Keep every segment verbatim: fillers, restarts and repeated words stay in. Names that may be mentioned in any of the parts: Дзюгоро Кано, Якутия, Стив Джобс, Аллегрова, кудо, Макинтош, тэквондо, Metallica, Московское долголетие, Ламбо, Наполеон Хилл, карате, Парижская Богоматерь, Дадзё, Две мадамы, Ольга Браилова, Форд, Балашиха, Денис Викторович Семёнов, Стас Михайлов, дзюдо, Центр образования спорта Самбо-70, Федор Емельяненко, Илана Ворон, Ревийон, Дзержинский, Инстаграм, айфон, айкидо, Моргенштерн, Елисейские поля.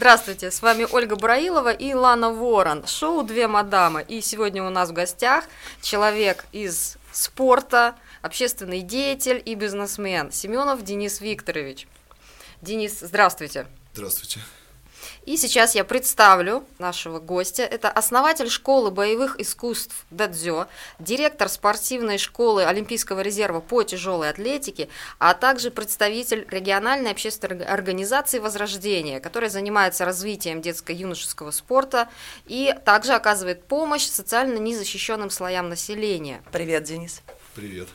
Здравствуйте, с вами Ольга Браилова и Илана Ворон, шоу «Две мадамы». И сегодня у нас в гостях человек из спорта, общественный деятель и бизнесмен Семёнов Денис Викторович. Денис, здравствуйте. Здравствуйте. И сейчас я представлю нашего гостя. Это основатель школы боевых искусств «Дадзё», директор спортивной школы Олимпийского резерва по тяжелой атлетике, а также представитель региональной общественной организации «Возрождение», которая занимается развитием детско-юношеского спорта и также оказывает помощь социально незащищенным слоям населения. Привет, Денис. Привет.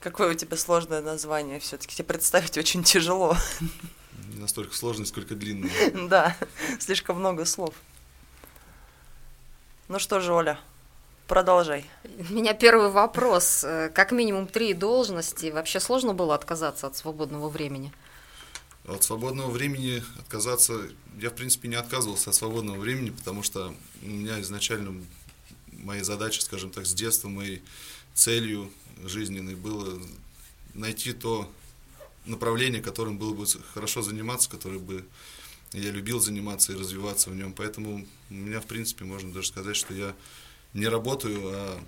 Какое у тебя сложное название все-таки. Тебе представить очень тяжело. Не настолько сложный, сколько длинный. Да, слишком много слов. Ну что же, Оля, продолжай. У меня первый вопрос. Как минимум три должности. Вообще сложно было отказаться от свободного времени? От свободного времени отказаться... Я, в принципе, не отказывался от свободного времени, потому что у меня изначально моя задача, скажем так, с детства, моей целью жизненной было найти то направление, которым было бы хорошо заниматься, которое бы я любил заниматься и развиваться в нем. Поэтому у меня, в принципе, можно даже сказать, что я не работаю, а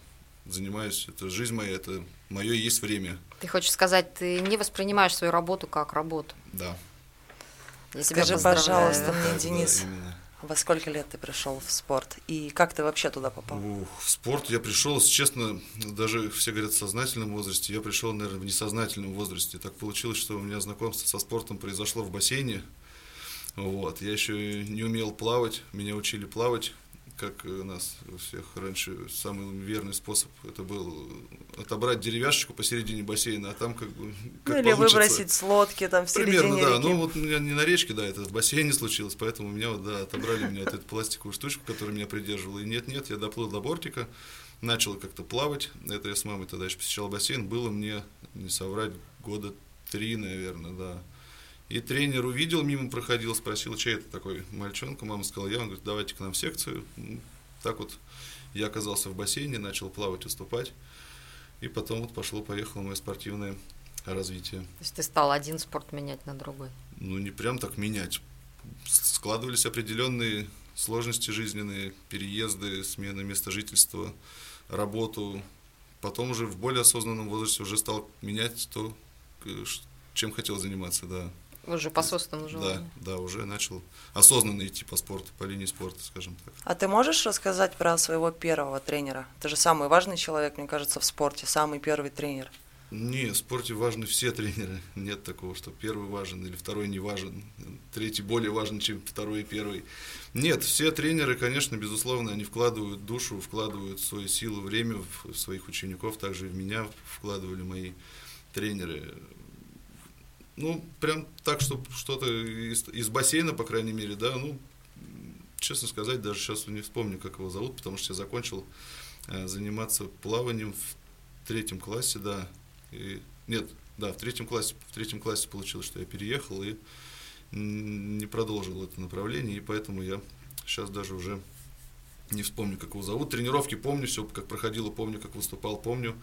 занимаюсь. Это жизнь моя, это мое и есть время. Ты хочешь сказать, ты не воспринимаешь свою работу как работу? Да. Я Скажи, пожалуйста, мне, Денис, да, во сколько лет ты пришел в спорт? И как ты вообще туда попал? Ух, в спорт я пришел, если честно, даже все говорят в сознательном возрасте. Я пришел, наверное, в несознательном возрасте. Так получилось, что у меня знакомство со спортом произошло в бассейне. Вот. Я еще не умел плавать, меня учили плавать, как у нас у всех раньше. Самый верный способ это был отобрать деревяшечку посередине бассейна, а там как бы как ну, или получится. Выбросить с лодки там в середине реки. Примерно, да. Ну вот у меня не на речке, да, это в бассейне случилось, поэтому у меня вот, да, отобрали меня вот эту пластиковую штучку, которая меня придерживала, и нет-нет, я доплыл до бортика, начал как-то плавать, это я с мамой тогда еще посещал бассейн, было мне, не соврать, года три, наверное, да. И тренер увидел, мимо проходил, спросил, чей это такой мальчонка. Мама сказала, я. Он говорит, давайте к нам в секцию. Так вот я оказался в бассейне, начал плавать, уступать. И потом вот пошло-поехало мое спортивное развитие. То есть ты стал один спорт менять на другой? Ну, не прям так менять. Складывались определенные сложности жизненные, переезды, смена места жительства, работу. Потом уже в более осознанном возрасте уже стал менять то, чем хотел заниматься, да. Уже по собственному желанию. Да, да, уже начал осознанно идти по спорту, по линии спорта, скажем так. А ты можешь рассказать про своего первого тренера? Ты же самый важный человек, мне кажется, в спорте, самый первый тренер. Не, в спорте важны все тренеры. Нет такого, что первый важен или второй не важен, третий более важен, чем второй и первый. Нет, все тренеры, конечно, безусловно, они вкладывают душу, вкладывают свою силу, время в своих учеников, также и в меня вкладывали мои тренеры. Ну, прям так, чтобы что-то из, из бассейна, по крайней мере, да, ну, честно сказать, даже сейчас не вспомню, как его зовут, потому что я закончил э, заниматься плаванием в третьем классе, да, и, нет, да, в третьем классе, в третьем классе получилось, что я переехал и не продолжил это направление, и поэтому я сейчас даже уже не вспомню, как его зовут, тренировки помню, все как проходило, помню, как выступал, помню.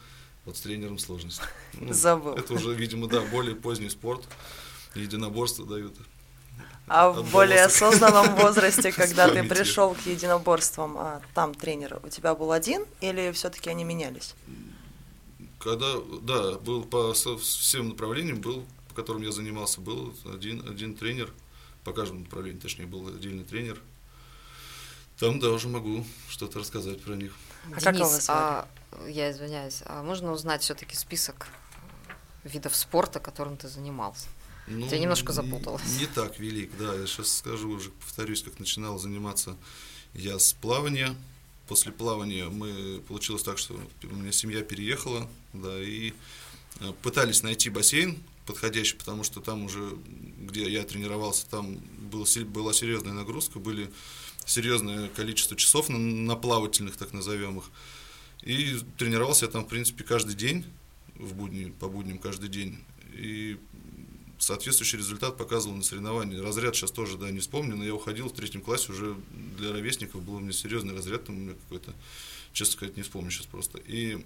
Вот с тренером сложность. Ну, забыл. Это уже, видимо, да, более поздний спорт. Единоборство дают. А в более осознанном возрасте, когда ты пришел к единоборствам, а там тренер у тебя был один или все-таки они менялись? Когда, да, был по всем направлениям, был, по которым я занимался, был один, один тренер. По каждому направлению, точнее, был отдельный тренер. Там даже могу что-то рассказать про них. А как вас звали? Я извиняюсь, а можно узнать все-таки список видов спорта, которым ты занимался? Ну, я немножко запуталась. Не, не так велик, да. Я сейчас скажу, уже повторюсь, как начинал заниматься я с плавания. После плавания мы получилось так, что у меня семья переехала, да, и пытались найти бассейн подходящий, потому что там уже, где я тренировался, там был, была серьезная нагрузка, были серьезное количество часов на, на плавательных, так назовем их. И тренировался я там, в принципе, каждый день, в будни, по будням каждый день. И соответствующий результат показывал на соревновании. Разряд сейчас тоже, да, не вспомню, но я уходил в третьем классе, уже для ровесников был у меня серьезный разряд, там у меня какой-то, честно сказать, не вспомню сейчас просто. И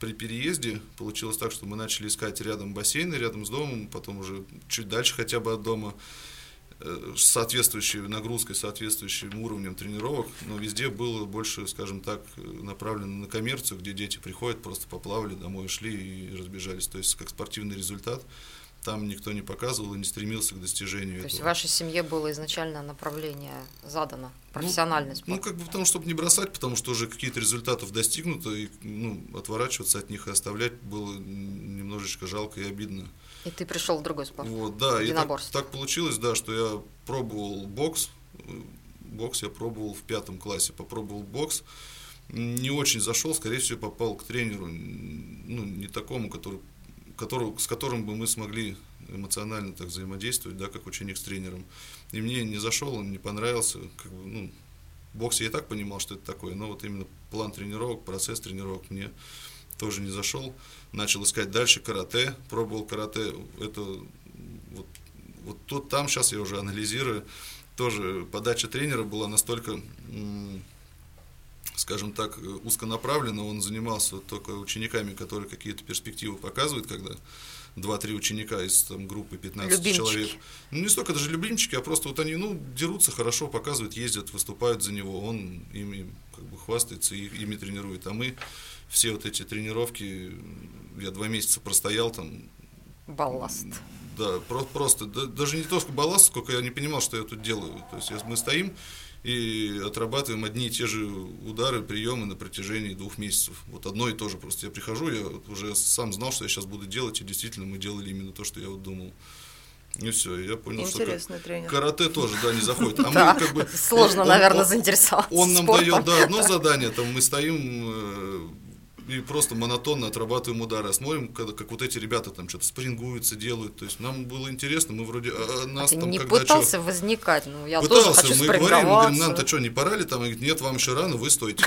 при переезде получилось так, что мы начали искать рядом бассейны, рядом с домом, потом уже чуть дальше хотя бы от дома. с соответствующей нагрузкой, соответствующим уровнем тренировок, но везде было больше, скажем так, направлено на коммерцию, где дети приходят, просто поплавали, домой шли и разбежались. То есть как спортивный результат там никто не показывал и не стремился к достижению. То этого. Есть в вашей семье было изначально направление задано, профессиональный ну, спорт? Ну, как бы потому, чтобы не бросать, потому что уже какие-то результатов достигнуты, и ну, отворачиваться от них и оставлять было немножечко жалко и обидно. И ты пришел в другой спорт? Вот, да, и так, так получилось, да, что я пробовал бокс, бокс я пробовал в пятом классе, попробовал бокс, не очень зашел, скорее всего, попал к тренеру, ну, не такому, который... Который, с которым бы мы смогли эмоционально так взаимодействовать, да, как ученик с тренером. И мне не зашел, он не понравился. Как бы, ну, бокс я и так понимал, что это такое, но вот именно план тренировок, процесс тренировок мне тоже не зашел. Начал искать дальше карате, пробовал карате. Это вот, вот тут, там, сейчас я уже анализирую. Тоже подача тренера была настолько... скажем так, узконаправленно, он занимался только учениками, которые какие-то перспективы показывают, когда два-три ученика из там, группы пятнадцать любимчики. Человек. Ну, не столько даже любимчики, а просто вот они, ну, дерутся, хорошо показывают, ездят, выступают за него, он ими как бы хвастается и ими тренирует. А мы все вот эти тренировки, я два месяца простоял там. Балласт. Да, про- просто, да, даже не то, что балласт, сколько я не понимал, что я тут делаю. То есть мы стоим и отрабатываем одни и те же удары, приемы на протяжении двух месяцев. Вот одно и то же просто. Я прихожу, я уже сам знал, что я сейчас буду делать, и действительно мы делали именно то, что я вот думал. И все, я понял, интересный что тренер. Карате тоже, да, не заходит. А да. мы как бы... Сложно, он, наверное, он, заинтересоваться Он нам спортом. дает, да, одно задание, там мы стоим... И просто монотонно отрабатываем удары. Смотрим, как, как вот эти ребята там что-то спрингуются, делают. То есть нам было интересно, мы вроде а нас а ты там не когда пытался что... возникать, ну я пытался, тоже хочу спринговаться. Мы говорим, мы говорим, нам-то что, не пора ли там? И говорит, нет, вам еще рано, вы стойте,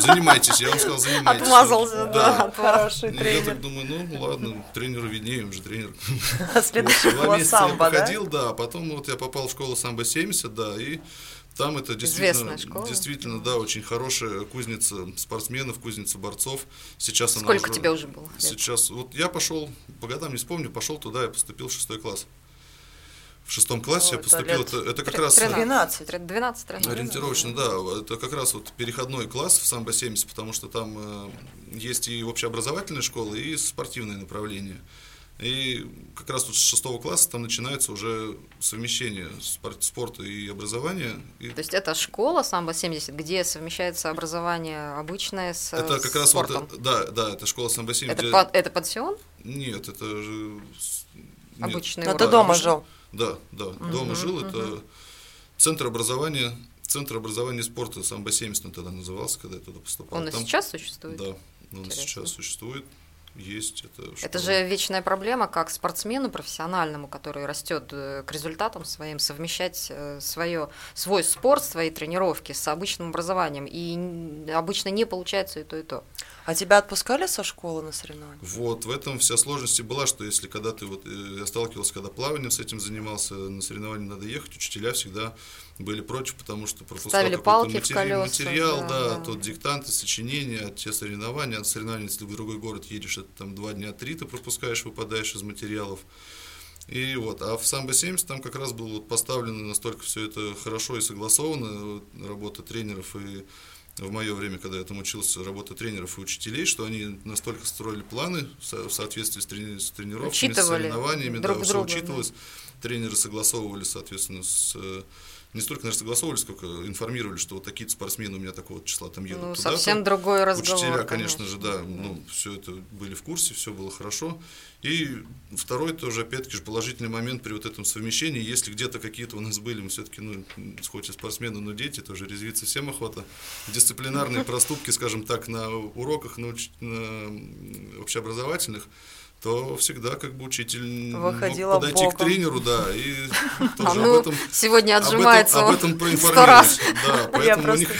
занимайтесь. Я вам сказал, занимайтесь. Отмазался, да, хороший тренер. Я так думаю, ну ладно, тренеру виднее, он же тренер. Следующий класс самбо, да? Я походил, да, потом вот я попал в школу самбо семьдесят, да, и... Там это действительно, действительно, да, очень хорошая кузница спортсменов, кузница борцов. Сейчас она сколько уже, тебе уже было? Лет? Сейчас, вот я пошел, по годам не вспомню, пошел туда, я поступил в шестой класс. В шестом классе О, я поступил, это, это как раз... тринадцать, двенадцать, тринадцать. Ориентировочно, да, это как раз вот переходной класс в самбо семьдесят, потому что там э, есть и общеобразовательные школы, и спортивные направления. И как раз вот с шестого класса там начинается уже совмещение спорта и образования. То есть это школа самбо семьдесят, где совмещается образование обычное с спортом? Это как раз спортом. Вот, да, да, это школа самбо семьдесят. Это, где... под, это пансион? Нет, это же… Обычный уровень. Это да, дома жил? Да, да, угу, дома жил. Угу. Это Центр образования, Центр образования спорта самбо семьдесят, он тогда назывался, когда я туда поступал. Он и там... сейчас существует? Да, он Интересно. сейчас существует. Есть, это, это же вечная проблема, как спортсмену профессиональному, который растет к результатам своим, совмещать свое, свой спорт, свои тренировки с обычным образованием. И обычно не получается и то, и то. А тебя отпускали со школы на соревнования? Вот, в этом вся сложность была, что если когда ты, вот, я сталкивался, когда плаванием с этим занимался, на соревнования надо ехать, учителя всегда были против, потому что пропускал ставили какой-то палки матери... в колеса, материал, да, да, да, тот дикстанты, сочинения, от те соревнования, от соревнований, если в другой город едешь, это там два дня, три ты пропускаешь, выпадаешь из материалов. И вот, а в самбо семьдесят там как раз было вот поставлено настолько все это хорошо и согласовано, работа тренеров и в мое время, когда я там учился, работа тренеров и учителей, что они настолько строили планы в соответствии с, трени... с тренировками, учитывали с соревнованиями, друг да, все друга, учитывалось, да. Тренеры согласовывали, соответственно, с... Не столько, наверное, согласовывали, сколько информировали, что вот такие-то спортсмены у меня такого числа там едут ну, туда. Совсем другой разговор. Учителя, конечно, конечно же, да, да. Ну, все это были в курсе, все было хорошо. И второй тоже, опять-таки, положительный момент при вот этом совмещении. Если где-то какие-то у нас были, мы все-таки, ну, хоть и спортсмены, но дети, тоже резвиться всем охота. Дисциплинарные проступки, скажем так, на уроках, на, уч... на общеобразовательных. То всегда как бы учитель Выходила мог подойти боком. К тренеру, да, и тоже а ну, об этом сегодня отжимается об этом, об этом проинформировать. Да, поэтому просто... у них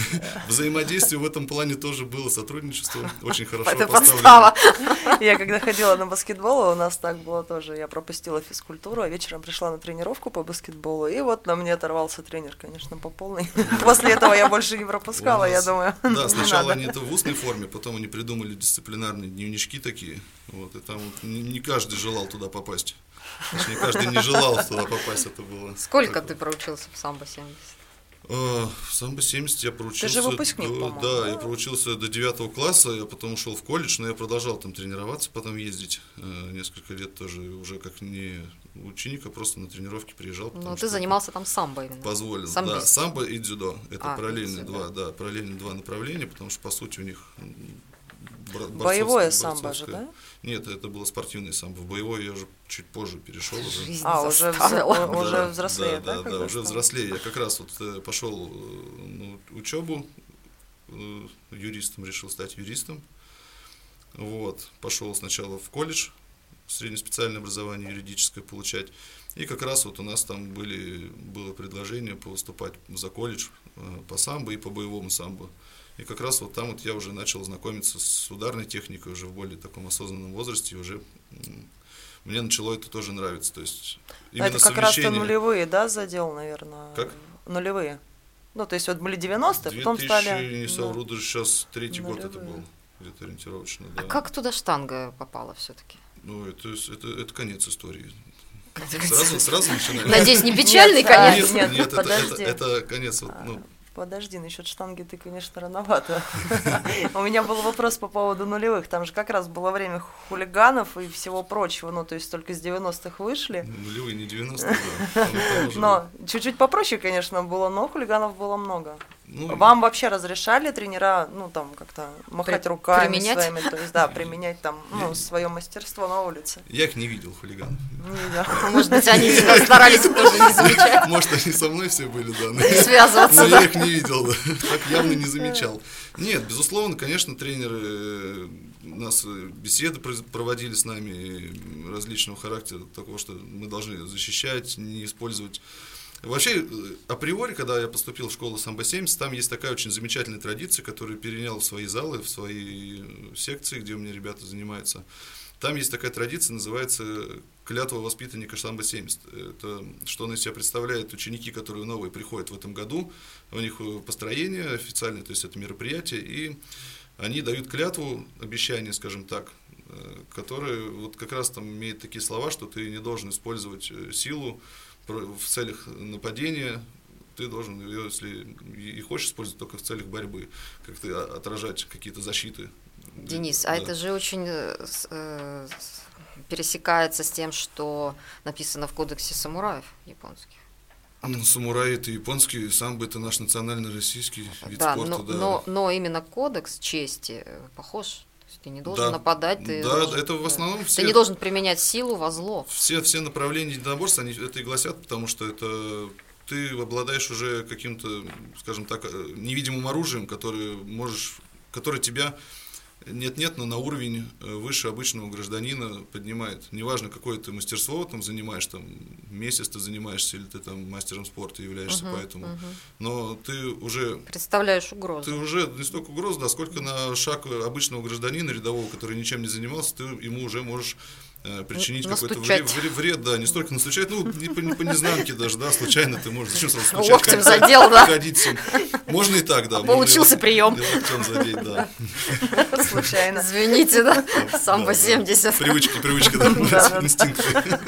взаимодействие в этом плане тоже было, сотрудничество очень хорошо это поставлено. Подстава. Я когда ходила на баскетбол, у нас так было тоже, я пропустила физкультуру, а вечером пришла на тренировку по баскетболу, и вот на мне оторвался тренер, конечно, по полной. После этого я больше не пропускала, нас, я думаю, да, сначала надо. Они это в устной форме, потом они придумали дисциплинарные дневнички такие, вот, и там вот не каждый желал туда попасть. Точнее, каждый не желал туда попасть, это было. Сколько такое. Ты проучился в самбо семьдесят? В самбо семьдесят я проучился. Ты же выпускник, до, по-моему. Да, я проучился до девятого класса, я потом ушел в колледж, но я продолжал там тренироваться, потом ездить несколько лет тоже, уже как не ученик, а просто на тренировки приезжал. Ну, ты занимался там самбо именно. Позволил, самбист. Да, самбо и дзюдо, это а, параллельные два, да, параллельные два направления, потому что, по сути, у них... Боевое самбо же, да? Нет, это было спортивное самбо. В боевое я уже чуть позже перешел. Уже. А, уже, уже взрослее, да? Да, да, да, уже взрослее. Я как раз вот пошел на учебу, юристом, решил стать юристом. Вот. Пошел сначала в колледж, среднеспециальное образование юридическое получать. И как раз вот у нас там были, было предложение поступать за колледж по самбо и по боевому самбо. И как раз вот там вот я уже начал знакомиться с ударной техникой уже в более таком осознанном возрасте, и уже мне начало это тоже нравиться. То есть именно это как раз ты нулевые, да, задел, наверное? Как? Нулевые. Ну, то есть вот были девяностые, потом стали... не совру, даже сейчас третий год это был, где-то ориентировочно, да. А как туда штанга попала все-таки? Ну, это, это, это конец истории. Сразу, сразу начинаем. Надеюсь, не печальный конец? Нет, нет, это конец, ну... Подожди, насчет штанги ты, конечно, рановато. У меня был вопрос по поводу нулевых. Там же как раз было время хулиганов и всего прочего. Ну, то есть только с девяностых вышли. Нулевые, не девяностые, да. Но чуть-чуть попроще, конечно, было, но хулиганов было много. Вам вообще разрешали тренера, ну, там, как-то махать руками своими? То есть, да, применять там, ну, свое мастерство на улице. Я их не видел, хулиганов. Может быть, они старались тоже не замечать. Может, они со мной все были, да. Связываться, да. Не видел, да. Так явно не замечал. Нет, безусловно, конечно, тренеры, у нас беседы проводили с нами различного характера, такого, что мы должны защищать, не использовать. Вообще, априори, когда я поступил в школу самбо семьдесят, там есть такая очень замечательная традиция, которую перенял в свои залы, в свои секции, где у меня ребята занимаются. Там есть такая традиция, называется «Клятва воспитанника самбо семьдесят». Это что она из себя представляет? Ученики, которые новые приходят в этом году, у них построение официальное, то есть это мероприятие, и они дают клятву, обещание, скажем так, которое вот как раз там имеет такие слова, что ты не должен использовать силу в целях нападения, ты должен, если и хочешь использовать, только в целях борьбы, как-то отражать какие-то защиты. Денис, да. А это же очень э, пересекается с тем, что написано в кодексе самураев японских. Ну, самураи это японские, самбо это наш национальный российский вид да, спорта. Но, да. но, но именно кодекс чести похож. Ты не должен да. нападать, ты, да, должен, это в основном все, ты не должен применять силу во зло. Все, все направления единоборства, они это и гласят, потому что это ты обладаешь уже каким-то, скажем так, невидимым оружием, которое можешь, которое тебя нет-нет, но на уровень выше обычного гражданина поднимает. Неважно, какое ты мастерство там занимаешь, там месяц ты занимаешься или ты там мастером спорта являешься, угу, поэтому. Угу. Но ты уже представляешь угрозу. Ты уже не столько угроз, да, сколько на шаг обычного гражданина рядового, который ничем не занимался, ты ему уже можешь причинить настучать. Какой-то вред, вред, да, не столько настучать, ну, не по, не по незнанке даже, да, случайно ты можешь, зачем сразу стучать? Локтем задел, да? Можно и так, да. А получился и, прием. И локтем задеть, да. Случайно. Извините, да, самбо семьдесят. Привычки, привычки, да, инстинкты.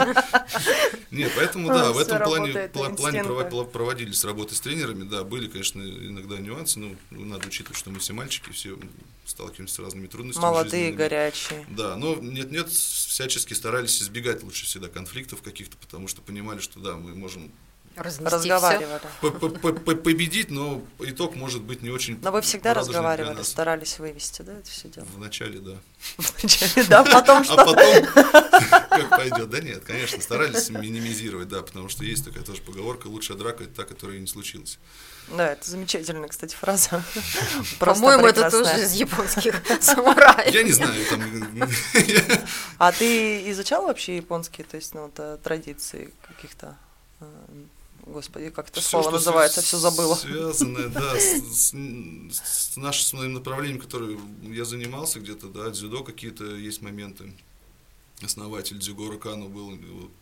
Нет, поэтому, да, в этом плане проводились работы с тренерами, да, были, конечно, иногда нюансы, но надо учитывать, что мы все мальчики, все сталкиваемся с разными трудностями. Молодые, горячие. Да, но нет-нет, всячески старались избегать лучше всегда конфликтов каких-то, потому что понимали, что да, мы можем разговаривать, победить, но итог может быть не очень. Но вы всегда разговаривали, старались вывести, да, это все дело? Вначале, да. Вначале, да, потом что? А потом, как пойдет, да нет, конечно, старались минимизировать, да, потому что есть такая тоже поговорка, лучшая драка – это та, которая не случилась. Да, это замечательная, кстати, фраза. По-моему, это тоже из японских самураев. Я не знаю. А ты изучал вообще японские, то есть, ну, традиции каких-то? Господи, как это слово называется, все забыла. Связанное, да, с, с нашим направлением, которое я занимался где-то, да, дзюдо какие-то есть моменты. Основатель Дзюгоро Кано был,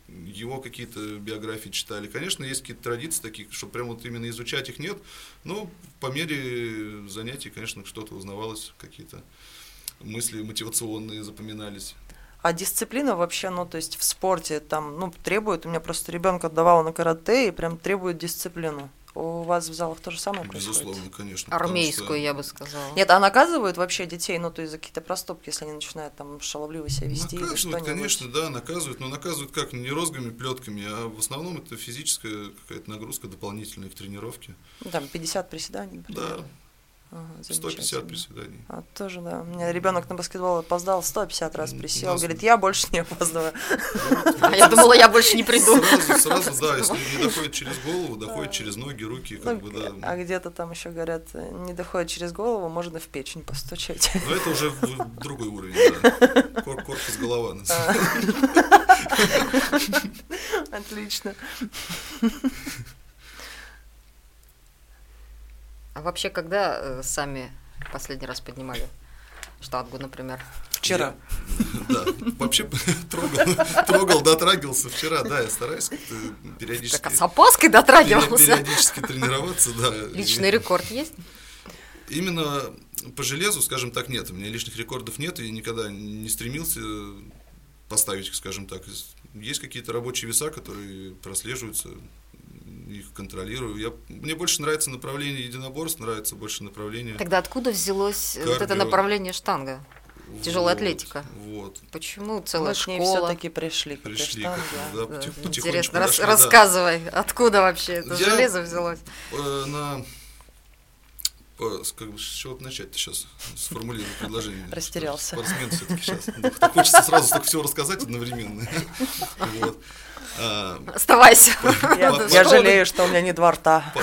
его какие-то биографии читали. Конечно, есть какие-то традиции такие, что прям вот именно изучать их нет, но по мере занятий, конечно, что-то узнавалось, какие-то мысли мотивационные запоминались. А дисциплина вообще, ну, то есть в спорте там, ну, требует, у меня просто ребенка отдавала на карате и прям требует дисциплину. У вас в залах то же самое происходит? Безусловно, конечно. Армейскую, что... я бы сказала. Нет, а наказывают вообще детей, ну, то есть за какие-то проступки, если они начинают там шаловливо себя вести или что-нибудь? Наказывают, конечно, да, наказывают, но наказывают как? Не розгами, плетками, а в основном это физическая какая-то нагрузка дополнительная к тренировке. Там пятьдесят приседаний, например. Да. Ага, сто пятьдесят приседаний. А, тоже, да. У меня ребенок на баскетбол опоздал, сто пятьдесят раз присел, нас... говорит, я больше не опоздаю. А я думала, я больше не приду. Сразу, да, если не доходит через голову, доходит через ноги, руки, как бы, да. А где-то там еще говорят, не доходит через голову, можно в печень постучать. Но это уже другой уровень, да. Корпус, голова. Отлично. А вообще, когда сами последний раз поднимали штангу, например? Вчера. Да, вообще трогал, дотрагивался вчера, да, я стараюсь периодически. Так, а с опаской дотрагивался? Периодически тренироваться, да. Личный рекорд есть? Именно по железу, скажем так, нет, у меня личных рекордов нет, и никогда не стремился поставить их, скажем так. Есть какие-то рабочие веса, которые прослеживаются, их контролирую. Я, мне больше нравится направление единоборств, нравится больше направление... Тогда откуда взялось кардио... вот это направление штанга? Вот, тяжелая атлетика. Вот. Почему целая школа? Мы все-таки пришли к пришли штанге. Да, да, интересно, рас, дошли, рассказывай, да. Откуда вообще это Я, железо взялось? Э, на... Как бы, с чего начать-то сейчас? Сформулирую предложение. Растерялся. Спортсмен все-таки сейчас. Так хочется сразу так все рассказать одновременно. Оставайся. Я жалею, что у меня не два рта.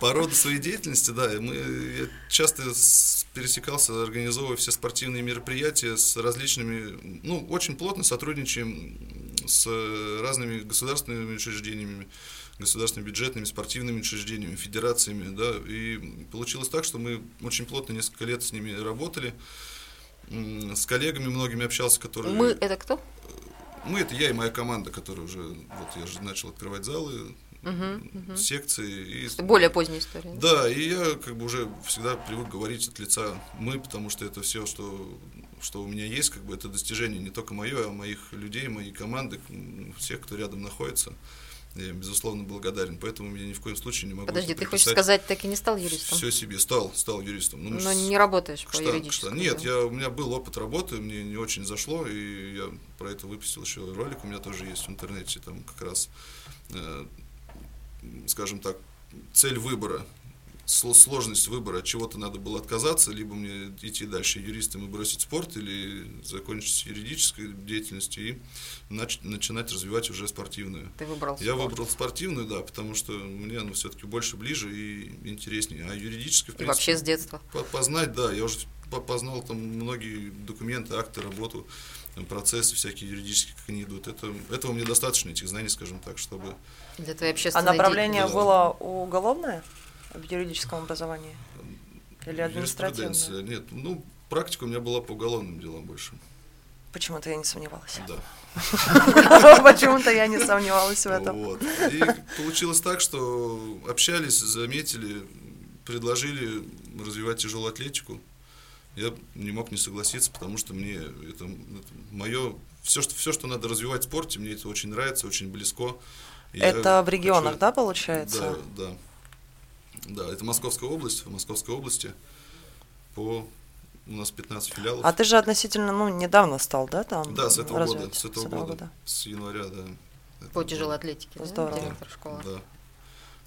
По роду своей деятельности, да, я часто пересекался, организовывая все спортивные мероприятия с различными, ну, очень плотно сотрудничаем с разными государственными учреждениями, государственными бюджетными, спортивными учреждениями, федерациями, да, и получилось так, что мы очень плотно несколько лет с ними работали, с коллегами многими общался, которые… Мы – это кто? Мы – это я и моя команда, которая уже, вот я же начал открывать залы, угу, угу. секции. И... Более поздняя история. Да, и я как бы уже всегда привык говорить от лица «мы», потому что это все, что… что у меня есть, как бы это достижение не только мое, а моих людей, моей команды, всех, кто рядом находится. Я им, безусловно, благодарен, поэтому я ни в коем случае не могу... Подожди, ты хочешь сказать, так и не стал юристом? Все себе, стал, стал юристом. Но, Но не работаешь по юридическому. Нет, я, у меня был опыт работы, мне не очень зашло, и я про это выпустил еще ролик, у меня тоже есть в интернете, там как раз, э, скажем так, цель выбора. Сложность выбора, от чего-то надо было отказаться, либо мне идти дальше юристом и бросить спорт, или закончить юридической деятельностью и нач- начинать развивать уже спортивную. Ты выбрал спорт. Я выбрал спортивную, да, потому что мне оно все-таки больше, ближе и интереснее. А юридическое, в принципе, и вообще с детства. Познать, да, я уже познал там многие документы, акты, работу, процессы всякие юридические, как они идут. Это, этого мне достаточно, этих знаний, скажем так, чтобы… Для твоей общественной... А направление было уголовное? В юридическом образовании или административном? Нет, ну, практика у меня была по уголовным делам больше. Почему-то я не сомневалась. Да. Почему-то я не сомневалась в этом. И получилось так, что общались, заметили, предложили развивать тяжелую атлетику. Я не мог не согласиться, потому что мне это мое, все, что надо развивать в спорте, мне это очень нравится, очень близко. Это в регионах, да, получается? Да, да. Да, это Московская область. В Московской области по у нас пятнадцать филиалов. А ты же относительно, ну, недавно стал, да, там? Да, с этого развивать? года, с этого, с этого года. года, с января, да. По тяжелой атлетике. Здорово. Директор школы. Да.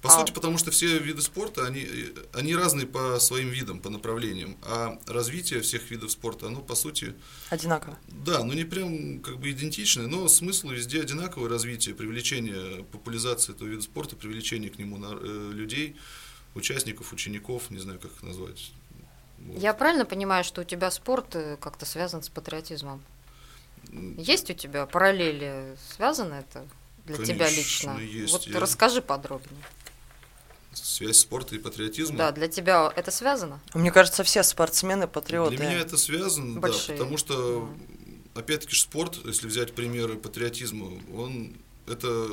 По а... сути, потому что все виды спорта, они, они разные по своим видам, по направлениям, а развитие всех видов спорта, оно по сути… Одинаково. Да, ну не прям как бы идентичное, но смысл везде одинаковое развитие, привлечение, популяризация этого вида спорта, привлечение к нему на, э, людей, участников, учеников, не знаю, как их назвать. Вот. Я правильно понимаю, что у тебя спорт как-то связан с патриотизмом? Есть у тебя параллели, связано это для Конечно, тебя лично? Есть. Вот я... расскажи подробнее. Связь спорта и патриотизма? Да, для тебя это связано? Мне кажется, все спортсмены патриоты. Для меня это связано, большие. Да, потому что, да. Опять-таки, спорт, если взять примеры патриотизма, он это...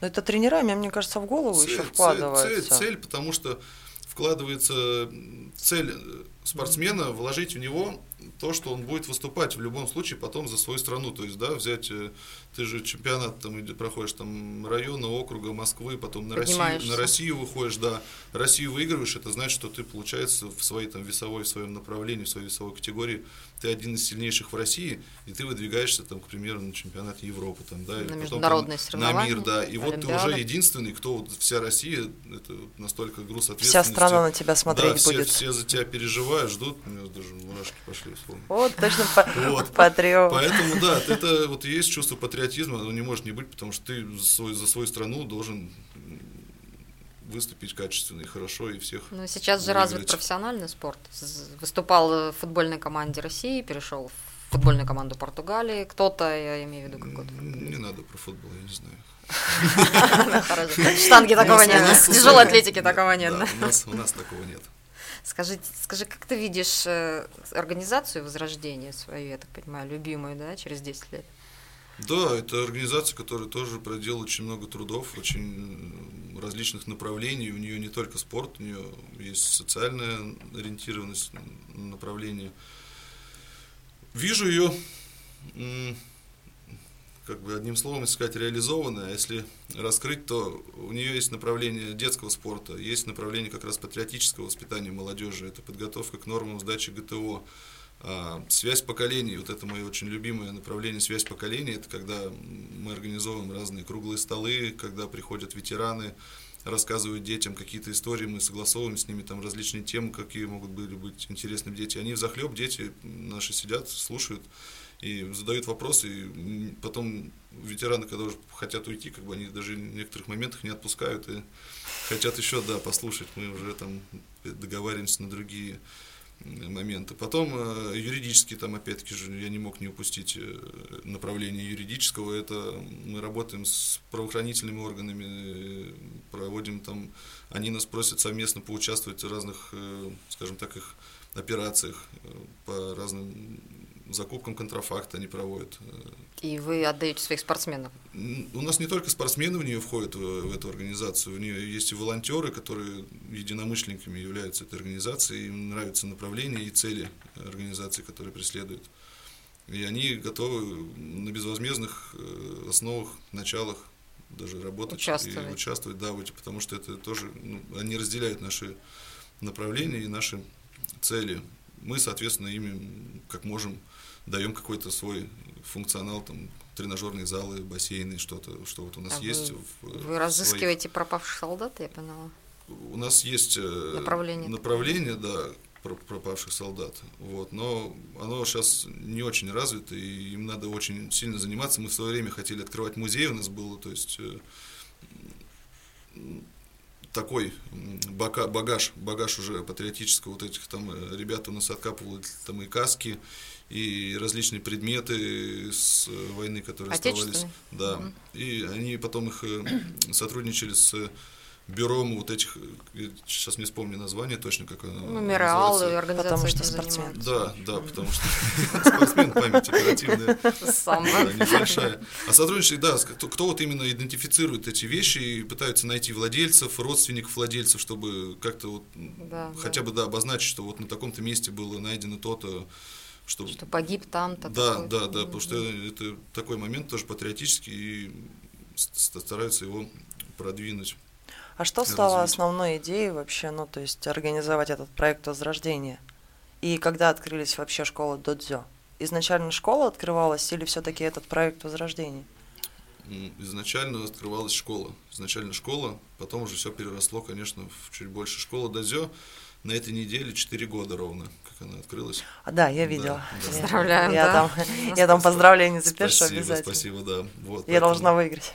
Но это тренерами, мне кажется, в голову цель, еще вкладывается. Цель, цель, потому что вкладывается цель спортсмена, вложить в него то, что он будет выступать в любом случае потом за свою страну. То есть, да, взять, ты же чемпионат там проходишь там района, округа, Москвы, потом на Россию, на Россию выходишь, да, Россию выигрываешь, это значит, что ты, получается, в своей там весовой, в своем направлении, в своей весовой категории, ты один из сильнейших в России, и ты выдвигаешься там, к примеру, на чемпионат Европы, там, да, на и международные потом, там, на мир, да, и олимпиады. Вот ты уже единственный, кто, вся Россия, это настолько груз ответственности. Вся страна на тебя смотреть, да, все, будет. Все за тебя переживают, ждут, у меня даже мурашки пошли. Вот, точно вот. Патриот. Поэтому, да, это вот и есть чувство патриотизма, оно не может не быть, потому что ты свой, за свою страну должен выступить качественно и хорошо, и всех. Ну, сейчас же развит профессиональный спорт. Выступал в футбольной команде России, перешел в футбольную команду Португалии. Кто-то, я имею в виду, какой-то. Не надо про футбол, я не знаю. Штанги такого нет, тяжелой атлетики такого нет. У нас такого нет. Скажи, скажи, как ты видишь организацию Возрождения свою, я так понимаю, любимую, да, через десять лет? Да, это организация, которая тоже проделала очень много трудов, очень различных направлений. У нее не только спорт, у нее есть социальная ориентированность, направление. Вижу ее, как бы одним словом сказать, реализованная. Если раскрыть, то у нее есть направление детского спорта, есть направление как раз патриотического воспитания молодежи, это подготовка к нормам сдачи ГТО, связь поколений, вот это мое очень любимое направление, связь поколений, это когда мы организовываем разные круглые столы, когда приходят ветераны, рассказывают детям какие-то истории, мы согласовываем с ними там различные темы, какие могут были быть интересны детям. Они взахлеб, дети наши сидят, слушают и задают вопросы, и потом ветераны, когда уже хотят уйти, как бы они даже в некоторых моментах не отпускают и хотят еще, да, послушать, мы уже там договариваемся на другие моменты. Потом юридически, там опять-таки же я не мог не упустить направление юридического, это мы работаем с правоохранительными органами, проводим там, они нас просят совместно поучаствовать в разных, скажем так, их операциях по разным закупкам контрафакта, они проводят. И вы отдаете своих спортсменов? У нас не только спортсмены в нее входят, в, в эту организацию, у нее есть и волонтеры, которые единомышленниками являются этой организацией, им нравятся направления и цели организации, которые преследуют. И они готовы на безвозмездных основах, началах даже работать участвовать. и участвовать, да, вот, потому что это тоже, ну, они разделяют наши направления и наши цели. Мы, соответственно, ими, как можем, даем какой-то свой функционал, там, тренажерные залы, бассейны, что-то, что вот у нас а есть. Вы, в, вы разыскиваете своих... пропавших солдат, я поняла? У нас есть направление, направление да, пропавших солдат, вот, но оно сейчас не очень развито, и им надо очень сильно заниматься. Мы в свое время хотели открывать музей, у нас было, то есть... такой багаж, багаж уже патриотического, вот этих там ребят у нас откапывали там и каски, и различные предметы с войны, которые оставались. Да. Mm-hmm. И они потом их сотрудничали с бюром вот этих, сейчас не вспомню название точно, как оно называется. Мемориалы, организации. Потому что спортсмен. Да, да, потому что спортсмен, память оперативная, небольшая. А сотрудничество, да, кто вот именно идентифицирует эти вещи и пытаются найти владельцев, родственников владельцев, чтобы как-то хотя бы обозначить, что вот на таком-то месте было найдено то-то, что... Что погиб там-то. Да, да, да, потому что это такой момент тоже патриотический, и стараются его продвинуть. А что стало основной идеей вообще, ну, то есть организовать этот проект Возрождения? И когда открылись вообще школы додзё? Изначально школа открывалась или все-таки этот проект Возрождения? Изначально открывалась школа. Изначально школа, потом уже все переросло, конечно, в чуть больше. Школа додзё на этой неделе четыре года ровно, как она открылась. А, да, я видела. Да, да. Поздравляем, я, да. Там, я спасибо, там поздравления запишу обязательно. Спасибо, да. Вот, я поэтому... должна выиграть.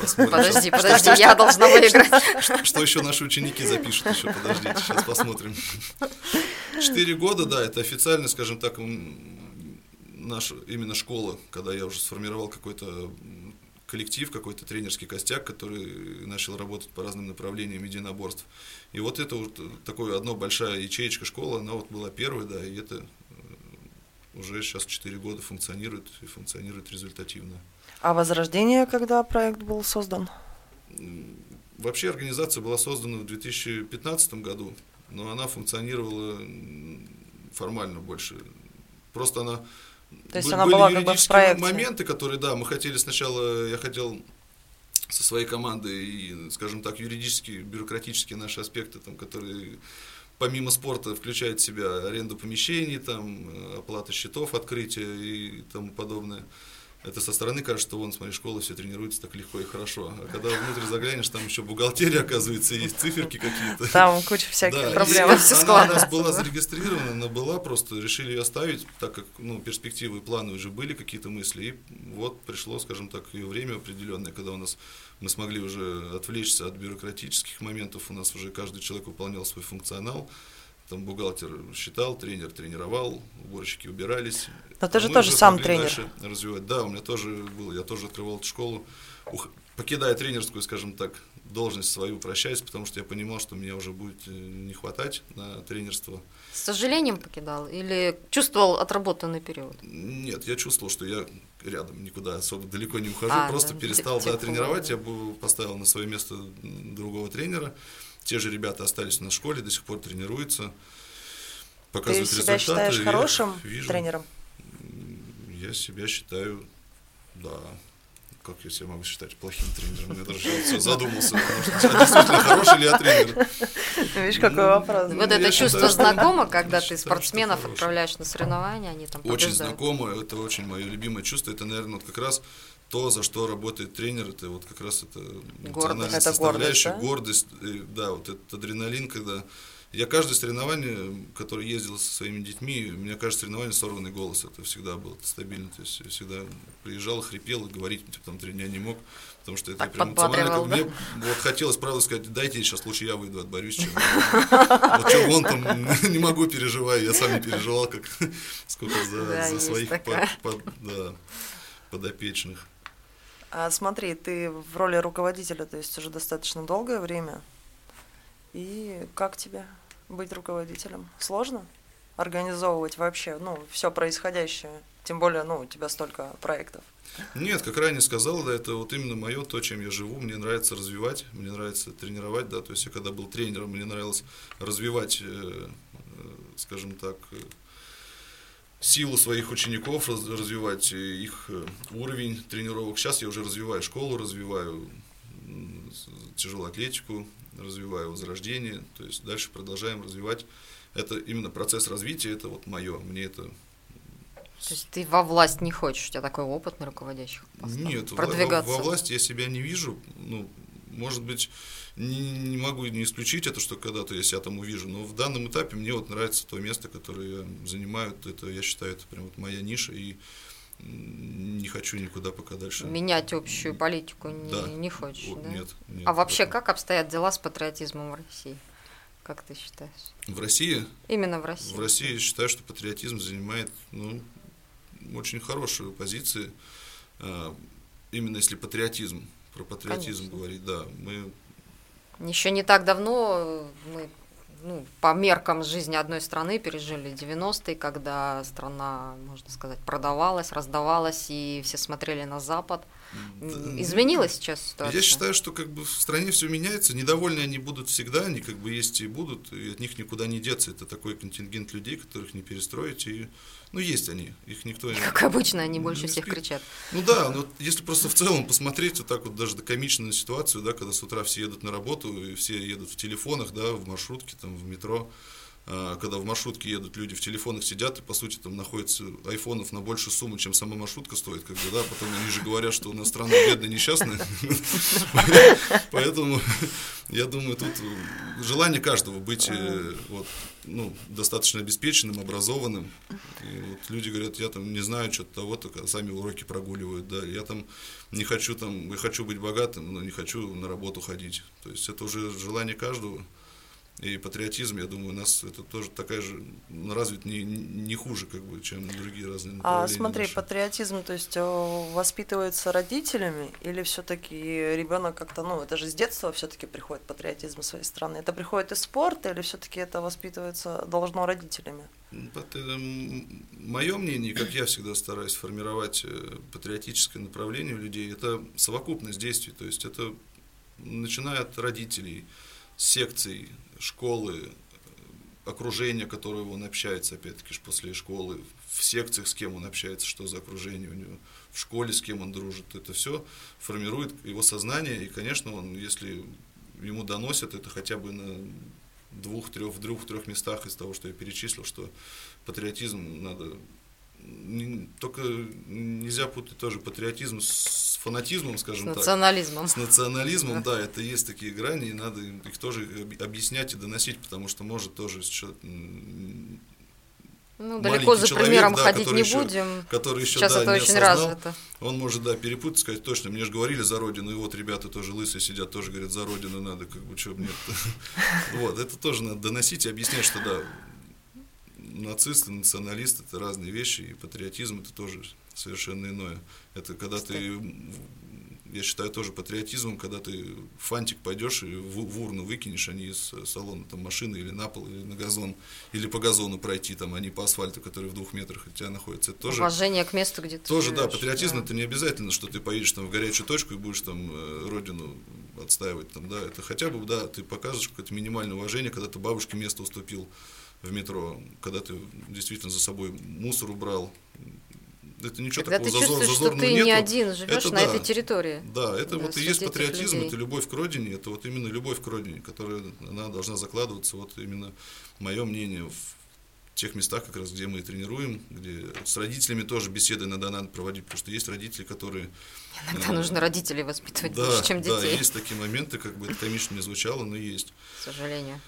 Посмотрим. Подожди, подожди, я должна выиграть. Что еще наши ученики запишут еще, подождите, сейчас посмотрим. Четыре года, да, это официально, скажем так, наша именно школа, когда я уже сформировал какой-то коллектив, какой-то тренерский костяк, который начал работать по разным направлениям единоборств. И вот это вот такое одно большая ячеечка школы, она вот была первой, да, и это уже сейчас четыре года функционирует и функционирует результативно. А Возрождение, когда проект был создан? Вообще организация была создана в две тысячи пятнадцатом году, но она функционировала формально больше. Просто она... То есть были, она была как бы в проекте. Моменты, которые, да, мы хотели сначала, я хотел со своей командой и, скажем так, юридические, бюрократические наши аспекты, там, которые помимо спорта включают в себя аренду помещений, там, оплата счетов, открытие и тому подобное. Это со стороны кажется, что вон, смотри, школа все тренируется так легко и хорошо. А когда внутрь заглянешь, там еще бухгалтерия, оказывается, есть циферки какие-то. Там куча всяких да. проблем. Она у нас была зарегистрирована, она была, просто решили ее оставить, так как ну, перспективы и планы уже были, какие-то мысли. И вот пришло, скажем так, ее время определенное, когда у нас мы смогли уже отвлечься от бюрократических моментов. У нас уже каждый человек выполнял свой функционал. Там бухгалтер считал, тренер тренировал, уборщики убирались. Но ты а же тоже сам тренер. Развивать. Да, у меня тоже было, я тоже открывал эту школу, ух, покидая тренерскую, скажем так, должность свою, прощаясь, потому что я понимал, что меня уже будет не хватать на тренерство. С сожалением покидал или чувствовал отработанный период? Нет, я чувствовал, что я рядом, никуда особо далеко не ухожу, а, просто да, перестал типа, да, тренировать, да. Я поставил на свое место другого тренера. Те же ребята остались на школе, до сих пор тренируются, показывают результаты. Ты себя считаешь хорошим тренером? Я себя считаю, да, как я себя могу считать плохим тренером? Я даже задумался, действительно хороший ли я тренер. Видишь, какой вопрос. Вот это чувство знакомо, когда ты спортсменов отправляешь на соревнования, они там побеждают. Очень знакомо, это очень мое любимое чувство, это, наверное, вот как раз... То, за что работает тренер, это вот как раз это эмоциональная составляющая, гордость, да? гордость, да, вот этот адреналин, когда я каждое соревнование, которое ездил со своими детьми, у меня каждое соревнование сорванный голос, это всегда было это стабильно, то есть я всегда приезжал, хрипел, говорить типа, там три дня не мог, потому что это так прям эмоционально, да? Мне вот хотелось, правда, сказать, дайте, сейчас лучше я выйду, отборюсь, чем вот что он там, не могу, переживаю, я сам не переживал, как сколько за своих подопечных. А смотри, ты в роли руководителя, то есть уже достаточно долгое время. И как тебе быть руководителем? Сложно организовывать вообще, ну, все происходящее, тем более, ну, у тебя столько проектов. Нет, как ранее сказал, да, это вот именно мое, то, чем я живу. Мне нравится развивать, мне нравится тренировать, да, то есть я когда был тренером, мне нравилось развивать, скажем так, силу своих учеников, развивать их уровень тренировок. Сейчас я уже развиваю школу, развиваю тяжелую атлетику, развиваю возрождение. То есть дальше продолжаем развивать. Это именно процесс развития, это вот мое. Мне это... То есть ты во власть не хочешь? У тебя такой опыт на руководящих постах? Нет, продвигаться. Во, во власть я себя не вижу. Ну, может быть, не, не могу не исключить это, что когда-то я себя там увижу, но в данном этапе мне вот нравится то место, которое я занимаю, это, я считаю, это прям вот моя ниша, и не хочу никуда пока дальше. Менять общую политику не, да. не хочешь, О, да? Нет, нет. А вообще, поэтому... как обстоят дела с патриотизмом в России? Как ты считаешь? В России? Именно в России. В России я считаю, что патриотизм занимает, ну, очень хорошую позицию, именно если патриотизм. Про патриотизм Конечно. говорить, да. Мы... Еще не так давно мы, ну, по меркам жизни одной страны пережили девяностые, когда страна, можно сказать, продавалась, раздавалась, и все смотрели на Запад. Да. Изменилась сейчас ситуация? Я считаю, что как бы в стране все меняется, недовольны они будут всегда, они как бы есть и будут, и от них никуда не деться. Это такой контингент людей, которых не перестроить, и... Ну, есть они, их никто не... Как обычно, они больше всех кричат. Ну да, но если просто в целом посмотреть, вот так вот даже до комичную ситуацию, да, когда с утра все едут на работу, и все едут в телефонах, да, в маршрутке, там, в метро, а, когда в маршрутке едут люди, в телефонах сидят, и, по сути, там находится айфонов на большую сумму, чем сама маршрутка стоит, как бы, да, потом они же говорят, что у нас страна бедная, несчастная, поэтому... Я думаю, тут желание каждого быть вот, ну, достаточно обеспеченным, образованным. И вот люди говорят, я там не знаю что-то того-то, сами уроки прогуливают. Да. Я там не хочу, там, я хочу быть богатым, но не хочу на работу ходить. То есть это уже желание каждого. И патриотизм, я думаю, у нас это тоже такая же, развит не, не хуже, как бы, чем другие разные направления. А смотри, наши. Патриотизм, то есть воспитывается родителями или все-таки ребенок как-то, ну, это же с детства все-таки приходит патриотизм своей страны. Это приходит из спорта или все-таки это воспитывается должно родителями? Мое мнение, как я всегда стараюсь формировать патриотическое направление у людей, это совокупность действий, то есть это начиная от родителей, секций, школы, окружение, которое он общается, опять-таки, после школы, в секциях, с кем он общается, что за окружение у него, в школе, с кем он дружит. Это все формирует его сознание, и, конечно, он, если ему доносят, это хотя бы на двух-трех, двух-трех местах из того, что я перечислил, что патриотизм надо... Только нельзя путать тоже патриотизм с фанатизмом, скажем так. С национализмом. С национализмом, да, это есть такие грани, и надо их тоже объяснять и доносить, потому что может тоже человек... Ну, далеко за человек, примером да, ходить не еще, будем, который еще, сейчас да, это не очень осознал, развито. Он может, да, перепутать, сказать, точно, мне же говорили за Родину, и вот ребята тоже лысые сидят, тоже говорят, за Родину надо, как бы, чего бы нет. Вот, это тоже надо доносить и объяснять, что, да, нацисты, националисты – это разные вещи, и патриотизм – это тоже совершенно иное. Это когда ты, я считаю, тоже патриотизмом, когда ты фантик пойдешь и в, в урну выкинешь, а не из салона там, машины или на пол, или на газон, или по газону пройти, там, а не по асфальту, который в двух метрах от тебя находится. Это тоже, уважение к месту, где ты тоже, живешь, да, патриотизм да. – это не обязательно, что ты поедешь там, в горячую точку и будешь там родину отстаивать. Там, да, это хотя бы, да, ты покажешь какое-то минимальное уважение, когда ты бабушке место уступил в метро, когда ты действительно за собой мусор убрал, это ничего когда такого зазор, зазорного нету. Ты не один живешь это, на да, этой территории. Да, это да, вот и есть патриотизм, людей. Это любовь к родине, это вот именно любовь к родине, которая она должна закладываться, вот именно мое мнение, в тех местах, как раз где мы и тренируем, где с родителями тоже беседы иногда надо проводить, потому что есть родители, которые… Иногда э, нужно родителей воспитывать да, больше, чем детей. Да, есть такие моменты, как бы это комично не звучало, но есть. К сожалению.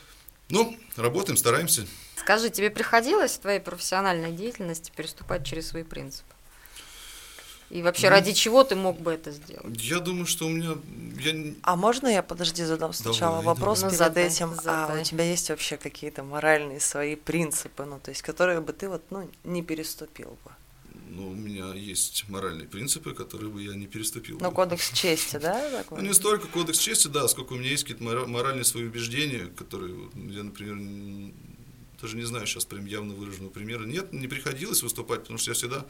Ну, работаем, стараемся. Скажи, тебе приходилось в твоей профессиональной деятельности переступать через свои принципы? И вообще, ну, ради чего ты мог бы это сделать? Я думаю, что у меня... Я... А можно я, подожди, задам сначала давай, вопрос давай. перед ну, задай, этим? Задай. А у тебя есть вообще какие-то моральные свои принципы, ну, то есть, которые бы ты вот, ну, не переступил бы? Ну, у меня есть моральные принципы, которые бы я не переступил. Ну, кодекс чести, да? Такой? Ну, не столько кодекс чести, да, сколько у меня есть какие-то моральные свои убеждения, которые я, например, даже не знаю, сейчас прям явно выраженного примера. Нет, не приходилось выступать, потому что я всегда,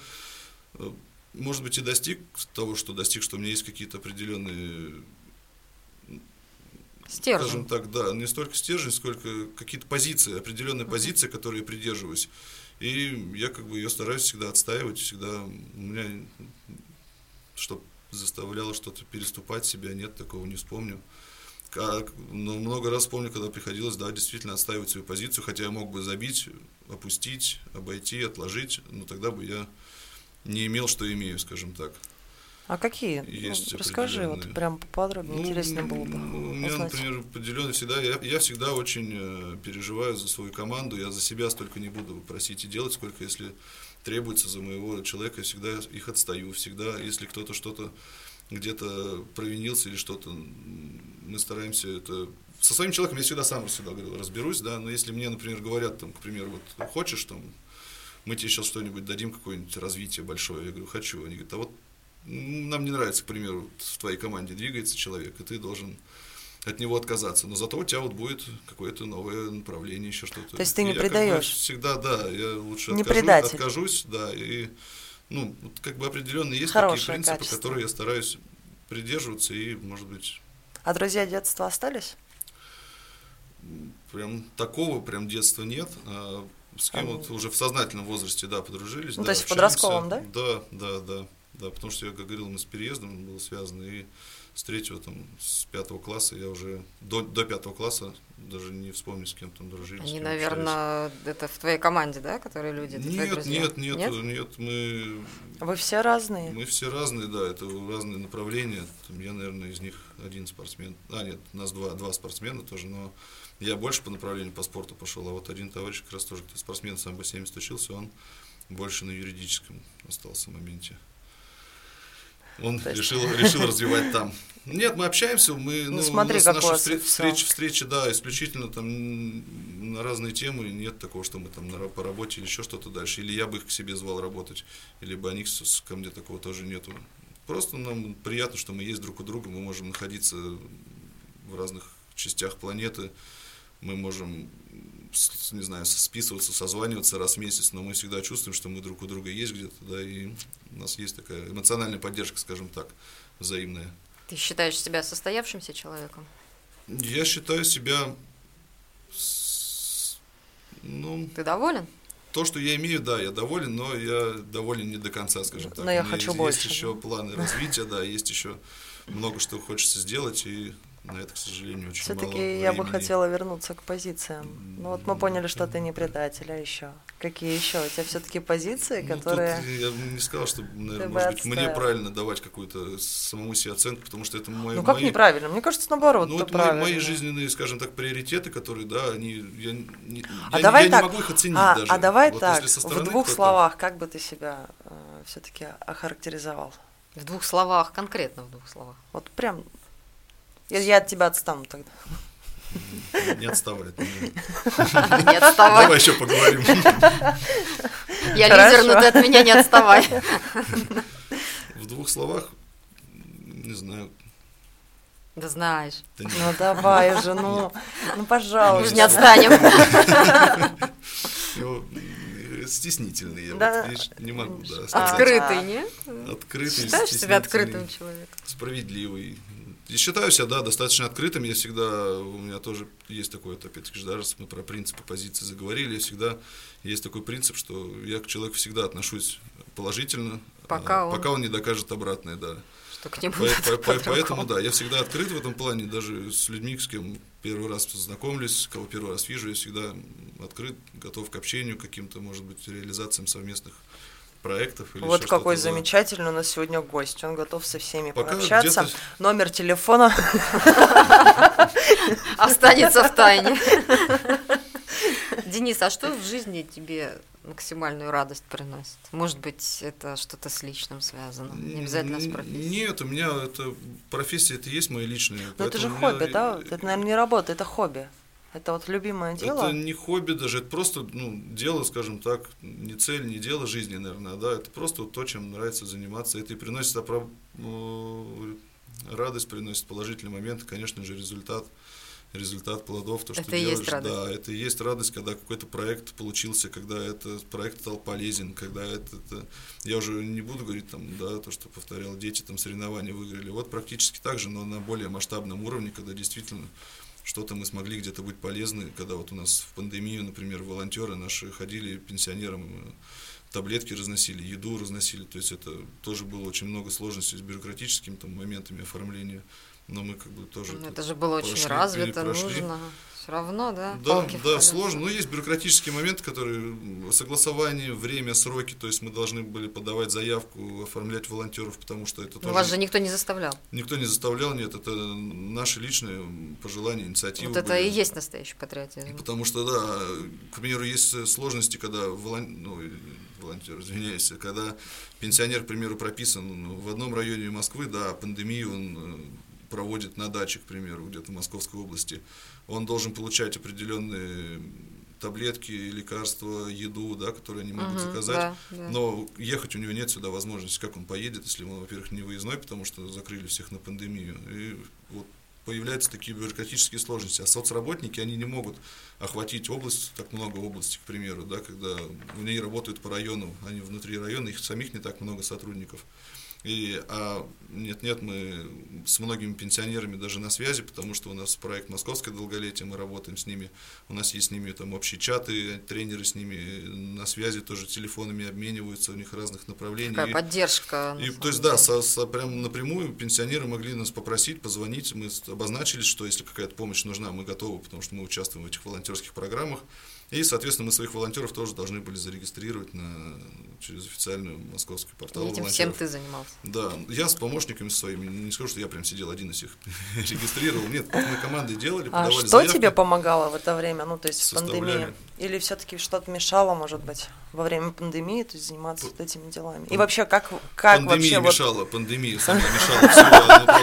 может быть, и достиг того, что достиг, что у меня есть какие-то определенные... Стержень. Скажем так, да, не столько стержень, сколько какие-то позиции, определенные uh-huh. позиции, которые я придерживаюсь. И я как бы ее стараюсь всегда отстаивать, всегда у меня, чтобы заставляло что-то переступать себя, нет, такого не вспомню. Как, но много раз вспомню, когда приходилось, да, действительно отстаивать свою позицию, хотя я мог бы забить, опустить, обойти, отложить, но тогда бы я не имел, что имею, скажем так. А какие? Есть расскажи, вот прям поподробнее, ну, интереснее было бы. У меня, узнать. Например, определенно всегда, я, я всегда очень переживаю за свою команду, я за себя столько не буду просить и делать, сколько если требуется за моего человека, я всегда их отстаю, всегда, если кто-то что-то где-то провинился или что-то, мы стараемся это... Со своим человеком я всегда сам всегда говорю, разберусь, да, но если мне, например, говорят, там, к примеру, вот хочешь, там, мы тебе сейчас что-нибудь дадим, какое-нибудь развитие большое, я говорю, хочу, они говорят, а вот нам не нравится, к примеру, в твоей команде двигается человек, и ты должен от него отказаться. Но зато у тебя вот будет какое-то новое направление, еще что-то. То есть ты не предаешь? Всегда, да. Я лучше не откажусь, откажусь, да. И, ну, как бы определенно есть такие принципы, качество. Которые я стараюсь придерживаться и, может быть. А друзья детства остались? Прям такого, прям детства нет. А с кем а... вот уже в сознательном возрасте, да, подружились. Ну, да, то есть в подростковом, да? Да, да, да. Да, потому что, я как говорил, мы с переездом было связано, и с третьего, там, с пятого класса я уже до, до пятого класса даже не вспомню, с кем там дружили. Они, наверное, общались. Это в твоей команде, да, которые люди? Нет, нет, нет, нет, нет, мы... Вы все разные? Мы все разные, да, это разные направления. Я, наверное, из них один спортсмен. А, нет, у нас два, два спортсмена тоже, но я больше по направлению по спорту пошел, а вот один товарищ как раз тоже спортсмен, самбо семьдесят учился, он больше на юридическом остался в моменте. Он есть... решил, решил развивать там. Нет, мы общаемся, мы, ну, ну, смотри, у нас наши встр... встречи, встречи, да, исключительно там на разные темы, нет такого, что мы там на, по работе или еще что-то дальше, или я бы их к себе звал работать, или бы они ко мне, такого тоже нету. Просто нам приятно, что мы есть друг у друга, мы можем находиться в разных частях планеты, мы можем, не знаю, списываться, созваниваться раз в месяц, но мы всегда чувствуем, что мы друг у друга есть где-то, да, и у нас есть такая эмоциональная поддержка, скажем так, взаимная. Ты считаешь себя состоявшимся человеком? Я считаю себя Ну, ты доволен? То, что я имею, да, я доволен, но я доволен не до конца, скажем так. Но я хочу есть больше. Есть еще планы развития, да, есть еще много что хочется сделать, и на это, к сожалению, очень все-таки мало времени. Я бы хотела вернуться к позициям. Ну вот мы поняли, что ты не предатель, а еще. Какие еще? У тебя все-таки позиции, ну, которые... Тут я бы не сказал, что, наверное, может быть, отставил. Мне правильно давать какую-то самому себе оценку, потому что это мои... Ну как мои... неправильно? Мне кажется, наоборот, ну, это вот правильно. Мои жизненные, скажем так, приоритеты, которые, да, они... Я не, а я, давай я так. не могу их оценить а, даже. А давай вот так, в двух словах, как бы ты себя э, все-таки охарактеризовал? В двух словах, конкретно в двух словах. Вот прям... Я от тебя отстану тогда. Не отставай от меня. Не отставай. Давай еще поговорим. Я лидер, но ты от меня не отставай. В двух словах, не знаю. Да знаешь. Ну давай уже, ну пожалуйста. Не отстанем. Стеснительный я, не могу. Открытый, не? Открытый. Считаешь себя открытым человеком? Справедливый. Я считаю себя, да, достаточно открытым. Я всегда, у меня тоже есть такой, опять-таки, даже мы про принципы позиции заговорили, я всегда, есть такой принцип, что я к человеку всегда отношусь положительно, пока, а, он... пока он не докажет обратное, да. Что к нему по, по, по, поэтому, да, я всегда открыт в этом плане, даже с людьми, с кем первый раз познакомлюсь, кого первый раз вижу, я всегда открыт, готов к общению, к каким-то, может быть, реализациям совместных проектов. Или вот какой замечательный у нас сегодня гость. Он готов со всеми пока пообщаться. Где-то... Номер телефона останется в тайне. Денис, а что в жизни тебе максимальную радость приносит? Может быть, это что-то с личным связано? Не обязательно с профессией. Нет, у меня это профессия, это есть мои личные. Но это же хобби, да? Это, наверное, не работа, это хобби. Это вот любимое дело? Это не хобби даже, это просто, ну, дело, скажем так, не цель, не дело жизни, наверное, да, это просто вот то, чем нравится заниматься, это и приносит оправ... радость, приносит положительный момент, конечно же, результат, результат плодов, то, что это делаешь, да, это и есть радость, когда какой-то проект получился, когда этот проект стал полезен, когда это, это... я уже не буду говорить, там, да, то, что повторял, дети там соревнования выиграли, вот практически так же, но на более масштабном уровне, когда действительно... Что-то мы смогли где-то быть полезны, когда вот у нас в пандемию, например, волонтеры наши ходили пенсионерам, таблетки разносили, еду разносили, то есть это тоже было очень много сложностей с бюрократическими там, моментами оформления, но мы как бы тоже... Ну, это же было прошли, очень развито, прошли. нужно, все равно, да? Да, да, сложно, но есть бюрократические моменты, которые согласование, время, сроки, то есть мы должны были подавать заявку, оформлять волонтеров, потому что это тоже... Вас же никто не заставлял. Никто не заставлял, нет, это наши личные пожелания, инициативы. Вот это были. И есть настоящий патриотизм. Потому что, да, к примеру, есть сложности, когда... Волон... Ну, волонтер, извиняюсь, когда пенсионер, к примеру, прописан в одном районе Москвы, да, пандемию он проводит на даче, к примеру, где-то в Московской области, он должен получать определенные таблетки, лекарства, еду, да, которые они могут угу, заказать, да, да. Но ехать у него нет сюда возможности, как он поедет, если он, во-первых, не выездной, потому что закрыли всех на пандемию, и вот появляются такие бюрократические сложности, а соцработники, они не могут охватить область, так много областей, к примеру, да, когда в ней работают по району, они внутри района, их самих не так много сотрудников. И, а нет-нет, мы с многими пенсионерами даже на связи, потому что у нас проект «Московское долголетие», мы работаем с ними, у нас есть с ними там общие чаты, тренеры с ними на связи, тоже телефонами обмениваются, у них разных направлений. Такая и, поддержка. И, то есть, да, со, со, прям напрямую пенсионеры могли нас попросить, позвонить, мы обозначились, что если какая-то помощь нужна, мы готовы, потому что мы участвуем в этих волонтерских программах. И, соответственно, мы своих волонтеров тоже должны были зарегистрировать на, через официальный московский портал. И этим волонтеров. Всем ты занимался? Да. Я с помощниками своими, не скажу, что я прям сидел один и всех регистрировал. Нет, мы команды делали, подавали заявки. А что тебе помогало в это время, ну, то есть в пандемии? Или все-таки что-то мешало, может быть, во время пандемии, то есть заниматься вот этими делами? И вообще, как, как вообще... Пандемия мешала, пандемия сама мешала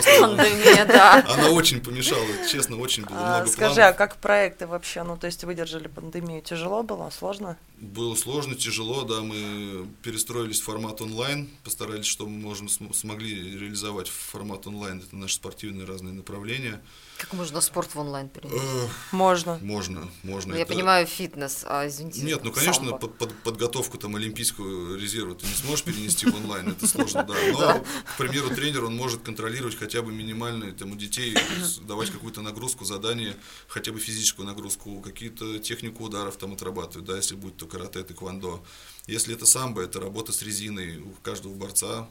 всего. Пандемия, да. Она очень помешала, честно, очень было много планов. Скажи, а как проекты вообще, ну, то есть выдержали пандемию? Тяжело было, сложно? Было сложно, тяжело, да, мы перестроились в формат онлайн, постарались, что мы можем, смогли реализовать в формат онлайн, это наши спортивные разные направления, Как можно спорт в онлайн перенести? Можно. Можно, можно. Я это... понимаю, фитнес, а извините. Нет, ну, конечно, под, под, подготовку там олимпийского резерва ты не сможешь перенести в онлайн, это сложно, да. Но, к примеру, тренер, он может контролировать хотя бы минимальные, там, у детей давать какую-то нагрузку, задание, хотя бы физическую нагрузку, какие-то технику ударов там отрабатывают, да, если будет то карате, тэквондо. Если это самбо, это работа с резиной, у каждого борца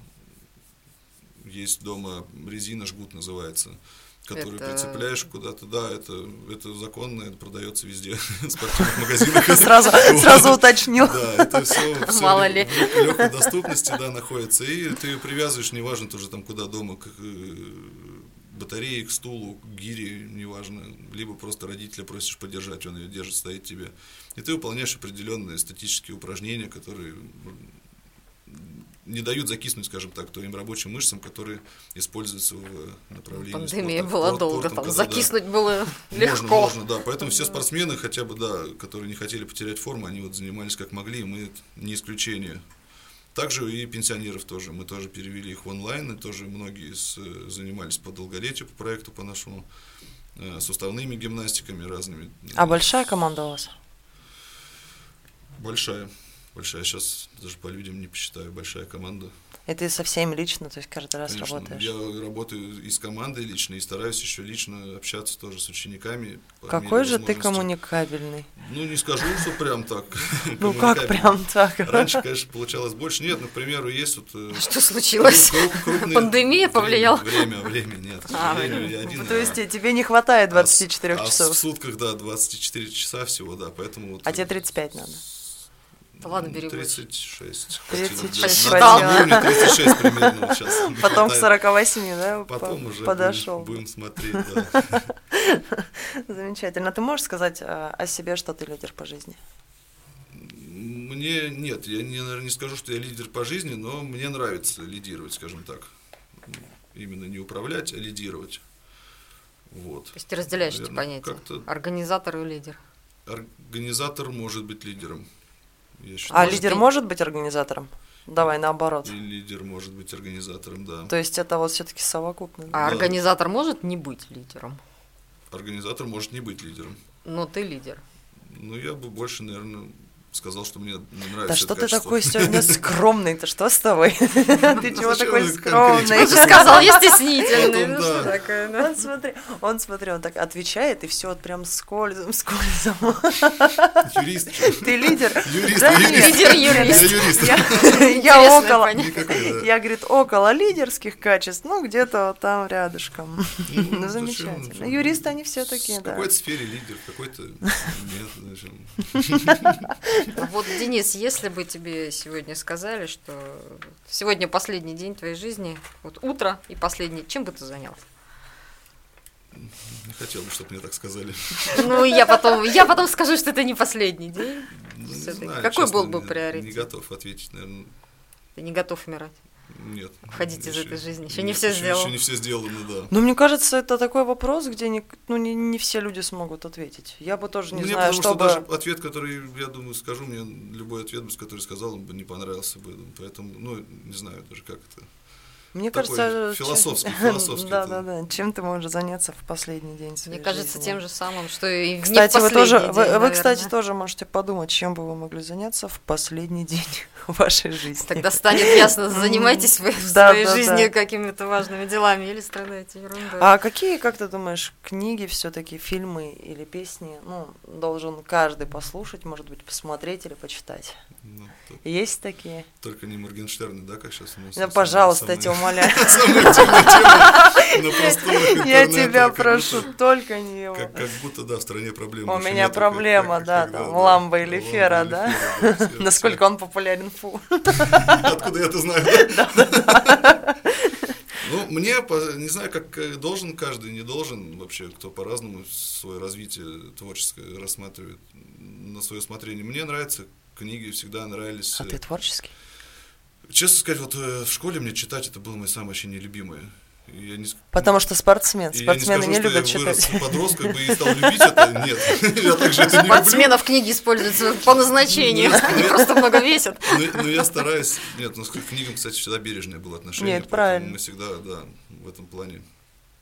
есть дома резина, жгут называется. Который это... прицепляешь куда-то, да, это, это законно, это продается везде в спортивных магазинах. Сразу, сразу уточнил. Да, это все, все мало ли. В легкой доступности, да, находится. И ты ее привязываешь, неважно тоже там куда дома, к батарее, к стулу, к гире, неважно. Либо просто родителя просишь подержать, он ее держит, стоит тебе. И ты выполняешь определенные эстетические упражнения, которые... не дают закиснуть, скажем так, твоим рабочим мышцам, которые используются в направлении спорта. Пандемия была долго, там закиснуть было легко. Можно, можно, да. Поэтому все спортсмены, хотя бы, да, которые не хотели потерять форму, они вот занимались как могли, и мы не исключение. Также и пенсионеров тоже. Мы тоже перевели их в онлайн, и тоже многие занимались по долголетию, по проекту, по нашему, суставными гимнастиками разными. А большая команда у вас? Большая. Большая, сейчас даже по людям не посчитаю, большая команда. И ты со всеми лично, то есть каждый раз Конечно, работаешь? Я работаю и с командой лично, и стараюсь еще лично общаться тоже с учениками. Какой же ты коммуникабельный? Ну, не скажу, что прям так. Ну, как прям так? Раньше, конечно, получалось больше. Нет, ну, к примеру, есть вот... Что случилось? Пандемия повлияла? Время, время, нет. То есть тебе не хватает двадцати четырёх часов? А в сутках, да, двадцать четыре часа всего, да, поэтому... А тебе тридцать пять надо? Да ладно, берегу. тридцать шесть. тридцать шесть хватило. На тридцать шесть примерно вот сейчас. Потом к сорок восемь, да, Потом по- уже подошел. Будем, будем смотреть, да. Замечательно. Ты можешь сказать о себе, что ты лидер по жизни? Мне нет, я, не, наверное, не скажу, что я лидер по жизни, но мне нравится лидировать, скажем так. Именно не управлять, а лидировать. Вот. То есть ты разделяешь эти понятия? Организатор и лидер? Организатор может быть лидером. Считаю, а лидер быть... может быть организатором? Давай наоборот. И лидер может быть организатором, да. То есть это вот все-таки совокупно. А да. Организатор может не быть лидером? Организатор может не быть лидером. Но ты лидер. Ну, я бы больше, наверное, сказал, что мне не нравится. Да что ты качество. Такой сегодня скромный-то? Что с тобой? Ты чего такой скромный? Я же сказал, я стеснительный. Ну что такое? Он, смотри, он так отвечает, и все вот прям скользом, скользом. Юрист. Ты лидер? Юрист. Лидер, юрист. Я около. Я, говорит, около лидерских качеств, ну где-то вот там рядышком. Ну замечательно. Юристы они все такие, да. В какой-то сфере лидер, в какой-то нет. Вот, Денис, если бы тебе сегодня сказали, что сегодня последний день твоей жизни, вот утро и последний, чем бы ты занялся? Не хотел бы, чтобы мне так сказали. Ну, я потом, я потом скажу, что это не последний день. Ну, не знаю, какой честно, был бы приоритет? Не готов ответить, наверное. Ты не готов умирать? Нет. Уходить из этой жизни. Еще не все сделано. Еще не все сделано, да. Ну, мне кажется, это такой вопрос, где не, ну, не, не все люди смогут ответить. Я бы тоже не мне знаю, потому, чтобы... что даже ответ, который, я думаю, скажу, мне любой ответ, который сказал, он бы не понравился бы. Поэтому, ну, не знаю даже, как это... Мне такой кажется, философский, чем... философский. Да, да, да. Чем ты можешь заняться в последний день своей Мне кажется, жизни? Тем же самым, что и кстати, не в последний вы тоже, день, вы, вы, кстати, тоже можете подумать, чем бы вы могли заняться в последний день вашей жизни. Тогда станет ясно, занимаетесь вы в своей жизни какими-то важными делами или страдаете ерундой. А какие, как ты думаешь, книги все-таки, фильмы или песни, ну, должен каждый послушать, может быть, посмотреть или почитать? Есть такие? Только не Моргенштерн, да, как сейчас у нас? Да, пожалуйста, эти умолчания. Я тебя прошу, только не его. Как будто, да, в стране проблема. У меня проблема, да, там, Ламбо или Фера, да? Насколько он популярен, фу. Откуда я это знаю? Ну, мне, не знаю, как должен каждый, не должен вообще, кто по-разному свое развитие творческое рассматривает на свое усмотрение. Мне нравятся книги, всегда нравились. А ты творческий? Честно сказать, вот э, в школе мне читать это было мое самое еще нелюбимое. Я не... Потому что спортсмен. Спортсмены не, скажу, не любят читать. Я не вырос подростком и стал любить это. Нет, я также это не люблю. Спортсменов книги используются по назначению. Они просто много весят. Но я стараюсь... Нет, ну к книгам, кстати, всегда бережное было отношение. Нет, правильно. Мы всегда, да, в этом плане.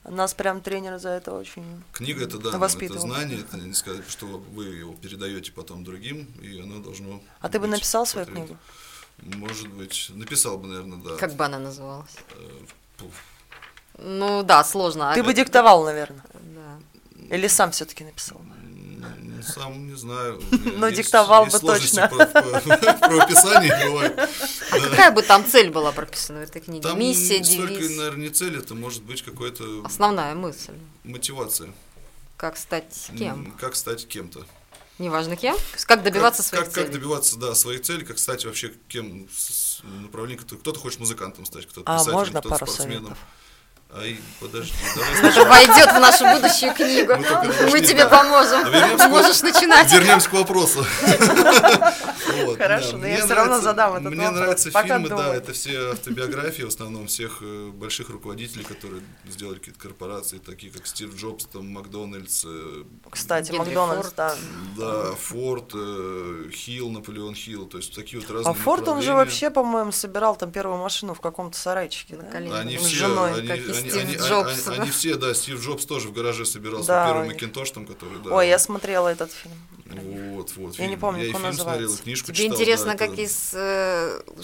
Нас прям тренер за это очень воспитывал. Книга — это да, это знание, это не сказать, что вы его передаете потом другим, и оно должно. А ты бы написал свою книгу? Может быть, написал бы, наверное, да. Как бы она называлась? Ну да, сложно. Ты бы диктовал, наверное. Или сам все-таки написал? Сам не знаю. Но есть, диктовал есть бы точно. Про, про, про описание бывает. А да. Какая бы там цель была прописана в этой книге? Там миссия, девиз? Там столько, наверное, не цель, это может быть какая-то... Основная мысль. Мотивация. Как стать кем? Как стать кем-то. Неважно кем? Как добиваться как, своих как, целей? Как добиваться, да, своих целей, как стать вообще кем, направление, кто-то хочет музыкантом стать, кто-то а, писателем, кто-то спортсменом. Советов? Ай, подожди, давай. Это войдет в нашу будущую книгу. Мы, Мы тебе да. поможем. Вернемся Можешь к... начинать. Вернемся к вопросу. Вот, хорошо, да. но я все равно задам этот вопрос. Мне нравятся фильмы, да, это все автобиографии, в основном всех больших руководителей, которые сделали какие-то корпорации, такие как Стив Джобс, там Макдональдс. Кстати, Макдональдс, да. Да, Форд, Хилл, Наполеон Хилл, то есть такие вот разные. А Форд он же вообще, по-моему, собирал там первую машину в каком-то сарайчике, да? Они все, они, они, они, они все, да, Стив Джобс тоже в гараже собирался, да, первый Макинтош там, который, да. Ой, я смотрела этот фильм. Вот, вот. Я фильм. не помню, я как он называется. Смотрел, книжку Тебе читал, интересно, да, как это... из...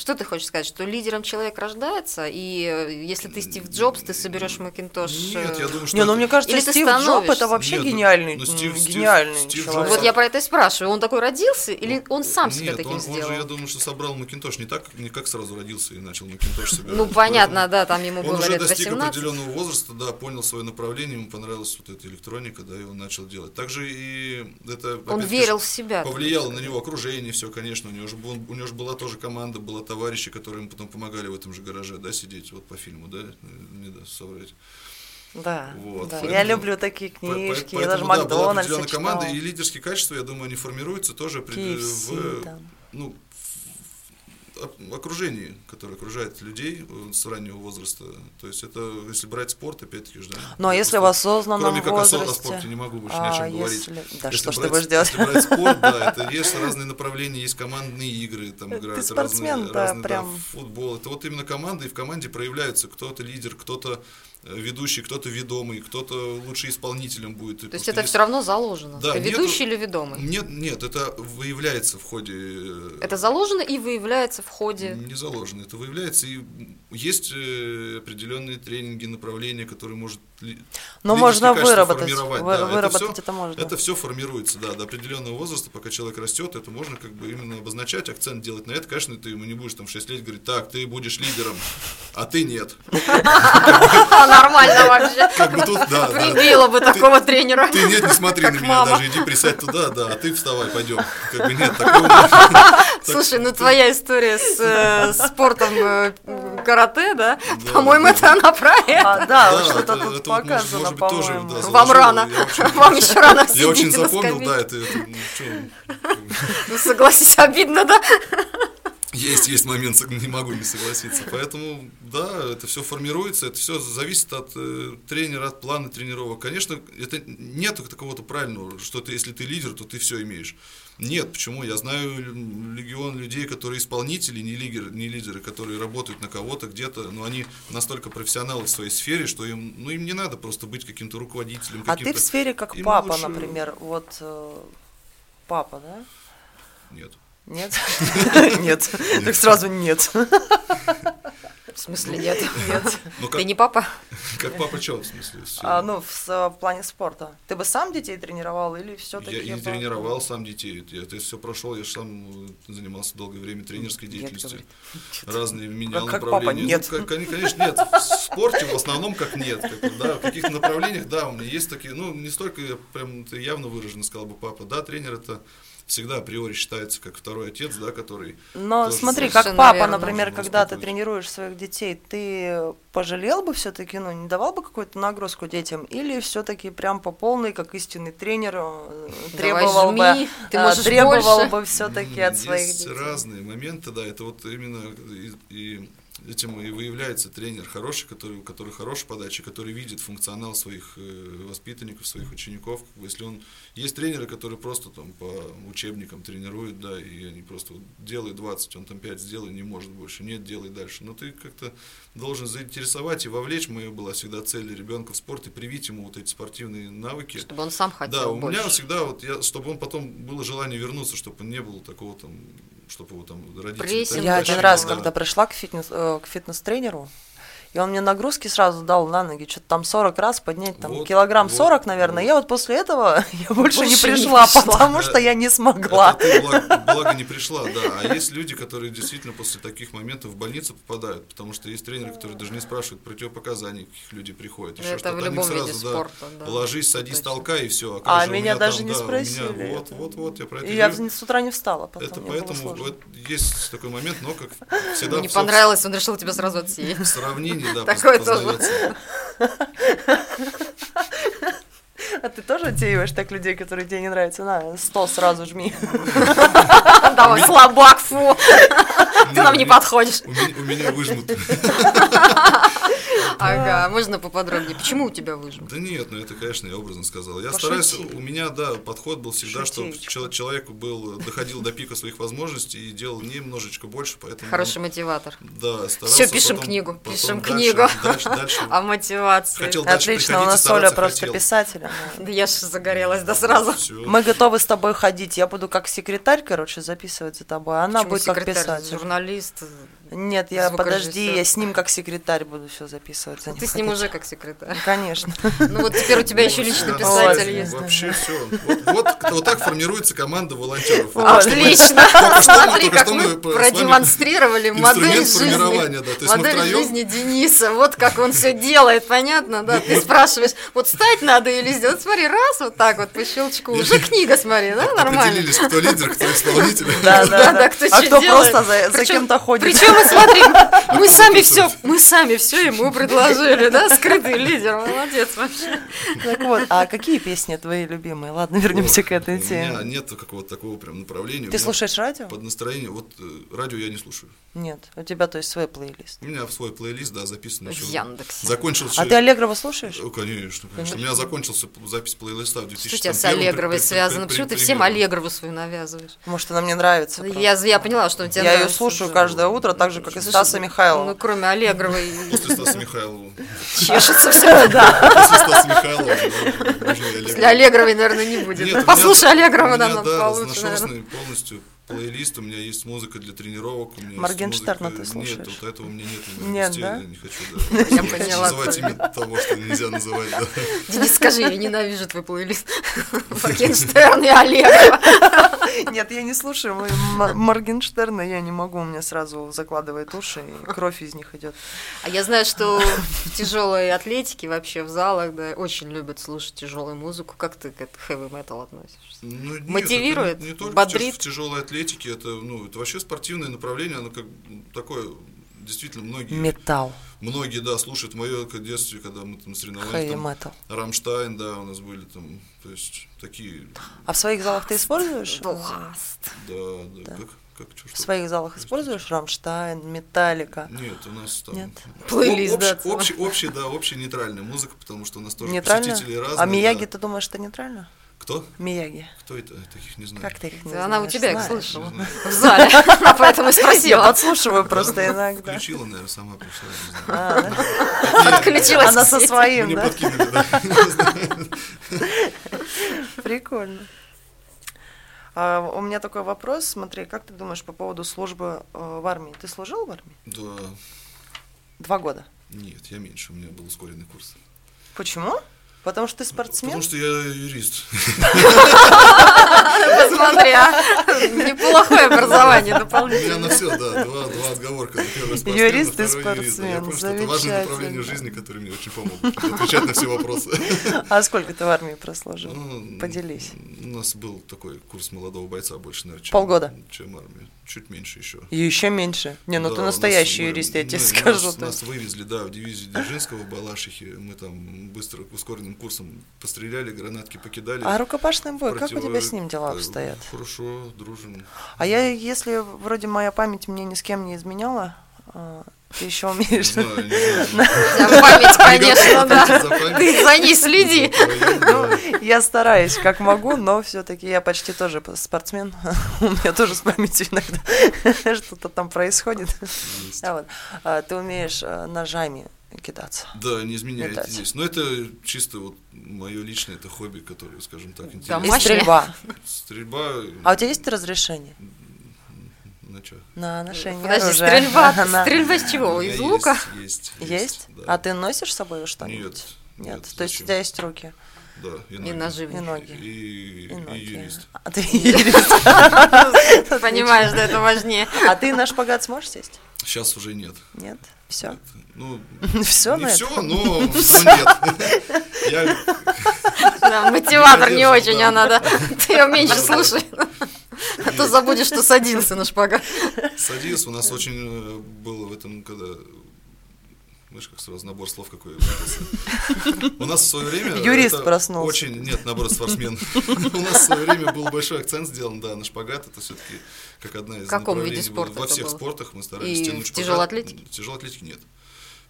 Что ты хочешь сказать? Что лидером человек рождается, и если ты Стив Джобс, ты соберешь Макинтош... Нет, я думаю, что... Не, это... ну мне кажется, Или Стив Джобс это вообще Нет, гениальный, ну, Стив, гениальный Стив, человек. Джобс... Вот я про это и спрашиваю. Он такой родился, или он сам Нет, себя таким он, сделал? Нет, он же, я думаю, что собрал Макинтош не так, не как сразу родился и начал Макинтош собирать. Ну, понятно, да, там ему было лет восемнадцать. Определенного возраста, да, понял свое направление, ему понравилась вот эта электроника, да, и он начал делать. Также и это он верил в себя, повлияло на него окружение, все, конечно, у него же он, у него же была тоже команда, была товарищи, которые ему потом помогали в этом же гараже, да, сидеть вот по фильму, да, не да, соврать. Да, вот, да. Поэтому, я люблю такие книжки, по, по, я даже Макдональдс читала. Команда и лидерские качества, я думаю, они формируются тоже в, ну, окружении, которое окружает людей с раннего возраста. То есть это, если брать спорт, опять-таки же, да. Ну, а если в осознанном возрасте? Кроме как о спорте не могу больше а, ни о чем если... говорить. Да, если что ж ты будешь делать? Если брать спорт, да, это есть разные направления, есть командные игры, там играют разные, да, да, футбол. Это вот именно команда, и в команде проявляются кто-то лидер, кто-то ведущий, кто-то ведомый, кто-то лучше исполнителем будет. То есть это есть... все равно заложено. Да, ведущий нету... или ведомый? Нет, нет, это выявляется в ходе. Это заложено и выявляется в ходе. Не заложено, это выявляется, и есть определенные тренинги, направления, которые может. Но можно выработать. Формировать. Вы, да, выработать это, все, это можно. Это все формируется, да, до определенного возраста, пока человек растет, это можно как бы именно обозначать, акцент делать на это. Конечно, ты ему не будешь там в шесть лет говорить, так, ты будешь лидером, а ты нет. Нормально вообще. Как бы тут, да, прибило да, бы ты, такого тренера. Ты нет, не смотри на меня, мама. Даже иди присядь туда, да, а ты вставай, пойдем. Как бы нет такого. Слушай, ну твоя история с спортом карате, да? По-моему, это она про это. Да, что-то тут показано, по-моему. Вам рано, вам еще рано сидите на скамейке. Я очень запомнил, да, это... Ну, согласись, обидно, да? Есть, есть момент, не могу не согласиться. Поэтому, да, это все формируется, это все зависит от э, тренера, от плана тренировок. Конечно, это нету такого-то правильного, что ты, если ты лидер, то ты все имеешь. Нет, почему? Я знаю легион людей, которые исполнители, не лидеры, не лидеры, которые работают на кого-то где-то, но они настолько профессионалы в своей сфере, что им, ну, им не надо просто быть каким-то руководителем. Каким-то. А ты в сфере как им папа, лучше... например, вот э, папа, да? Нет. Нет? Нет. Так сразу нет. В смысле нет? Ты не папа? Как папа чего, в смысле? Ну, в плане спорта. Ты бы сам детей тренировал или все-таки? Я и тренировал сам детей. Это все прошел, я же сам занимался долгое время тренерской деятельностью. Разные менял направления. Как папа, нет. Конечно, нет. В спорте в основном как нет. В каких-то направлениях, да, у меня есть такие, ну, не столько, прям явно выраженно сказал бы папа, да, тренер это... Всегда априори считается как второй отец, да, который... Но смотри, как папа, наверное, например, когда ты тренируешь своих детей, ты пожалел бы все-таки, ну, не давал бы какую-то нагрузку детям, или все-таки прям по полной, как истинный тренер, требовал Давай, бы, а, требовал бы все-таки от своих детей? Есть разные моменты, да, это вот именно и, и Этим и выявляется тренер хороший, который, который хорош в подаче, который видит функционал своих воспитанников, своих учеников. Если он... Есть тренеры, которые просто там по учебникам тренируют, да, и они просто вот, делай двадцать, он там пять сделай, не может больше, нет, делай дальше. Но ты как-то должен заинтересовать и вовлечь. Моя была всегда цель ребенка в спорт и привить ему вот эти спортивные навыки. Чтобы он сам хотел да, больше. Да, у меня всегда, вот я, чтобы он потом было желание вернуться, чтобы он не было такого там... чтобы его там родители... Я один раз, когда пришла к, фитнес, э, к фитнес-тренеру, и он мне нагрузки сразу дал на ноги, что-то там сорок раз поднять, там вот, килограмм вот, сорок, наверное. Вот. Я вот после этого я больше, больше не пришла, не пришла потому да. что я не смогла. Это, это, благо, благо не пришла, да. А есть люди, которые действительно после таких моментов в больницу попадают, потому что есть тренеры, которые даже не спрашивают противопоказаний, каких людей приходят. Еще это в любом сразу, виде спорта. Да, да, ложись, садись, точно. Толкай и все. А, а меня даже там, не да, спросили. Меня, вот, вот, вот, я про это и я с утра не встала. Потом, это поэтому вот, есть такой момент, но как всегда... Не понравилось, он решил тебя сразу отсеять. Сравнение. Да, такое тоже. А ты тоже отсеиваешь так людей, которые тебе не нравятся? На, сто сразу жми. Давай, слабак, фу. Ты нам не подходишь. У меня выжмут. Ага, можно поподробнее? Почему у тебя выжмут? Да нет, ну это, конечно, я образно сказал. Я стараюсь, у меня, да, подход был всегда, чтобы человек был, доходил до пика своих возможностей и делал немножечко больше, поэтому... Хороший мотиватор. Да, старался. Все, пишем книгу, пишем книгу о мотивации. Отлично, у нас Оля просто писателя. Да я же загорелась, да сразу. Мы готовы с тобой ходить, я буду как секретарь, короче, записывать за тобой, она будет как писатель. Журналист. Нет, я подожди, я с ним как секретарь буду все записывать. Ты хотите. С ним уже как секретарь. Конечно. Ну вот теперь у тебя еще личный писатель есть. Вообще все. Вот так формируется команда волонтеров. Отлично. Смотри, как мы продемонстрировали модель жизни. Модель жизни Дениса. Вот как он все делает, понятно, да? Ты спрашиваешь, вот встать надо или сделать. Смотри, раз, вот так вот по щелчку. Уже книга, смотри, да, нормально. Определились, кто лидер, кто исполнитель. Да, да, да. А кто просто за кем-то ходит. Причем смотри, мы сами все, мы сами все ему предложили, да, скрытый лидер, молодец вообще. Так вот, а какие песни твои любимые? Ладно, вернемся Ох, к этой теме. У меня нет какого-то такого прям направления. Ты слушаешь радио? Под настроение, вот радио я не слушаю. Нет, у тебя то есть свой плейлист. У меня свой плейлист, да, записан еще. В Яндексе. Закончился. А ты Аллегрова слушаешь? О, конечно, конечно. У меня закончился запись плейлиста в две тысячи четвёртом. Что у тебя с Аллегровой связано? Почему ты всем Аллегрову свою навязываешь? Может, она мне нравится. Я, я поняла, что у тебя нравится. Я ее слушаю каждое утро, так же, как и Стаса Михайлова. Ну, кроме Аллегровой. После Стаса Михайлова. Чешется все, да. После Стаса Михайлова. Аллегровой, наверное, не будет. Послушай Аллегрову, нам получше, наверное. Полностью. Плейлист, у меня есть музыка для тренировок. Моргенштерна музыка... ты слушаешь? Нет, вот этого у меня нет. Нет, да? Я не хочу, да. Я поняла. Называть имя того, что нельзя называть, да. Денис, скажи, я ненавижу твой плейлист. Моргенштерн и Аллегрова. Нет, я не слушаю Моргенштерна, я не могу, у меня сразу закладывает уши, и кровь из них идет. А я знаю, что в тяжелой атлетике вообще в залах, да, очень любят слушать тяжелую музыку. Как ты к heavy metal относишься? Ну, нет, мотивирует, не, не только бодрит. В тяжелой атлетике это, ну, это вообще спортивное направление, оно как такое действительно многие. Металл. Многие, да, слушают. В моем детстве, когда мы там соревновались, там, Рамштайн, да, у нас были там, то есть такие. А в своих залах ты используешь? Бласт. Да, да, да. Как? Как, что, что в своих залах используешь Рамштайн, Metallica? Нет, у нас там... Нет. Плейлист, да. Общий, общий, да, общая нейтральная музыка, потому что у нас тоже посетители разные. А Мияги, ты думаешь, это нейтрально? Кто? Мияги. Кто это? Я таких не знаю. Как ты их не знаешь? Она у тебя их слышала в зале, поэтому и спросила. Я подслушиваю просто иногда. Включила, наверное, сама пришла. Подключилась. Она со своим, да? Прикольно. У меня такой вопрос. Смотри, как ты думаешь по поводу службы в армии? Ты служил в армии? Да. Два года? Нет, я меньше. У меня был ускоренный курс. Почему? Потому что ты спортсмен? Потому что я юрист. Посмотри, неплохое образование дополнительное. У меня на все, да, два отговорка. Юрист и спортсмен, замечательно. Это важное направление жизни, которое мне очень помогло отвечать на все вопросы. А сколько ты в армии прослужил? Поделись. У нас был такой курс молодого бойца, больше, наверное, полгода, чем армия. Чуть меньше еще. И еще меньше? Не, ну да, ты настоящий юрист, я тебе скажу. Нас, нас вывезли, да, в дивизию Дзержинского, в Балашихе. Мы там быстро ускоренным курсом постреляли, гранатки покидали. А рукопашный бой, против... как у тебя с ним дела обстоят? Хорошо, дружим. А я, если вроде моя память мне ни с кем не изменяла, Ты еще умеешь? Не знаю, не знаю. За память, конечно, да. За память. Ты за ней следи. Я стараюсь, как могу, но все-таки я почти тоже спортсмен. У меня тоже с памятью иногда что-то там происходит. А вот. Ты умеешь ножами кидаться. Да, не изменяет кидаться. Здесь. Но это чисто вот мое личное, это хобби, которое, скажем так, интересно. И стрельба. Стрельба. А у тебя есть разрешение? На что? На ношение оружия. Стрельба. На... Стрельба с чего? Из лука? Есть. Есть? есть, есть? Да. А ты носишь с собой что-нибудь? Нет. Нет. То есть у тебя есть руки? Да. И, и ножи. И ноги. И, и, ноги. и юрист. А ты юрист. Понимаешь, да, это важнее. А ты на шпагат сможешь сесть? Сейчас уже нет. Нет? Все? Ну, все, не все, но нет. Мотиватор не очень, она, да. Ты ее меньше слушай. А то забудешь, что садился на шпагат. Садился. У нас очень было в этом, когда... Знаешь, как сразу набор слов какой. У нас в свое время... Юрист проснулся. Очень... Нет, наоборот, спортсмен. У нас в свое время был большой акцент сделан, да, на шпагат. Это все-таки как одна из направлений. Во всех спортах мы старались тянуть шпагат. И в тяжелоатлетике? В тяжелоатлетике нет.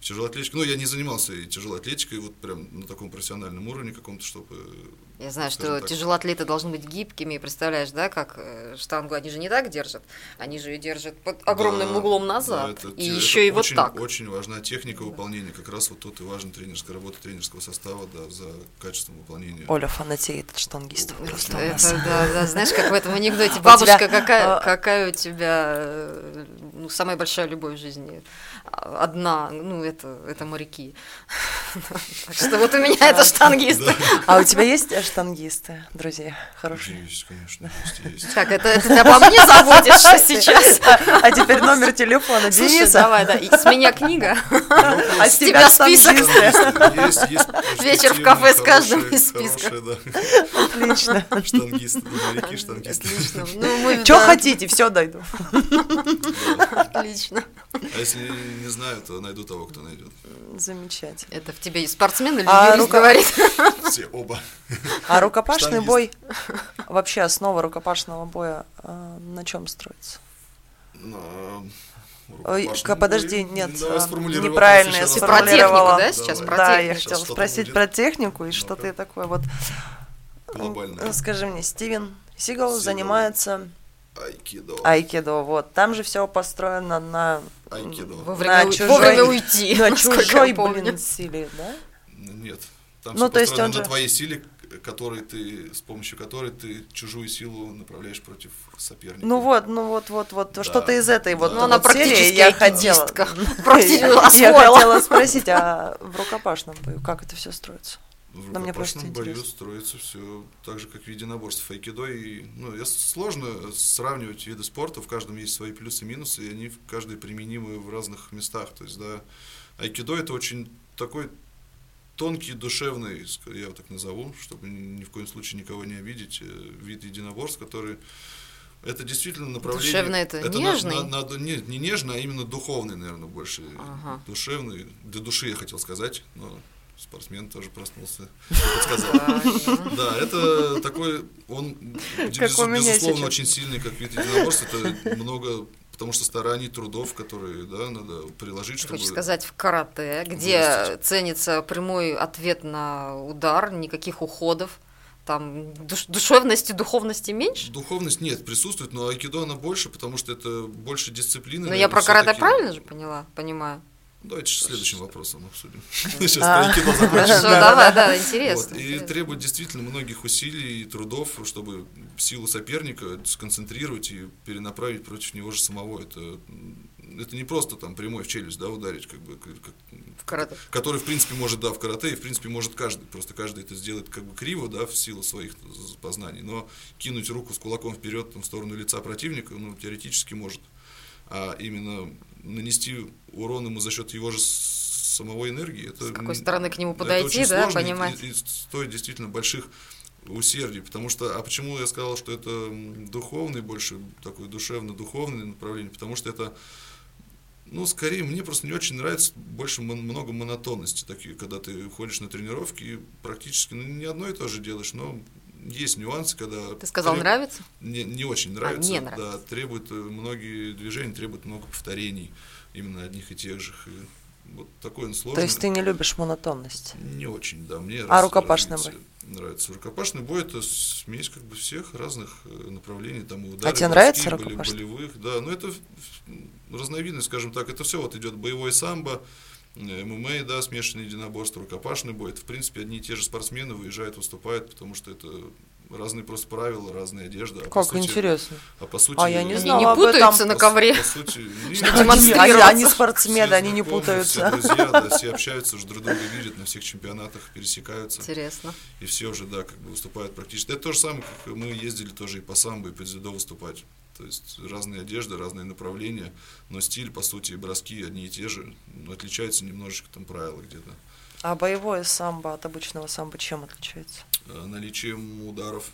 В тяжелоатлетике... Ну, я не занимался и тяжелоатлетикой, вот прям на таком профессиональном уровне каком-то, чтобы... Я знаю, что так. Тяжелоатлеты должны быть гибкими, представляешь, да, как штангу, они же не так держат, они же ее держат под огромным да, углом назад, да, это, и это еще и вот так. Очень важна техника выполнения, как раз вот тут и важна тренерская работа тренерского состава, да, за качеством выполнения. Оля фанатеет от штангистов просто это, у нас. Да, да, знаешь, как в этом анекдоте, бабушка, какая, какая у тебя ну, самая большая любовь в жизни? Одна, ну это, это моряки. Так что вот у меня это штангисты. А у тебя есть штангисты, друзья, хорошие? Есть, конечно, есть, есть. Так, это, это ты обо мне заботишься сейчас? А теперь номер телефона Дениса. Давай, да, с меня книга, а с тебя список. Вечер в кафе с каждым из списков. Отлично. Штангисты, моряки, штангисты. Что хотите, все дойду. Отлично. А если не знаю, то найду того, кто найдет. Замечательно. Это в тебе спортсмен или юрист говорит? Все, оба. А рукопашный бой, вообще основа рукопашного боя на чем строится? Подожди, нет, неправильно я сформулировала. Про технику, да, сейчас? Да, я хотела спросить про технику и что ты такое вот... Глобально. Скажи мне, Стивен Сигал занимается... Айкидо. Айкидо, вот. Там же все построено на... Айкидо. Вовремя, на чужой, вовремя уйти. На чужой, блин, силе, да? Нет. Там ну, все то построено есть на же... твоей силе, которой ты, с помощью которой ты чужую силу направляешь против соперника. Ну вот, ну вот, вот, вот, да. Что-то из этой да. вот, ну, вот она практически я хотела, я хотела спросить, а в рукопашном бою как это все строится? В рукопашном бою интересно. Строится все так же, как в единоборстве айкидо. И, ну, сложно сравнивать виды спорта, в каждом есть свои плюсы и минусы, и они в каждой применимы в разных местах. То есть, да, айкидо это очень такой тонкий, душевный, я его так назову, чтобы ни в коем случае никого не обидеть, вид единоборств, который... Это действительно направление... Душевно это, это нежный? На, на, на, не, не нежный, а именно духовный, наверное, больше. Ага. Душевный, для души я хотел сказать, но... Спортсмен тоже проснулся, подсказал. Да, это такой, он, безусловно, очень сильный, как вид единоборств. Это много, потому что стараний, трудов, которые, да, надо приложить, чтобы... Хочу сказать, в карате, где ценится прямой ответ на удар, никаких уходов. Там душ- душевности, духовности меньше? Духовность нет, присутствует, но айкидо она больше, потому что это больше дисциплины. Но я про карате правильно же поняла, понимаю? Давайте следующим вопросом обсудим. Сейчас айкидо закончим. Давай, да, интересно. И требует действительно многих усилий и трудов, чтобы силу соперника сконцентрировать и перенаправить против него же самого. Это это не просто там прямой в челюсть, да, ударить, как бы, в карате. Который в принципе может, да, в карате и в принципе может каждый, просто каждый это сделает как бы криво, да, в силу своих познаний. Но кинуть руку с кулаком вперед там, в сторону лица противника, ну теоретически может, а именно нанести урон ему за счет его же самого энергии. Это, с какой стороны к нему подойти, да, понимать? И, и стоит действительно больших усердий, потому что, а почему я сказал, что это духовный, больше такой душевно-духовное направление, потому что это, ну, скорее, мне просто не очень нравится больше мон- много монотонности, такие, когда ты ходишь на тренировки и практически ну, не одно и то же делаешь, но есть нюансы, когда... Ты сказал, треб... нравится? Не, не очень нравится. А, не нравится. Да, требует, многие движения требуют много повторений, именно одних и тех же. И вот такой он сложный. То есть ты не любишь монотонность? Не очень, да. Мне а рукопашный бой? Нравится. Рукопашный бой – это смесь как бы всех разных направлений, там и удары. А тебе нравится рукопашный? Болевых, да. Но это разновидность, скажем так. Это все вот идет боевой самбо, эм эм а, да, смешанное единоборство, рукопашный бой. Это, в принципе, одни и те же спортсмены выезжают, выступают, потому что это разные просто правила, разные одежды. А как сути, интересно. А по сути... А я не знала, не путаются на ковре. По сути, они спортсмены, они не путаются. Все друзья, да, все общаются, уже друг друга видят, на всех чемпионатах пересекаются. Интересно. И все уже, да, как бы выступают практически. Это то же самое, как мы ездили тоже и по самбо, и по дзюдо выступать. То есть разные одежды, разные направления, но стиль, по сути, и броски одни и те же, но отличаются немножечко там правила где-то. А боевое самбо от обычного самбо чем отличается? Наличием ударов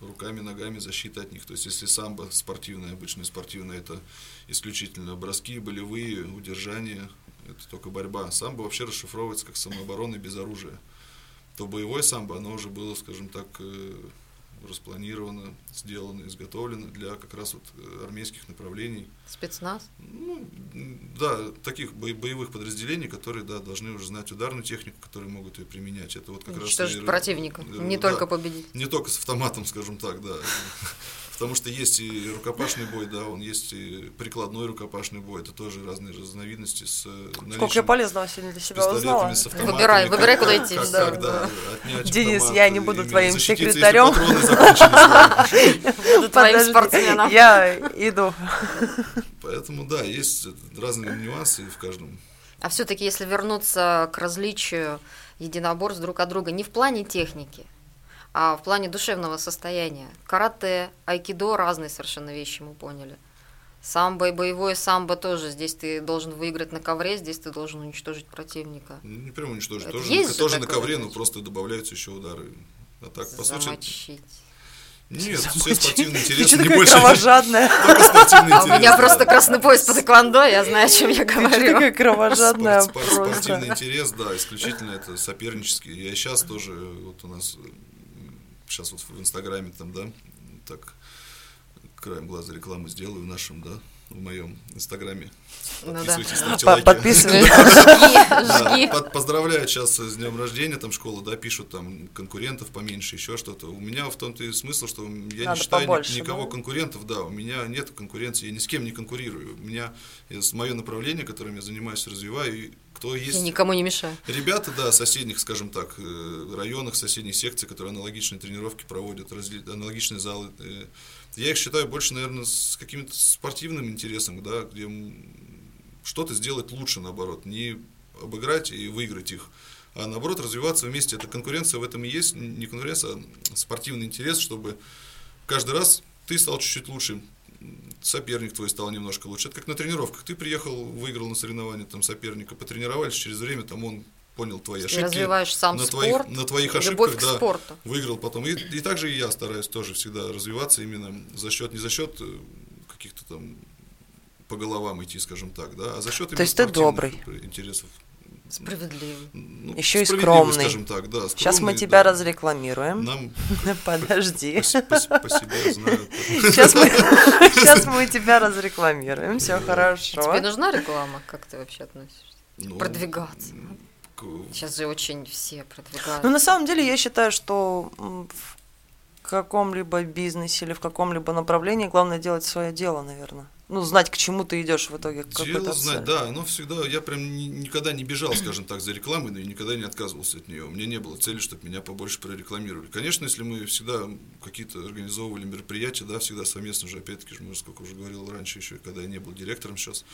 руками, ногами, защита от них. То есть если самбо спортивное, обычное спортивное, это исключительно броски, болевые, удержание, это только борьба. Самбо вообще расшифровывается как самооборона без оружия. То боевое самбо, оно уже было, скажем так, распланировано, сделано, изготовлено для как раз вот армейских направлений. Спецназ? Ну, да, таких боевых подразделений, которые, да, должны уже знать ударную технику, которые могут ее применять. Это вот как уничтожить раз... противника, э, не да, только победить. Не только с автоматом, скажем так, да. Потому что есть и рукопашный бой, да, он есть и прикладной рукопашный бой, это тоже разные разновидности с наличием. Сколько я полезного сегодня для себя узнала. Выбирай, выбирай, куда идти. Как, да, как, да. Да, Денис, я не буду твоим секретарем. Буду твоим спортсменом. Я иду. Поэтому, да, есть разные нюансы в каждом. А все-таки, если вернуться к различию единоборств друг от друга, не в плане техники, а в плане душевного состояния. Карате, айкидо – разные совершенно вещи, мы поняли. Самбо и боевое самбо тоже. Здесь ты должен выиграть на ковре, здесь ты должен уничтожить противника. Не прям уничтожить, тоже, на, тоже на ковре, вещь? Но просто добавляются еще удары. А так, по сути... Нет, замочить. Все спортивные интересы, не больше. Ты кровожадная. А у меня просто красный пояс по тэквондо, я знаю, о чем я говорю. Ты такая кровожадная просто. Спортивный интерес, да, исключительно это сопернический. Я сейчас тоже, вот у нас... Сейчас вот в Инстаграме там, да, так краем глаза рекламу сделаю в нашем, да, в моем Инстаграме. Подписывайтесь, ну, да. Ставьте лайки. Подписывайтесь. Поздравляю сейчас с днем рождения, там школа, да, пишут там конкурентов поменьше, еще что-то. У меня в том-то и смысл, что я не считаю никого конкурентов, да, у меня нет конкуренции, я ни с кем не конкурирую. У меня мое направление, которым я занимаюсь, развиваю. Кто есть. И никому не мешаю. Ребята, да, соседних, скажем так, районах, соседних секций, которые аналогичные тренировки проводят, разли... аналогичные залы. Я их считаю больше, наверное, с каким-то спортивным интересом, да, где что-то сделать лучше, наоборот, не обыграть и выиграть их, а наоборот развиваться вместе. Это конкуренция, в этом и есть, не конкуренция, а спортивный интерес, чтобы каждый раз ты стал чуть-чуть лучше. Соперник твой стал немножко лучше. Это как на тренировках. Ты приехал, выиграл на соревнования там, соперника, потренировались, через время там, он понял твои ошибки. Развиваешь сам на твоих, спорт, на твоих ошибках, любовь к спорту. Да, выиграл потом. И, и также и я стараюсь тоже всегда развиваться именно за счет, не за счет каких-то там по головам идти, скажем так, да, а за счет именно спортивных интересов. Справедливый. Ну, еще и скромный. Скажем так, да, скромный. Сейчас мы тебя, да, разрекламируем. Нам... Подожди. Спасибо, я знаю. Сейчас мы тебя разрекламируем, все хорошо. Тебе нужна реклама? Как ты вообще относишься? Продвигаться. Сейчас же очень все продвигаются. Ну, на самом деле, я считаю, что в каком-либо бизнесе или в каком-либо направлении главное делать свое дело, наверное. Ну, знать, к чему ты идешь в итоге. Дело знать, да, оно всегда, я прям ни, никогда не бежал, скажем так, за рекламой, но и никогда не отказывался от нее. У меня не было цели, чтобы меня побольше прорекламировали. Конечно, если мы всегда какие-то организовывали мероприятия, да, всегда совместно же, опять-таки, мы уже, сколько уже говорил раньше, еще когда я не был директором сейчас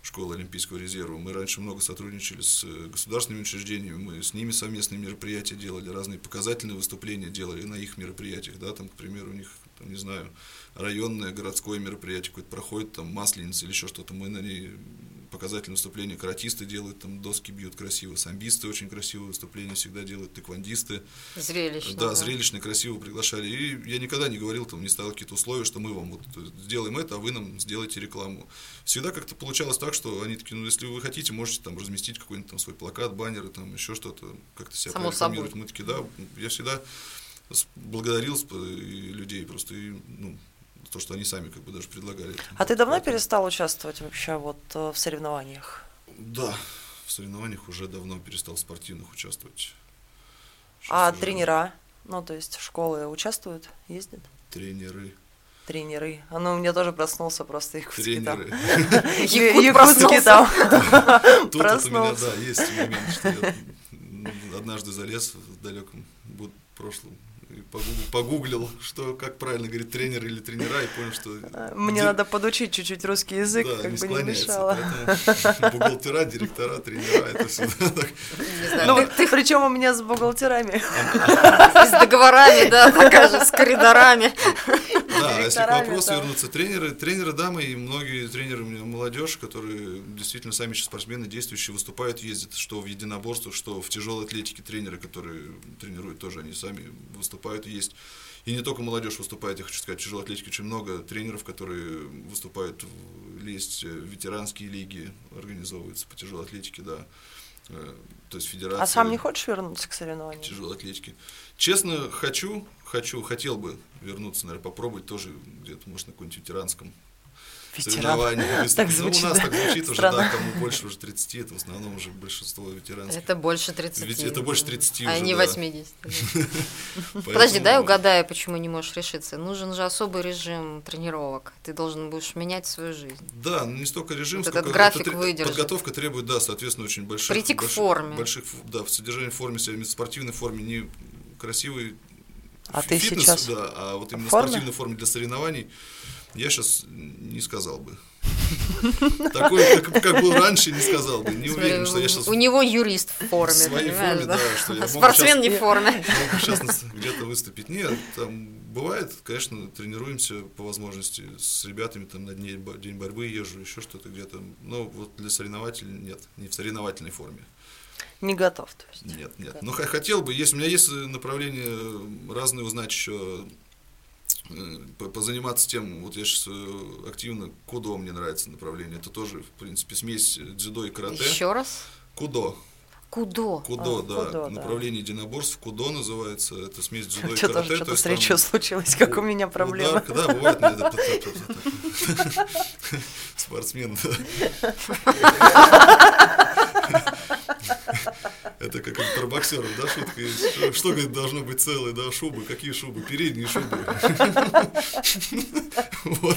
школы Олимпийского резерва, мы раньше много сотрудничали с государственными учреждениями, мы с ними совместные мероприятия делали, разные показательные выступления делали на их мероприятиях, да, там, к примеру, у них, там, не знаю, районное, городское мероприятие какое-то проходит, там, масленица или еще что-то, мы на ней показательные выступления, каратисты делают, там, доски бьют красиво, самбисты очень красивые выступления всегда делают, тэквондисты. Зрелищно. Да, да, зрелищно, красиво приглашали. И я никогда не говорил, там, не ставил какие-то условия, что мы вам вот сделаем это, а вы нам сделаете рекламу. Всегда как-то получалось так, что они такие, ну, если вы хотите, можете там разместить какой-нибудь там свой плакат, баннеры, там, еще что-то, как-то себя прорекламировать. Мы такие, да, я всегда... благодарил людей просто, и, ну, то, что они сами как бы даже предлагали. А ты давно поэтому... перестал участвовать вообще вот в соревнованиях? Да, в соревнованиях уже давно перестал, в спортивных участвовать. Сейчас а уже... тренера, ну то есть школы участвуют, ездят? Тренеры. Тренеры. А ну, у меня тоже проснулся просто якутский там. Якут проснулся. Тут у меня, да, есть момент, что я однажды залез в далеком прошлом и погуглил, что, как правильно говорит, тренер или тренера, и понял, что... Мне надо подучить чуть-чуть русский язык, как бы не мешало. Бухгалтера, директора, тренера, это все так. Ну, ты причем у меня с бухгалтерами. С договорами, да, такая же, с коридорами. Да, а если к вопросу да. вернуться, тренеры, тренеры дамы и многие тренеры молодежь, которые действительно сами сейчас спортсмены действующие, выступают, ездят, что в единоборствах, что в тяжелой атлетике тренеры, которые тренируют, тоже они сами выступают, есть. И не только молодежь выступает, я хочу сказать, в тяжелой атлетике очень много тренеров, которые выступают, есть ветеранские лиги, организовываются по тяжелой атлетике, да. То есть федерация. А сам не хочешь вернуться к соревнованиям? Тяжелой атлетике. Честно, хочу, хочу, хотел бы вернуться, наверное, попробовать тоже где-то, может, на каком-нибудь ветеранском Ветеран. соревновании. Так звучит, ну, у нас да? так звучит уже, да, кому больше уже тридцати, это в основном уже большинство ветеранских. Это больше тридцати. Это больше тридцати уже, а не восьмидесяти. Подожди, дай угадаю, почему не можешь решиться. Нужен же особый режим тренировок. Ты должен будешь менять свою жизнь. Да, не столько режим, сколько подготовка требует, да, соответственно, очень больших... Прийти к форме. Да, в содержании в форме, в спортивной форме, не красивый а фитнес, ты сейчас да, а вот именно в спортивной форме для соревнований. Я сейчас не сказал бы. Такое, как, как был раньше, не сказал бы. Не уверен, что я сейчас... У него юрист в форме. В своей форме, да. Что я спортсмен не в форме. Сейчас где-то выступить. Нет, там бывает, конечно, тренируемся по возможности с ребятами, там на день борьбы езжу, еще что-то где-то. Но вот для соревнователей нет, не в соревновательной форме. Не готов, то есть. Нет, нет. Но хотел бы, если у меня есть направления разные, узнать еще... Позаниматься тем, вот я сейчас активно, кудо мне нравится направление, это тоже, в принципе, смесь дзюдо и карате. Еще раз? Кудо. Кудо. Кудо, а, да. Кудо, направление да. единоборств, кудо называется, это смесь дзюдо и карате. Тоже что-то с речью случилось, как у меня проблема. Да, бывает, надо спортсмен. Это как про боксеров, да, шутка есть. Что, что, говорит, должно быть целое, да, шубы? Какие шубы? Передние шубы. Вот.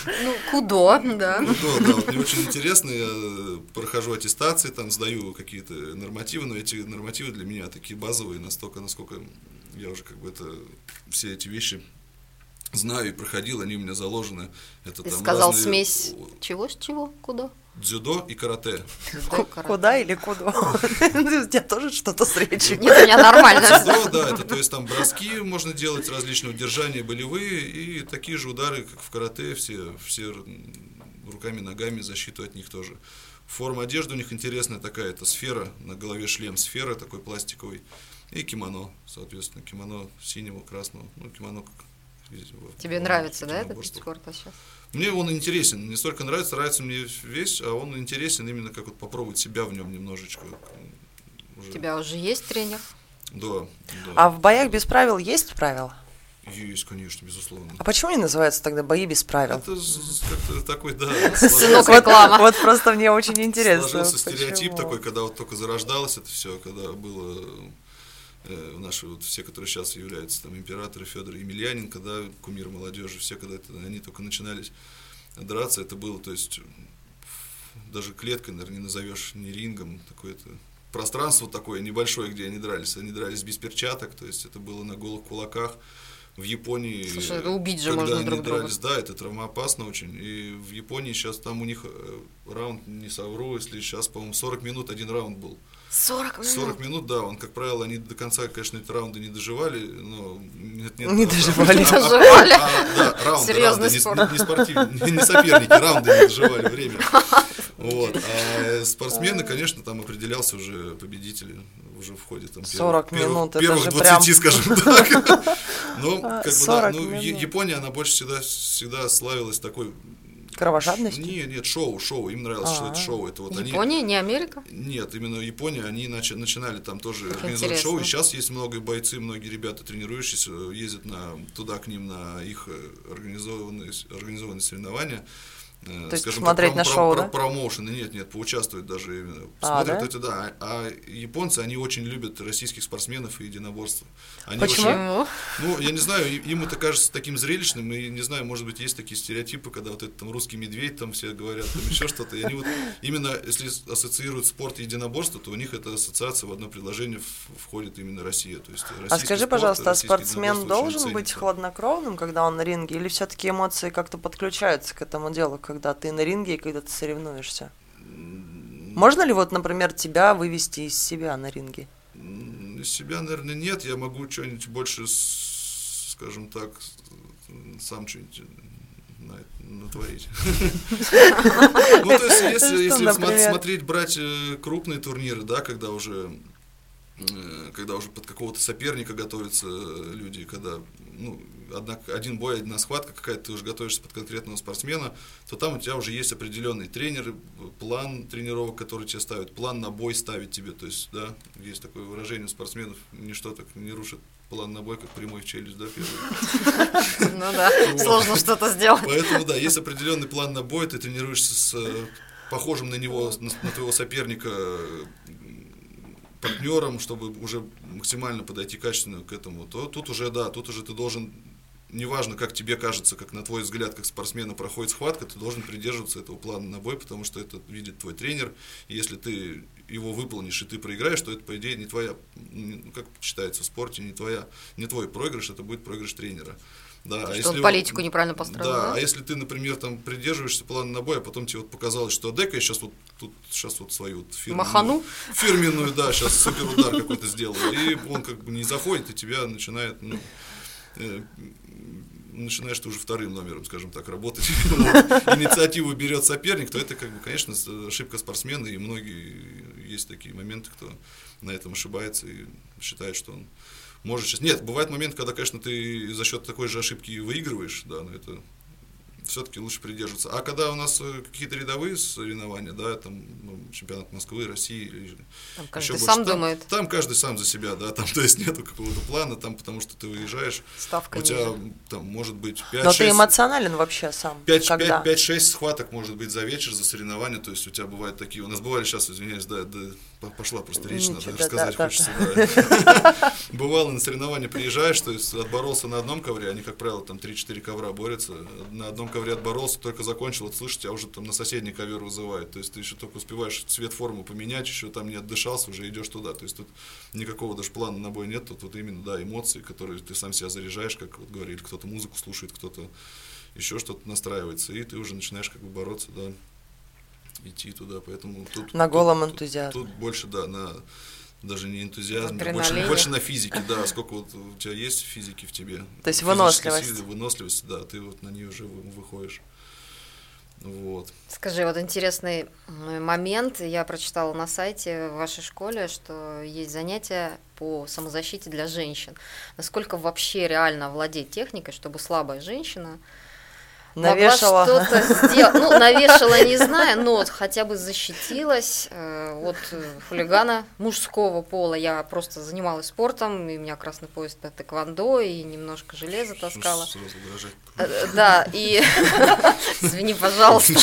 Ну, кудо, да. Кудо, да. Вот мне очень интересно, я прохожу аттестации, там сдаю какие-то нормативы, но эти нормативы для меня такие базовые, настолько, насколько я уже как бы это, все эти вещи... Знаю и проходил, они у меня заложены. Это, ты там сказал разные... смесь чего с чего, куда? Дзюдо и карате. Куда или куда? У тебя тоже что-то с речью. Нет, у меня нормально. Дзюдо, да, это то есть там броски можно делать, различные удержания, болевые, и такие же удары, как в карате, все, все руками, ногами, защиту от них тоже. Форма одежды у них интересная такая, это сфера, на голове шлем сфера такой пластиковый, и кимоно, соответственно, кимоно синего, красного, ну кимоно как... Тебе нравится, да, этот спорт сейчас? Мне он интересен, не столько нравится, нравится мне весь, а он интересен именно как вот попробовать себя в нем немножечко. Уже. У тебя уже есть тренер? Да, да. А в боях без правил есть правила? Есть, конечно, безусловно. А почему они называются тогда бои без правил? Это как-то такой, да. Сынок реклама. Вот просто мне очень интересно. Сложился стереотип такой, когда вот только зарождалось это все, когда было... Наши вот все, которые сейчас являются там императоры, Федор Емельяненко, да, кумир молодежи, все, когда это, они только начинались драться, это было, то есть даже клеткой, наверное, не назовешь, не рингом, такое-то пространство такое небольшое, где они дрались, они дрались без перчаток, то есть это было на голых кулаках. В Японии, слушай, это убить же когда можно они друг дрались, друга. Да, это травмоопасно очень. И в Японии сейчас там у них раунд, не совру, если сейчас, по-моему, сорок минут один раунд был. сорок минут? сорок минут, да. Он, как правило, они до конца, конечно, эти раунды не доживали, но... Нет, нет, не а, доживали. А, доживали. А, а, да, раунды, серьезный раунды, спорт. Не, не спортивные, не соперники, раунды не доживали время. Вот. А спортсмены, конечно, там определялся уже победители уже в ходе там сорок первых, минут, первых, это первых двадцати, прям... скажем так. Но как бы да, ну, Япония она больше всегда, всегда славилась такой Кровожадностью? Нет, нет, шоу, шоу, им нравилось, А-а-а. что это шоу. Это вот Япония, они... не Америка? Нет, именно Япония, они нач... начинали там тоже как организовать интересно. Шоу, и сейчас есть много бойцы, многие ребята тренирующиеся, ездят на... туда к ним на их организованные, организованные соревнования. То есть скажем, смотреть так, пром, на шоу, про, да? Промоушены, нет, нет, поучаствовать даже именно. А, да? Это, да. А японцы, они очень любят российских спортсменов и единоборства. Они Почему? Очень, ну, я не знаю, им это кажется таким зрелищным, и не знаю, может быть, есть такие стереотипы, когда вот этот там, русский медведь, там все говорят, там еще что-то. И они вот именно, если ассоциируют спорт и единоборство, то у них эта ассоциация в одно предложение входит именно Россия. То есть а скажи, спорт, пожалуйста, а спортсмен должен быть хладнокровным, когда он на ринге, или все-таки эмоции как-то подключаются к этому делу, когда ты на ринге и когда ты соревнуешься? Можно ли вот, например, тебя вывести из себя на ринге? Из себя, наверное, нет. Я могу что-нибудь больше, скажем так, сам что-нибудь натворить. Ну, то есть, если смотреть, брать крупные турниры, да, когда уже когда уже под какого-то соперника готовятся люди, когда, ну, одна, один бой, одна схватка какая-то, ты уже готовишься под конкретного спортсмена, то там у тебя уже есть определенный тренер, план тренировок, который тебе ставит, план на бой ставит тебе, то есть, да, есть такое выражение у спортсменов, ничто так не рушит план на бой, как прямой в челюсть, да, первый. Ну да, сложно что-то сделать. Поэтому, да, есть определенный план на бой, ты тренируешься с похожим на него, на твоего соперника, партнером, чтобы уже максимально подойти качественно к этому, то тут уже, да, тут уже ты должен, неважно, как тебе кажется, как на твой взгляд, как спортсмена проходит схватка, ты должен придерживаться этого плана на бой, потому что это видит твой тренер, и если ты его выполнишь и ты проиграешь, то это, по идее, не твоя, ну, как считается в спорте, не твоя, не твой проигрыш, это будет проигрыш тренера. Да, что а если он политику он, неправильно построил. Да, да, а если ты, например, там придерживаешься плана на бой, а потом тебе вот показалось, что дай-ка я сейчас вот тут сейчас вот свою вот фирменную, махану? фирменную, да, сейчас суперудар какой-то сделал, и он как бы не заходит, и тебя начинает, ну, э, начинаешь ты уже вторым номером, скажем так, работать. Инициативу берет соперник, то это, как бы, конечно, ошибка спортсмена, и многие есть такие моменты, кто на этом ошибается и считает, что он может сейчас. Нет, бывает момент, когда, конечно, ты за счет такой же ошибки выигрываешь, да, но это все-таки лучше придерживаться. А когда у нас какие-то рядовые соревнования, да, там, ну, чемпионат Москвы, России, там каждый еще сам больше, думает. Там, там каждый сам за себя, да, там, то есть нету какого-то плана, там, потому что ты выезжаешь, ставка у тебя ниже. Там может быть пять шесть. Но ты эмоционален вообще сам. пять шесть схваток может быть за вечер, за соревнования, то есть у тебя бывают такие. У нас бывали сейчас, извиняюсь, да, да. Пошла просто речь, ничего, надо да, рассказать да, хочется. Да. Да. Бывало, на соревнования приезжаешь, то есть отборолся на одном ковре, они, как правило, там три-четыре ковра борются, на одном ковре отборолся, только закончил, вот, слушайте, а уже там на соседний ковер вызывают, то есть ты еще только успеваешь цвет формы поменять, еще там не отдышался, уже идешь туда, то есть тут никакого даже плана на бой нет, тут вот именно, да, эмоции, которые ты сам себя заряжаешь, как вот говорили, кто-то музыку слушает, кто-то еще что-то настраивается, и ты уже начинаешь как бы бороться, да. Идти туда, поэтому тут на голом тут, энтузиазме. Тут, тут больше, да, на даже не энтузиазм, больше, больше на физике, да, сколько вот у тебя есть физики в тебе. То есть выносливость. Силы, выносливость, да, ты вот на нее уже выходишь. Вот. Скажи, вот интересный момент, я прочитала на сайте в вашей школе, что есть занятия по самозащите для женщин. Насколько вообще реально овладеть техникой, чтобы слабая женщина навешала. Могла что-то сделать. Ну, навешала, не знаю, но хотя бы защитилась от хулигана мужского пола. Я просто занималась спортом, и у меня красный пояс по тэквондо, и немножко железа таскала. Да, и... Извини, пожалуйста.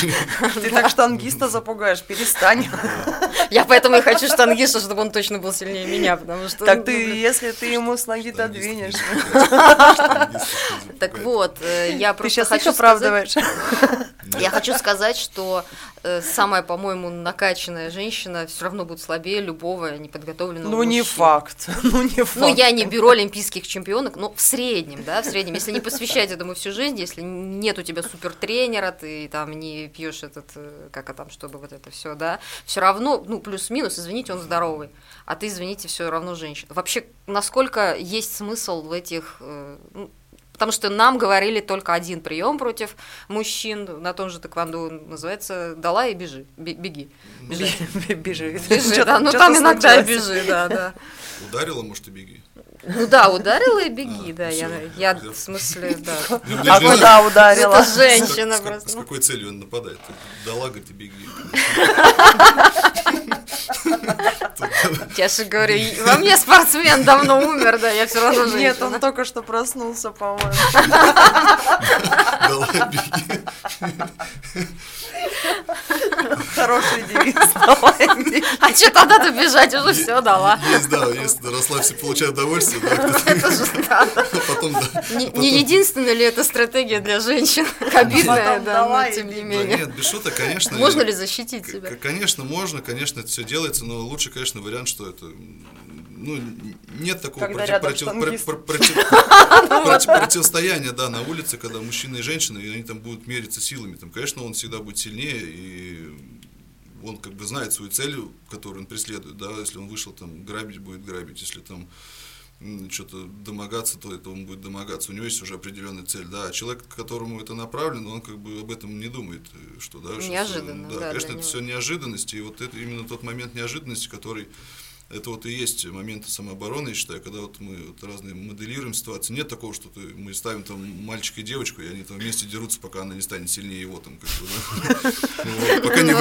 Ты так штангиста запугаешь, перестань. Я поэтому и хочу штангиста, чтобы он точно был сильнее меня, потому что... Так ты, если ты ему с ноги додвинешь. Так вот, я просто хочу... Я хочу сказать, что э, самая, по-моему, накачанная женщина все равно будет слабее любого неподготовленного ну, мужчины. Не факт. Ну, не факт. Ну, я не беру олимпийских чемпионок, но в среднем, да, в среднем. Если не посвящать этому всю жизнь, если нет у тебя супертренера, ты там не пьешь этот, как а там, чтобы вот это все, да, все равно, ну, плюс-минус, извините, он здоровый, а ты, извините, все равно женщина. Вообще, насколько есть смысл в этих... Э, Потому что нам говорили только один прием против мужчин на том же тэквондо, называется «Дала и бежи, беги». Бежи, бежи, бежи, да, ну там иногда бежи, да, да. Ударила, может, и беги. Ну да, ударила и беги, а, да, я, я в смысле, да. А куда ударила? Это женщина просто. С какой целью он нападает? Дала, говорит, и беги. Я же говорю, во мне спортсмен давно умер, да, я все равно женщина. Нет, он только что проснулся, по-моему. Дала, беги. Хороший девиз. А что тогда-то бежать? Уже все дала. Есть, да, если расслабься, получай удовольствие. Потом, да. Не единственная ли это стратегия для женщин? Обидная, да, но тем не менее. Нет, без шуток, конечно. Можно ли защитить себя? Конечно, можно, конечно, это все делается, но лучше, конечно, вариант, что это... Ну, нет такого против, против, против, против, против, противостояния, да, на улице, когда мужчина и женщина, и они там будут мериться силами. Там, конечно, он всегда будет сильнее, и он как бы знает свою цель, которую он преследует. Да, если он вышел там грабить, будет грабить. Если там что-то домогаться, то это он будет домогаться. У него есть уже определенная цель. Да, а человек, к которому это направлено, он как бы об этом не думает. Что, да, неожиданно. Что, да, да, конечно, это него. Все неожиданности. И вот это именно тот момент неожиданности, который. Это вот и есть моменты самообороны, я считаю, когда вот мы вот разные моделируем ситуации. Нет такого, что ты, мы ставим там мальчика и девочку, и они там вместе дерутся, пока она не станет сильнее его там, как бы,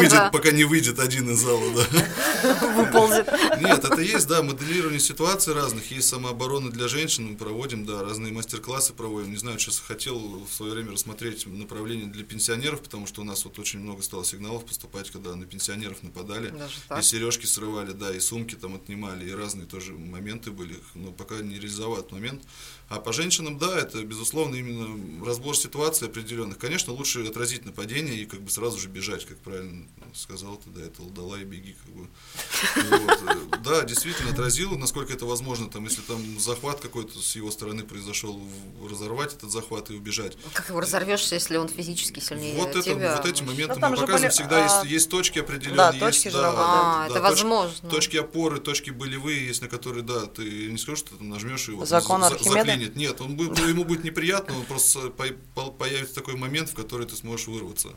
да. Пока не выйдет один из зала, да. Выползет. Нет, это есть, да, моделирование ситуаций разных. Есть самооборона для женщин, мы проводим, да, разные мастер-классы проводим. Не знаю, сейчас хотел в свое время рассмотреть направление для пенсионеров, потому что у нас вот очень много стало сигналов поступать, когда на пенсионеров нападали, и сережки срывали, да, и сумки там отнимали, и разные тоже моменты были, но пока не реализовать момент. А по женщинам, да, это, безусловно, именно разбор ситуации определенных. Конечно, лучше отразить нападение и как бы сразу же бежать, как правильно сказал ты, да, это «Дала и беги». Как бы. Вот. Да, действительно, отразил, насколько это возможно, там, если там захват какой-то с его стороны произошел, разорвать этот захват и убежать. Как его разорвешься, если он физически сильнее вот тебя? Это, вот эти моменты мы показываем были... всегда, а... есть, есть точки определенные. Да, точки есть, же да, а, да, это да, возможно. Точки, точки опоры, точки болевые, есть на которые, да, ты не скажешь, что ты там нажмешь его. Закон Архимеда? Заклинит. Нет, он будет, ему будет неприятно, он просто появится такой момент, в который ты сможешь вырваться.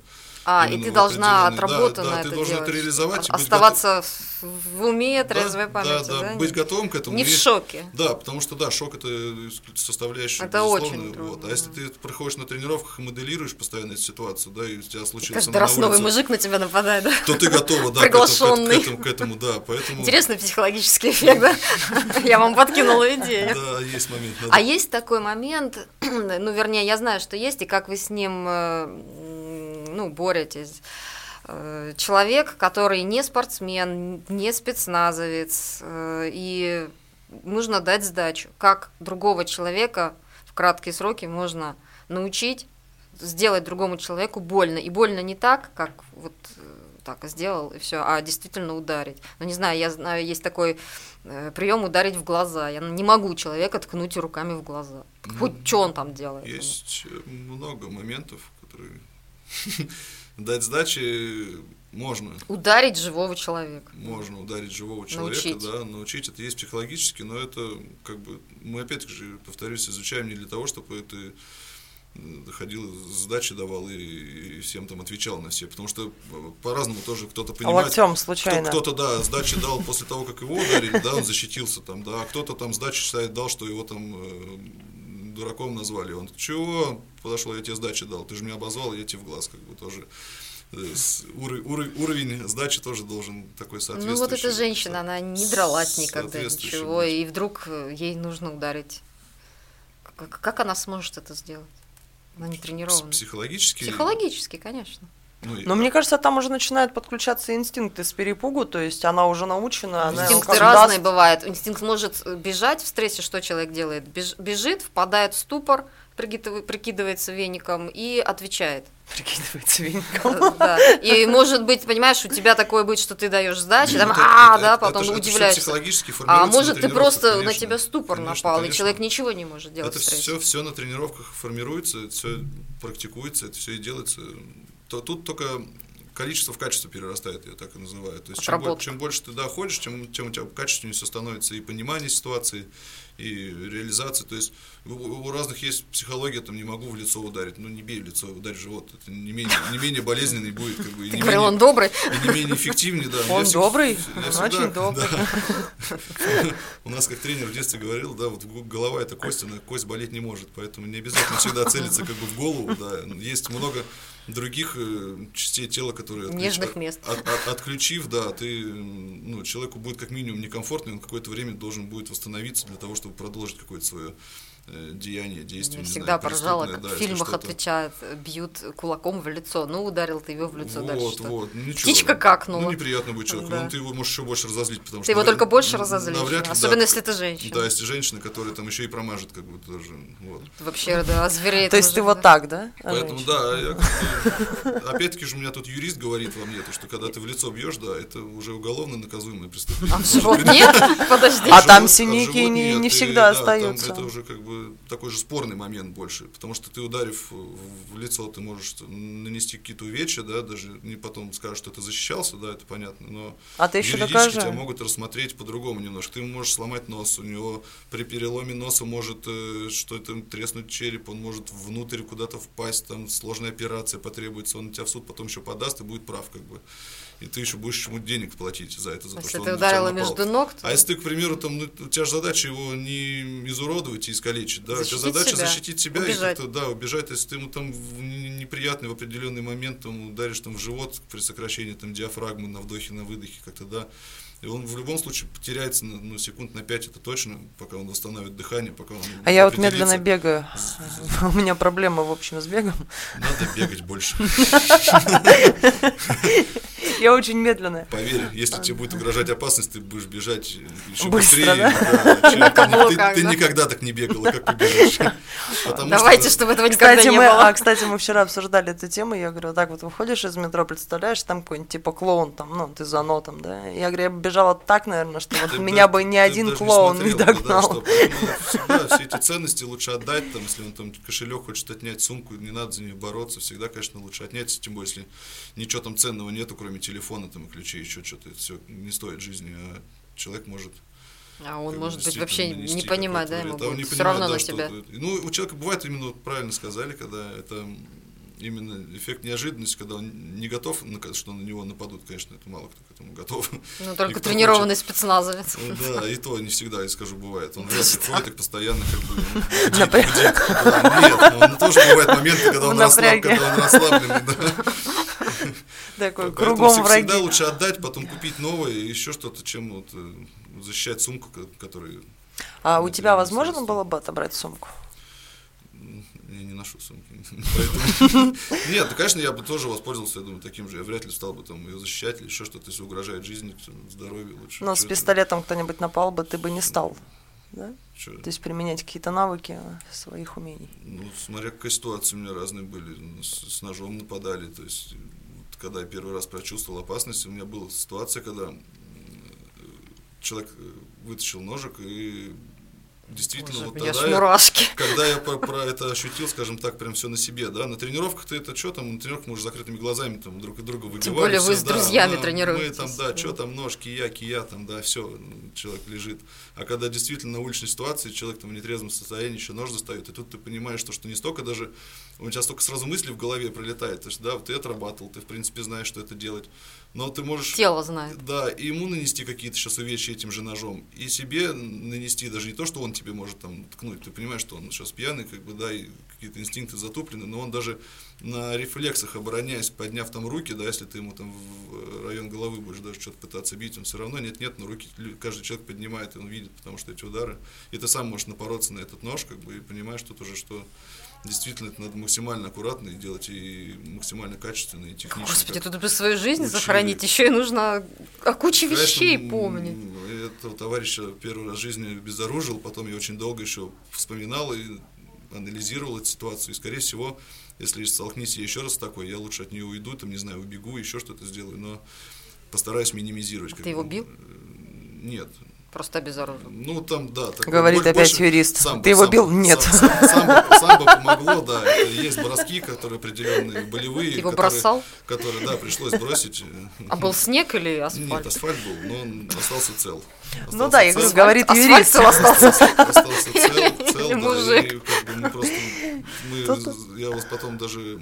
А, именно и ты должна отработанно да, да, это ты должна это реализовать. Оставаться в уме, трезвой да, памяти. Да, да, да, быть готовым к этому. Не в шоке. Да, потому что, да, шок – это составляющая, это очень трудно. Вот. А если ты проходишь на тренировках и моделируешь постоянно эту ситуацию, да, и у тебя случилось... Каждый раз новый мужик на тебя нападает, да? То ты готова, да, приглашенный. К, этому, к, этому, к этому, да, поэтому... Интересный психологический эффект, да? Я вам подкинула идею. Да, есть момент. А есть такой момент, ну, вернее, я знаю, что есть, и как вы с ним... ну, боретесь. Человек, который не спортсмен, не спецназовец, и нужно дать сдачу. Как другого человека в краткие сроки можно научить сделать другому человеку больно. И больно не так, как вот так сделал, и все, а действительно ударить. Ну, не знаю, я знаю, есть такой прием ударить в глаза. Я не могу человека ткнуть руками в глаза. Хоть ну, что он там делает. Есть много моментов, которые... Дать сдачи можно. Ударить живого человека. Можно ударить живого человека, научить. Да, научить. Это есть психологически, но это как бы мы опять же, повторюсь, изучаем не для того, чтобы это ходил, сдачи давал и, и всем там отвечал на все, потому что по-разному тоже кто-то понимает. Локтем случайно. Кто, кто-то, да, сдачи дал после того, как его ударили, да, он защитился там, да, а кто-то там сдачи считает дал, что его там... дураком назвали. Он, чего? Подошел, я тебе сдачи дал. Ты же меня обозвал, я тебе в глаз как бы тоже. Уры, уры, уровень сдачи тоже должен такой соответствующий. Ну вот эта женщина, она не дралась никогда, ничего, быть. И вдруг ей нужно ударить. Как, как она сможет это сделать? Она не тренирована. Психологически? Психологически, конечно. Ну, Но да. Мне кажется, там уже начинают подключаться инстинкты с перепугу, то есть она уже научена. Инстинкты она разные даст... бывают. Инстинкт может бежать в стрессе, что человек делает? Беж, бежит, впадает в ступор, прикидывается веником и отвечает. Прикидывается веником. Да. И может быть, понимаешь, у тебя такое будет, что ты даешь сдачи, там, а, да, потом удивляешься. А может ты просто на тебя ступор напал, и человек ничего не может делать в стрессе. Это все на тренировках формируется, это все практикуется, это все и делается. То тут только количество в качество перерастает, я так и называю. То есть, чем, чем больше ты доходишь, тем, тем у тебя качественнее все становится и понимание ситуации, и реализации. То есть у разных есть психология, там, не могу в лицо ударить, ну не бей в лицо, ударь в живот, это не менее, не менее болезненный будет, как бы, и не говорил, менее, он добрый, и не менее эффективнее, да. Он я добрый, всегда, очень добрый. У нас как тренер в детстве говорил, да, вот голова это кость, она кость болеть не может, поэтому не обязательно всегда целиться как бы в голову, да, есть много других частей тела, которые нежных отключ... мест. От, от, отключив, да, ты, ну, человеку будет как минимум некомфортно, он какое-то время должен будет восстановиться для того, чтобы продолжить какое-то свое деяние, действие. Я всегда поражало, как да, в фильмах что-то... отвечают, бьют кулаком в лицо, ну ударил ты его в лицо, вот, дальше что? Вот, ничего. Птичка какнула. Ну неприятно будет человеку, да. Ну ты его можешь еще больше разозлить, потому ты что... Ты его навряд... только больше разозлишь, навряд... особенно да, если ты женщина. Да, если женщина, которая там еще и промажет, как бы тоже, вот. Вообще, да, озвереет. То есть ты вот так, да? Поэтому, да, опять-таки же у меня тут юрист говорит во мне, что когда ты в лицо бьешь, да, это уже уголовно наказуемое преступление. А в живот нет? Подожди. А там синяки не всегда остаются. Это уже как бы такой же спорный момент больше, потому что ты, ударив в лицо, ты можешь нанести какие-то увечья, да, даже не потом скажешь, что ты защищался, да, это понятно, но а ты еще юридически тебя могут рассмотреть по-другому немножко, ты можешь сломать нос, у него при переломе носа может э, что-то треснуть череп, он может внутрь куда-то впасть, там сложная операция потребуется, он тебя в суд потом еще подаст и будет прав, как бы. И ты еще будешь ему денег платить за это, за а то, что он ударила между ног. А если ты, к примеру, там, ну, у тебя же задача его не изуродовать и искалечить, да, защитить у тебя задача себя. защитить себя убежать. И как-то, да, убежать. Если ты ему там в неприятный в определенный момент там, ударишь там, в живот при сокращении там, диафрагмы на вдохе, на выдохе, как-то, да. И он в любом случае потеряется на, ну, секунд на пять, это точно, пока он восстановит дыхание, пока он... А я вот медленно бегаю. У меня проблема, в общем, с бегом. Надо бегать больше. Я очень медленная. Поверь, если тебе будет угрожать опасность, ты будешь бежать еще быстрее. Ты никогда так не бегала, как ты бежишь. Давайте, чтобы этого никогда не было. Кстати, мы вчера обсуждали эту тему, я говорю, так вот выходишь из метро, представляешь, там какой-нибудь типа клоун, там, ну, ты за нотом, да, я говорю, я бежала так, наверное, что вот меня бы ни один клоун не догнал. Всегда все эти ценности лучше отдать, там, если он там кошелек хочет отнять, сумку, не надо за нее бороться, всегда, конечно, лучше отнять, тем более, если ничего там ценного нету, кроме телефона, там, и ключей, еще что-то, это все не стоит жизни, а человек может... А он, может быть, вообще не понимает, да, ему будет все равно на тебя. Ну, у человека бывает, именно правильно сказали, когда это... Именно эффект неожиданности, когда он не готов, что на него нападут, конечно, это мало кто к этому готов. Ну, только тренированный спецназовец. Да, и то не всегда, я скажу, бывает. Он ходит и постоянно как бы... Нет, тоже бывают моменты, когда он расслаблен. Такой кругом враги. Всегда лучше отдать, потом купить новое, еще что-то, чем защищать сумку, которая... А у тебя возможно было бы отобрать сумку? Я не ношу сумки. Поэтому... Нет, ну, конечно, я бы тоже воспользовался, я думаю, таким же. Я вряд ли стал бы там ее защищать или еще что-то, если угрожает жизни, здоровью лучше. Но с пистолетом кто-нибудь напал бы, ты бы не стал, да? Че? То есть применять какие-то навыки своих умений. Ну, смотря какая ситуация, у меня разные были. С, с ножом нападали. То есть, вот, когда я первый раз прочувствовал опасность, у меня была ситуация, когда человек вытащил ножик и... Действительно, Боже, вот тогда я, когда я про, про это ощутил, скажем так, прям все на себе, да, на тренировках ты это что там, на тренировках мы уже закрытыми глазами там друг друга выбиваем. Тем более вы с да, друзьями да, тренируетесь. Мы там, да, что там, нож, кия, кия, там, да, все, человек лежит. А когда действительно на уличной ситуации человек там в нетрезвом состоянии еще нож достает, и тут ты понимаешь, что, что не столько даже, у тебя столько сразу мыслей в голове пролетает, то есть, да, вот ты отрабатывал, ты в принципе знаешь, что это делать. Но ты можешь... Тело знает. Да, и ему нанести какие-то сейчас увечья этим же ножом, и себе нанести, даже не то, что он тебе может там ткнуть, ты понимаешь, что он сейчас пьяный, как бы, да, и какие-то инстинкты затуплены, но он даже на рефлексах, обороняясь, подняв там руки, да, если ты ему там в район головы будешь даже что-то пытаться бить, он все равно нет-нет, но руки каждый человек поднимает, и он видит, потому что эти удары, и ты сам можешь напороться на этот нож, как бы, и понимаешь тут уже, что... Действительно, это надо максимально аккуратно и делать, и максимально качественно, и технично. Господи, тут бы свою жизнь учили. Сохранить, еще и нужно о куче конечно, вещей помнить. Этого товарища первый раз в жизни обезоружил, потом я очень долго еще вспоминал и анализировал эту ситуацию. И, скорее всего, если столкнись я еще раз с такой, я лучше от нее уйду, там, не знаю, убегу, еще что-то сделаю, но постараюсь минимизировать. Ты его бил? Нет. Просто обезоружил. Ну, там, да. Говорит боль, опять больше... юрист. Самбо, ты его самбо, бил? Нет. Самбо, самбо, самбо помогло, да. Есть броски, которые определенные, болевые. Его которые, бросал? Которые, да, пришлось бросить. А был снег или асфальт? Нет, асфальт был, но он остался цел. Остался ну да, цел. Говорит, говорит юрист. Остался цел. Остался цел, да. Мужик. И как бы мы просто... Мы, я вас потом даже...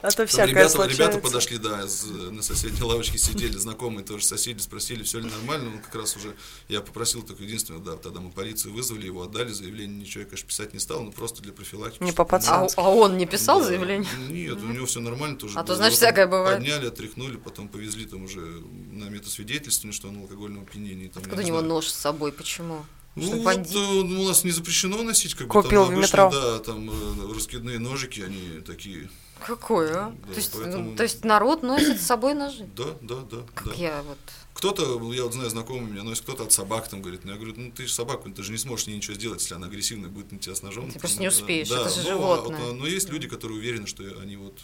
А то всякое ребята, случается. Ребята подошли, да, на соседней лавочке сидели, знакомые тоже соседи, спросили, все ли нормально. Ну, как раз уже я попросил только единственное, да, тогда мы полицию вызвали, его отдали, заявление ничего я, конечно, писать не стал, но просто для профилактики. Не попадал. А он не писал да, заявление? Нет, у него все нормально тоже. А было. То, значит, всякое бывает. Подняли, отряхнули, потом повезли там уже на метасвидетельство, что он в алкогольном опьянении. Там, откуда у него знаю. Нож с собой, почему? Ну, вот, ну, у нас не запрещено носить, как купил бы там обычно, да, там э, раскидные ножики, они такие. Какое, а? Да, то, есть, поэтому... ну, то есть народ носит с собой ножи? Да, да, да. Как да. Я вот... Кто-то, я вот знаю, знакомый меня носит, кто-то от собак там говорит, ну я говорю, ну ты же собаку, ты же не сможешь с ней ничего сделать, если она агрессивная будет на тебя с ножом. Ты просто не успеешь, да, это же но, животное. Вот, но есть люди, которые уверены, что они вот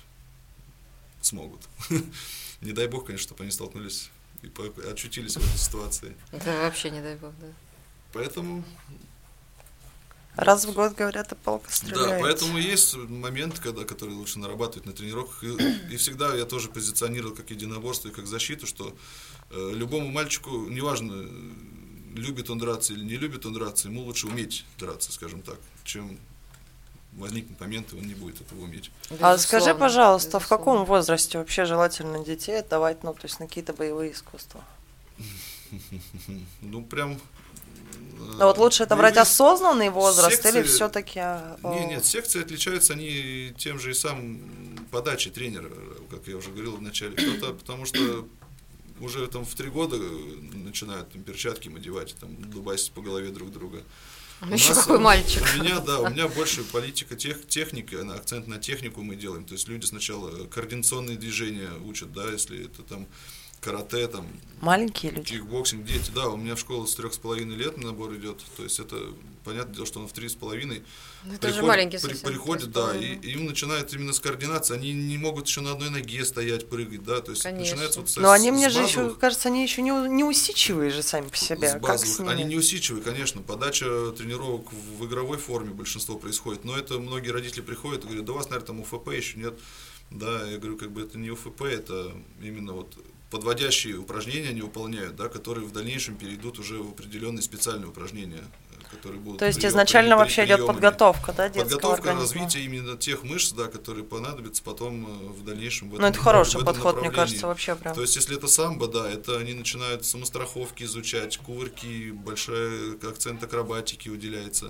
смогут. Не дай бог, конечно, чтобы они столкнулись и очутились в этой ситуации. Это вообще не дай бог, да. Поэтому... Раз в год, говорят, и палка стреляет. Да, поэтому есть моменты, когда, которые лучше нарабатывать на тренировках. И, и всегда я тоже позиционировал как единоборство и как защиту, что э, любому мальчику, неважно, любит он драться или не любит он драться, ему лучше уметь драться, скажем так, чем... возникнет момент, и он не будет этого уметь. Безусловно, а скажи, пожалуйста, безусловно. В каком возрасте вообще желательно детей отдавать, ну, то есть на какие-то боевые искусства? Ну, прям... Но вот лучше это брать осознанный возраст секции, или все-таки... Нет, нет, секции отличаются они тем же и сам подачей тренера, как я уже говорил в начале. Кто-то, потому что уже там в три года начинают там, перчатки им одевать, там, дубасить по голове друг друга. У еще нас, какой мальчик. У меня, да, у меня больше политика тех, техники, акцент на технику мы делаем. То есть люди сначала координационные движения учат, да, если это там... карате, там, маленькие люди. Кикбоксинг, дети. Да, у меня в школу с трех с половиной лет набор идет. То есть это, понятное дело, что он в три с половиной приходит, да, и им начинает именно с координации. Они не могут еще на одной ноге стоять, прыгать, да, то есть конечно. Начинается вот с но они с мне базовых, же еще, кажется, они еще не, не усидчивые же сами по себе. С базовых. Как с они не усидчивые, конечно. Подача тренировок в игровой форме большинство происходит. Но это многие родители приходят и говорят, да у вас, наверное, там УФП еще нет. Да, я говорю, как бы это не УФП, это именно вот... подводящие упражнения они выполняют, да, которые в дальнейшем перейдут уже в определенные специальные упражнения, которые будут. То есть прием, изначально при, вообще идет подготовка, да, детского подготовка, организма. Развитие именно тех мышц, да, которые понадобятся потом в дальнейшем. В этом, ну это хороший в этом подход, мне кажется, вообще прям. То есть если это самбо, да, это они начинают самостраховки изучать, кувырки, большой акцент акробатики уделяется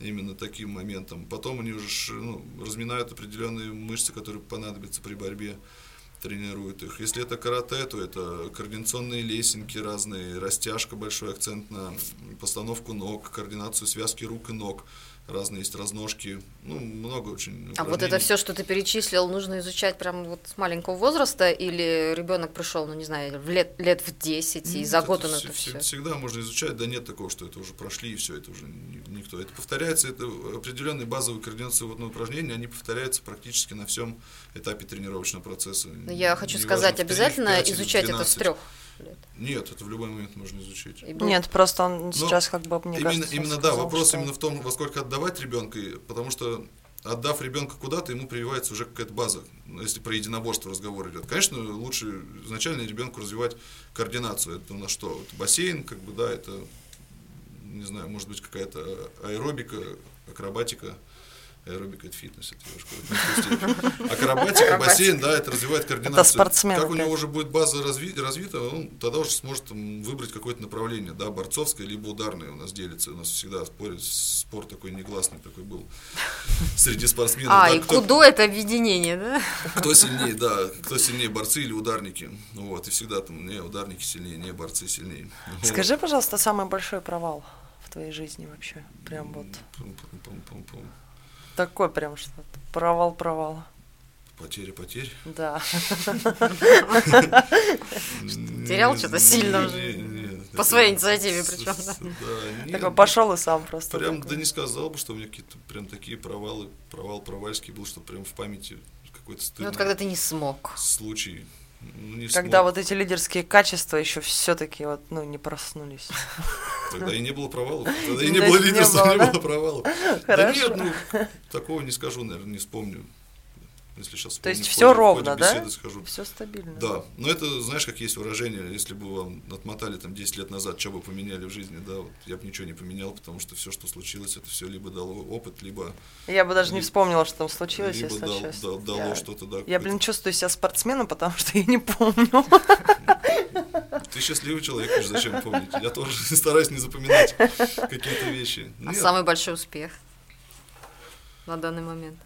именно таким моментам. Потом они уже ну, разминают определенные мышцы, которые понадобятся при борьбе. Тренируют их. Если это карате, то это координационные лесенки разные, растяжка, большой акцент на постановку ног, координацию связки рук и ног. Разные есть разножки, ну, много очень упражнений. А вот это все, что ты перечислил, нужно изучать прям вот с маленького возраста, или ребенок пришел, ну, не знаю, в лет, лет в десять, и за это год он все, это все? Всегда можно изучать, да нет такого, что это уже прошли, и все, это уже никто. Это повторяется, это определенные базовые координационные упражнения, они повторяются практически на всем этапе тренировочного процесса. Я хочу сказать, обязательно изучать это с трех. Лет. Нет, это в любой момент можно изучить. Нет, просто он сейчас но как бы мне именно, кажется, именно да, сказал, вопрос что... именно в том, во сколько отдавать ребенка, потому что отдав ребенка куда-то, ему прививается уже какая-то база. Если про единоборство разговор идет, конечно, лучше изначально ребенку развивать координацию. Это у нас что, это бассейн, как бы да, это не знаю, может быть какая-то аэробика, акробатика. Аэробика – это фитнес, это немножко. Акробатика, бассейн, да, это развивает координацию. Это как у него уже будет база разви- развита, он тогда уже сможет там, выбрать какое-то направление, да, борцовское, либо ударное у нас делится. У нас всегда спор, спор такой негласный такой был среди спортсменов. А, да, и кто, кудо – это объединение, да? Кто сильнее, да, кто сильнее, борцы или ударники. Вот, и всегда там, не, ударники сильнее, не, борцы сильнее. Скажи, пожалуйста, самый большой провал в твоей жизни вообще? Прям вот… Такой прям что-то. Провал, провал. Потеря, потерь. Да. Терял что-то сильно. По своей инициативе причем. Такой пошел и сам просто. Прям да не сказал бы, что у меня какие-то прям такие провалы, провал провальский был, что прям в памяти какой-то стыдный. Ну вот когда ты не смог. Случай. не когда смог. Вот эти лидерские качества еще все-таки вот, ну, не проснулись. Тогда и не было провалов. Тогда и не было лидерства, не было провалов. Да нет, ну, такого не скажу, наверное, не вспомню. Если сейчас вспомню, то есть все ровно, да? Все стабильно. Да, но это, знаешь, как есть выражение, если бы вам отмотали там десять лет назад, что бы поменяли в жизни, да, вот, я бы ничего не поменял, потому что все, что случилось, это все либо дало опыт, либо... Я бы даже либо, не вспомнила, что там случилось, либо если дал, честно. Дал, дало я, что-то, да. Я, блин, чувствую себя спортсменом, потому что я не помню. Ты счастливый человек, зачем помнить? Я тоже стараюсь не запоминать какие-то вещи. А самый большой успех на данный момент?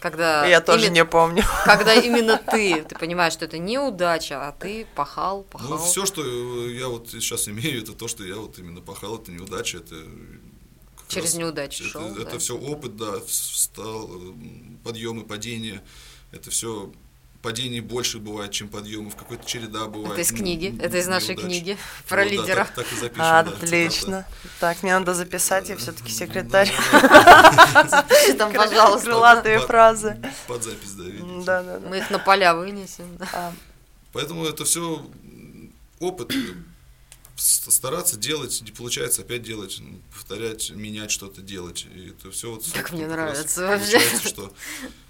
Когда я тоже именно, не помню. Когда именно ты, ты понимаешь, что это не удача, а ты пахал, пахал. Ну, все, что я вот сейчас имею, это то, что я вот именно пахал, это неудача, это... Через неудачу шел, это, да? Это все опыт, да, встал, подъемы, падения, это все... Падений больше бывает, чем подъемов, какой-то череда бывает. Это из книги, ну, это из нашей неудач. Книги про ну, лидера. Да, так, так и запишем, а, да, отлично. Цитата. Так, мне надо записать, я все-таки секретарь. Запиши там, пожалуйста, крылатые фразы. Под запись, да, да. Мы их на поля вынесем. Поэтому это все опыт. Стараться делать, не получается, опять делать, повторять, менять что-то, делать. И это все вот... Как мне нравится вообще. Что...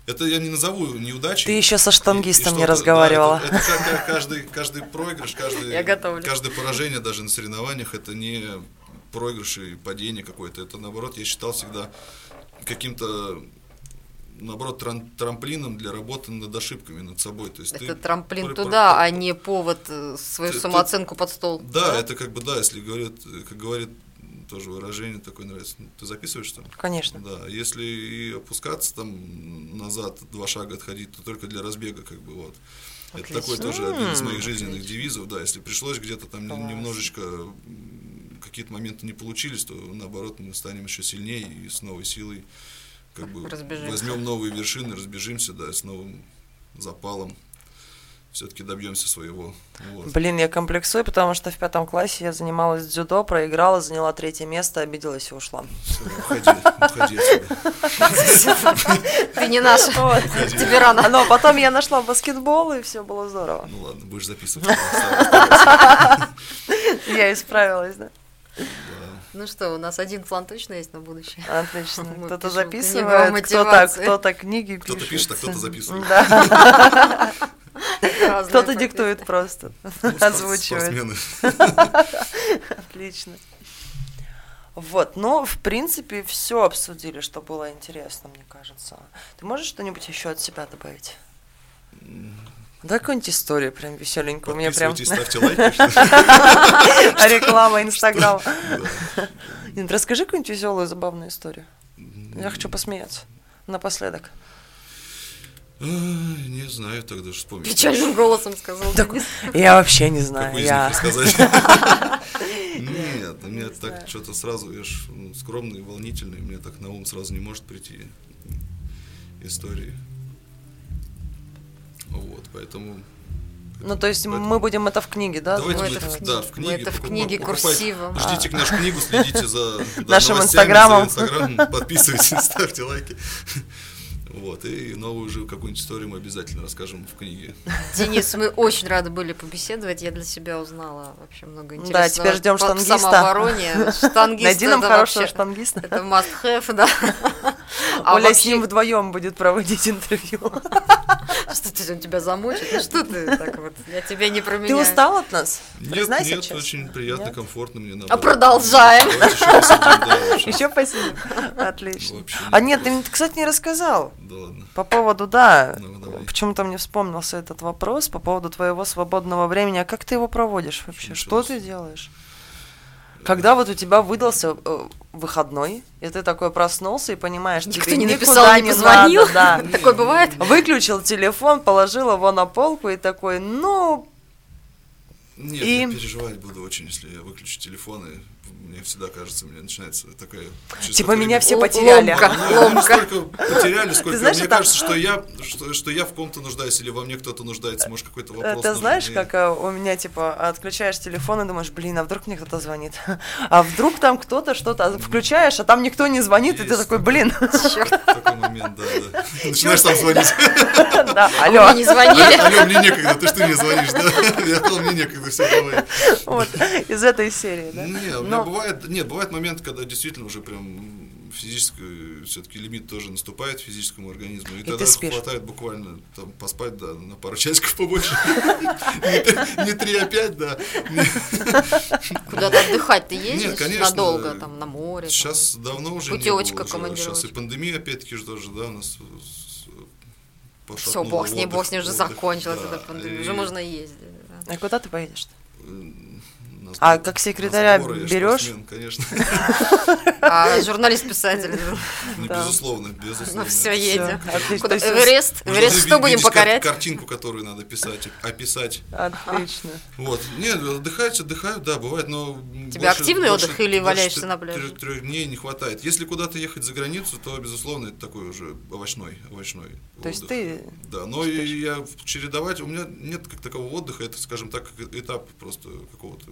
Это я не назову неудачей. Ты еще со штангистом и, и не разговаривала. Да, это, это, это каждый, каждый проигрыш, каждый, каждое поражение даже на соревнованиях, это не проигрыш и падение какое-то. Это, наоборот, я считал всегда каким-то... наоборот, трам- трамплином для работы над ошибками, над собой. То есть это ты трамплин пр- туда, пр- пр- пр- а не повод свою ты, самооценку ты, под стол. Да, да, это как бы, да, если говорит, как говорит тоже выражение такое нравится. Ты записываешь там? Конечно. Да, если и опускаться там назад, два шага отходить, то только для разбега, как бы, вот. Отлично. Это такой тоже один из моих жизненных Отлично. Девизов, да, если пришлось где-то там Класс. Немножечко... какие-то моменты не получились, то, наоборот, мы станем еще сильнее и с новой силой как бы возьмем новые вершины, разбежимся, да, с новым запалом. Все-таки добьемся своего. Вот. Блин, я комплексую, потому что в пятом классе я занималась дзюдо, проиграла, заняла третье место, обиделась и ушла. Все, уходи, уходи. Ты не наша. Тебе рано. Но потом я нашла баскетбол, и все было здорово. Ну ладно, будешь записывать. Я исправилась, да. Ну что, у нас один план точно есть на будущее. Отлично. Мы кто-то записывает, кто-то, кто-то книги пишет. Кто-то пишет, а кто-то записывает. Да. Кто-то диктует просто, ну, озвучивает. Отлично. Вот, ну, в принципе, все обсудили, что было интересно, мне кажется. Ты можешь что-нибудь еще от себя добавить? Да, какую-нибудь историю прям веселенькую. Подписывайтесь, прям... ставьте лайки. Реклама Инстаграма. Расскажи какую-нибудь веселую, забавную историю. Я хочу посмеяться. Напоследок. Не знаю, тогда же вспомнить. Печальным голосом сказал Денис. Я вообще не знаю. Какую из них рассказать? Нет, у меня так что-то сразу, я ж скромный, волнительный, мне так на ум сразу не может прийти истории. Вот, поэтому... Ну, то есть поэтому... мы будем это в книге, да? Давайте мы это в, да, в книге. Мы это в книге курсивом. Ждите нашу книгу, следите за нашим инстаграмом, подписывайтесь, ставьте лайки. Вот, и новую уже какую-нибудь историю мы обязательно расскажем в книге. Денис, мы очень рады были побеседовать. Я для себя узнала вообще много интересного. Да, теперь ждем штангиста. Самообороне. Штангист. Найди нам хорошего штангиста. Это must have, да. Оля с ним вдвоем будет проводить интервью. Что ты, он тебя замучит? Ну что ты так вот? Я тебя не променяю. Ты устал от нас? Нет, нет, очень приятно, комфортно мне. А продолжаем. Еще посидим. Отлично. А нет, ты, кстати, не рассказал. Да ладно. По поводу, да, ну, почему-то мне вспомнился этот вопрос по поводу твоего свободного времени. А как ты его проводишь вообще? Ничего. Что ты делаешь? Да. Когда вот у тебя выдался э, выходной, и ты такой проснулся и понимаешь, никто тебе не написал, никуда не позвонил. Да. Такое бывает? Выключил телефон, положил его на полку и такой, ну... Нет, и... я переживать буду очень, если я выключу телефон и... Мне всегда кажется, мне начинается такая... Типа меня все потеряли. Ломка, ломка. Не столько потеряли, сколько... Знаешь, мне там... кажется, что я, что, что я в ком-то нуждаюсь, или во мне кто-то нуждается, может, какой-то вопрос. Ты знаешь, мне... как у меня, типа, отключаешь телефон и думаешь, блин, а вдруг мне кто-то звонит? А вдруг там кто-то что-то... Включаешь, а там никто не звонит, есть, и ты такой, блин. Черт. такой момент, да, да. Начинаешь там звонить. Да, алло. Мне не звонили. Алло, мне некогда, ты что не звонишь, да? Я сказал, мне некогда, все, давай. Вот, из этой серии, да? Нет, бывает, нет, бывает момент, когда действительно уже прям физический, все-таки лимит тоже наступает физическому организму. И, и тогда хватает буквально там поспать, да, на пару часиков побольше. Не три, а пять, да. Куда-то отдыхать ты ездишь надолго, там, на море? Сейчас давно уже не было. Сейчас и пандемия, опять-таки, же тоже, да, у нас пошатнула. Все, бог с ней, бог с ней уже закончилась эта пандемия, уже можно ездить. А куда ты поедешь-то? А как секретаря берешь? Конечно. А журналист-писатель? Безусловно, безусловно. Все, едем. Эверест? Эверест что будем покорять? Картинку, которую надо писать, описать. Отлично. Вот. Нет, отдыхать, отдыхают, да, бывает, но... Тебе активный отдых или валяешься на пляже? Трех дней не хватает. Если куда-то ехать за границу, то, безусловно, это такой уже овощной отдых. То есть ты... Да, но я чередовать... У меня нет как такового отдыха, это, скажем так, этап просто какого-то...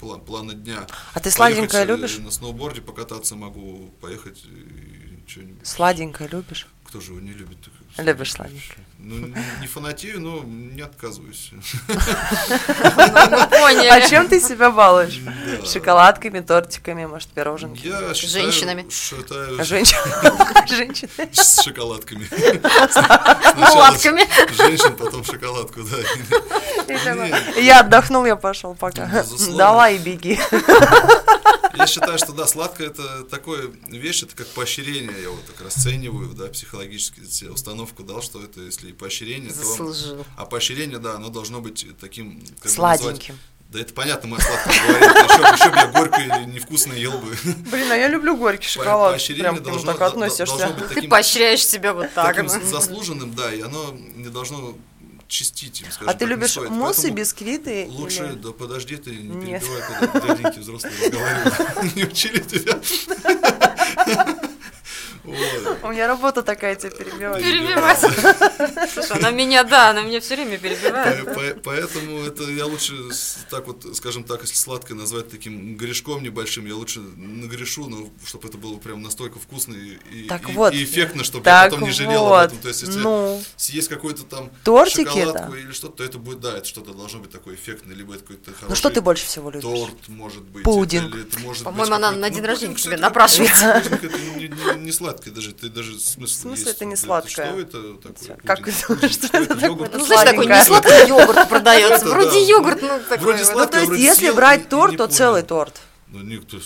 План, плана дня. А ты сладенькое любишь? На сноуборде покататься могу, поехать и что-нибудь. Сладенькое любишь? Кто же его не любит? Любишь сладенькое? Ну, не фанатею, но не отказываюсь. А чем ты себя балуешь? Шоколадками, тортиками, может, пироженками? Женщинами. Женщинами. С шоколадками. Сначала женщин, потом шоколадку, да. Я отдохнул, я пошел пока. Давай и беги. Я считаю, что да, сладкое — это такая вещь, это как поощрение, я его вот так расцениваю, да, психологически себе установку дал, что это если поощрение, заслужил. То вам, а поощрение, да, оно должно быть таким, как сладеньким. Да, это понятно, мы о сладком говорим. Еще бы я горькое или невкусное ел бы. Блин, а я люблю горький шоколад. Поощрение должно быть. Ты поощряешь себя вот так. Таким заслуженным, да, и оно не должно... Чистить, им, скажем, а ты любишь муссы, бисквиты? Лучше, или... да подожди, ты не Нет. перебивай, когда дяденьки взрослые разговаривают. Не учили тебя. У меня работа такая, тебя перебивает. Перебивать. Слушай, она меня, да, она меня все время перебивает. Поэтому это я лучше, так вот, скажем так, если сладкое назвать таким грешком небольшим, я лучше нагрешу, но чтобы это было прям настолько вкусно и эффектно, чтобы я потом не жалел об этом. То есть, если съесть какую-то там шоколадку или что-то, то это будет, да, это что-то должно быть такое эффектное, либо это какой-то хороший... Ну что ты больше всего любишь? Торт, может быть. Пудинг. По-моему, она на день рождения к себе напрашивается. Не сладкое. Даже, ты даже смысл в смысле, есть, это не сладкое. Что это такое? Как это? Что это такое? Ну, слышишь, такой не сладкий йогурт продается. Вроде йогурт, ну такой. Ну, то есть, если брать торт, то целый торт. Ну, никто...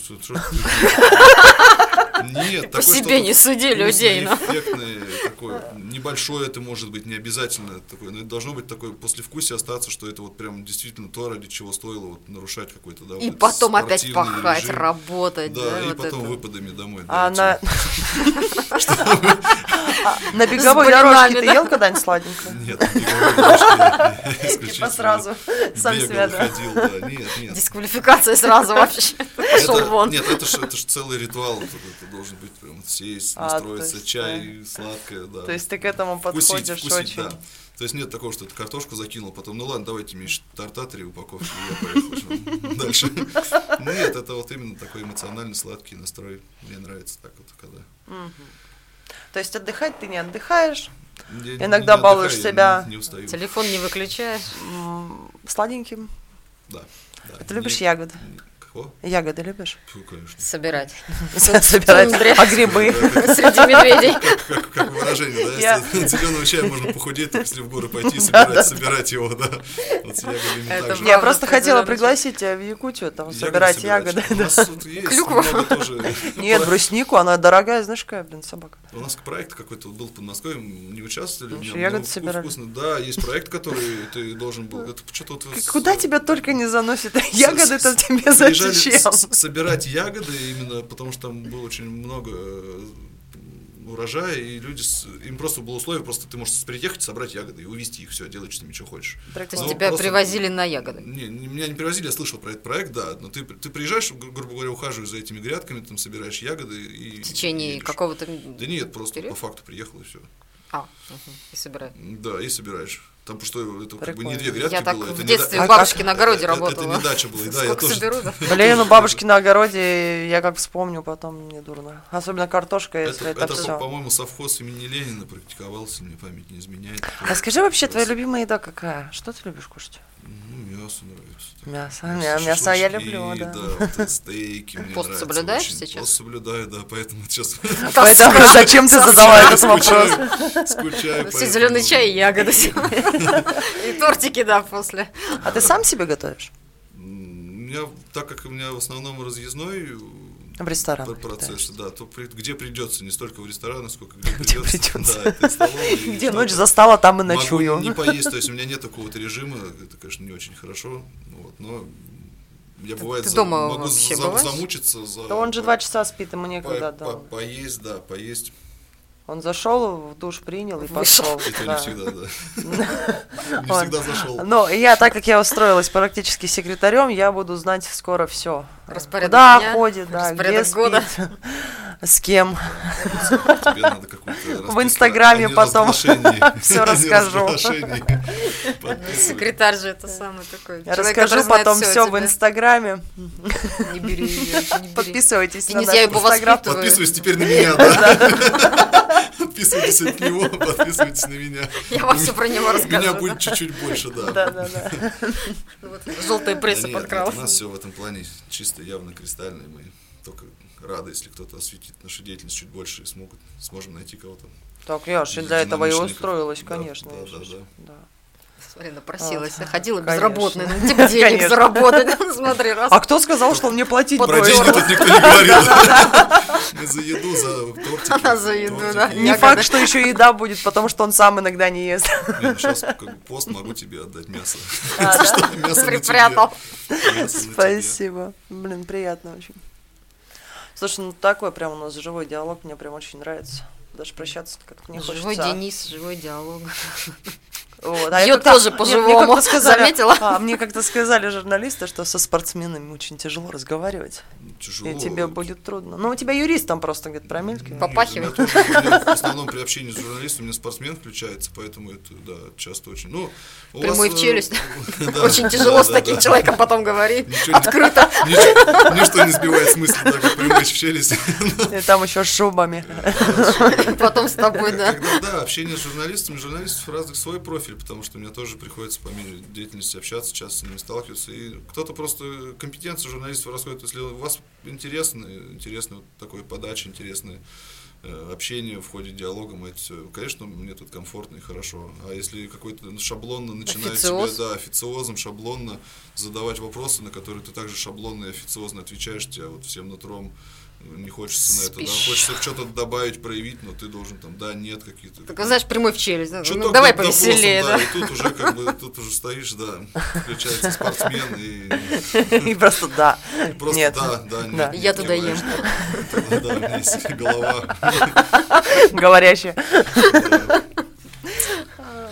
Нет, по себе не суди людей. Эффектное, такое, небольшое это может быть, не обязательно такое, но это должно быть такое послевкусие остаться, что это вот прям действительно то, ради чего стоило вот нарушать какой-то, да, и вот потом опять пахать, режим. Работать, да, да и вот потом это. Выпадами домой. А да, на беговой дорожке ты ел когда-нибудь сладенькое? Нет, на беговой дорожке типа сразу сам себя дисквалификация сразу вообще. Нет, это же целый ритуал. Это должен быть прям сесть, а, настроиться, есть, чай, да. Сладкое, да. То есть ты к этому вкусить, подходишь вкусить, очень. Да. То есть нет такого, что ты картошку закинул, потом, ну ладно, давайте мне торта три упаковки, я поехал дальше. Нет, это вот именно такой эмоциональный сладкий настрой. Мне нравится так вот, когда. То есть отдыхать ты не отдыхаешь, иногда балуешь себя. Телефон не выключаешь. Сладеньким. Да. Ты любишь ягоды? О. Ягоды любишь? Фу, конечно. Собирать. Собирать. А грибы? Среди медведей. Как выражение, да? Если от зеленого чая можно похудеть, так если в горы пойти и собирать его, да. Вот с ягодами так же. Я просто хотела пригласить тебя в Якутию, там, собирать ягоды. У нас тут есть. Клюква. Нет, бруснику, она дорогая, знаешь, какая, блин, собака. У нас проект какой-то был под Москвой, не участвовали. Ягоды собирали. Да, есть проект, который ты должен был... Куда тебя только не заносит? Ягоды-то тебе зачем? С- собирать ягоды именно, потому что там было очень много урожая, и люди, с, им просто было условие, просто ты можешь приехать, собрать ягоды и увезти их, все, делай, что ты ничего хочешь. То есть тебя просто, привозили на ягоды? Не, не, меня не привозили, я слышал про этот проект, да, но ты, ты приезжаешь, грубо говоря, ухаживаешь за этими грядками, там собираешь ягоды и... В течение и какого-то... Да нет, просто период? По факту приехал и все. А, угу. И собираешь. Да, и собираешь. Потому что это как бы не две грядки я было. Я так это в детстве в бабушке на огороде работала. Это не дача была, да, я тоже. Блин, у бабушки на огороде, я как вспомню, потом не дурно. Особенно картошка, если это все. Это, по-моему, совхоз имени Ленина практиковался, мне память не изменяет. А скажи вообще, твоя любимая еда какая? Что ты любишь кушать? Ну, мясо нравится. Мясо, мясо я люблю, да. Да, стейки мне нравятся. Пост соблюдаешь сейчас? Пост соблюдаю, да, поэтому сейчас... Зачем ты задала этот вопрос? Скучаю. Все, зеленый чай и ягоды сегодня. И тортики, да, после. А ты сам себе готовишь? У меня, так как у меня в основном разъездной процесс, да, то где придется, не столько в ресторанах, сколько где придется. Где ночь застала, там и ночую. Не поесть, то есть у меня нет такого-то режима, это, конечно, не очень хорошо, но... Я бывает за, могу за, замучиться. За, да он же два часа спит, ему некогда. По, да. По, поесть, да, поесть. Он зашел, в душ принял и пошел. Это да. Не всегда, да. Не всегда зашел. Ну, я, так как я устроилась практически секретарем, я буду знать скоро все. Распорядок дня. Куда ходит, да, где спит, с кем. Тебе надо какую-то в Инстаграме потом все расскажу. Секретарь же это самый такой. Расскажу потом все в Инстаграме. Не бери ее, не бери. Подписывайтесь на наш Инстаграм. Подписывайтесь теперь на меня, да? Подписывайтесь от него, подписывайтесь на меня. Я вам все про него расскажу. Меня будет чуть-чуть больше, да. Да, да, да. Желтая пресса подкралась. У нас все в этом плане чисто, явно кристальное. Мы только рады, если кто-то осветит нашу деятельность чуть больше и смогут, сможем найти кого-то. Так, я же для этого и устроилась, конечно. Да, да, да, да. Смотри, напросилась, а, ходила конечно. Безработная, ну тебе денег конечно. Заработать, смотри, раз. А кто сказал, что мне платить? Про деньги тут никто не говорил. За еду, за тортики. За еду, да. Не факт, что еще еда будет, потому что он сам иногда не ест. Сейчас пост могу тебе отдать мясо. Припрятал. Спасибо, блин, приятно очень. Слушай, ну такой прям у нас живой диалог, мне прям очень нравится. Даже прощаться как-то не хочется. Живой Денис, живой диалог. Вот, а ее тоже так, по-живому сказали, заметила. А, мне как-то сказали журналисты, что со спортсменами очень тяжело разговаривать. Тяжело. И тебе будет трудно. Ну, у тебя юрист там просто где-то промелькивает. Попахивает. Тоже, в основном при общении с журналистом у меня спортсмен включается, поэтому это, да, часто очень. Ну, прямой вас, в челюсть. Да, очень тяжело да, с таким да, человеком да. Потом говорить. Ничего, открыто. Ничего, ничто не сбивает с мысли, так как прямой в челюсть. И там еще с шубами. Потом с тобой, да. Да, общение с журналистами. Журналистов разных свой профиль. Потому что мне тоже приходится по мере деятельности общаться, часто с ними сталкиваться. И кто-то просто компетенция журналистов расходит. Если у вас интересно, интересная вот такая подача, интересное э, общение в ходе диалога, мы это все, конечно, мне тут комфортно и хорошо. А если какой-то шаблонно начинает себя, да, официозом, шаблонно задавать вопросы, на которые ты также шаблонно и официозно отвечаешь, тебя вот всем нутром не хочется на это, да, хочется что-то добавить, проявить, но ты должен там, да, нет, какие-то... Так, как... знаешь, прямой в челюсть, да? Ну, давай повеселее, да. Да, и тут уже как бы, тут уже стоишь, да, включается спортсмен и... И просто да, просто нет, да, да, нет, нет. Я нет, туда ем. Да, да, у меня есть голова. Говорящая.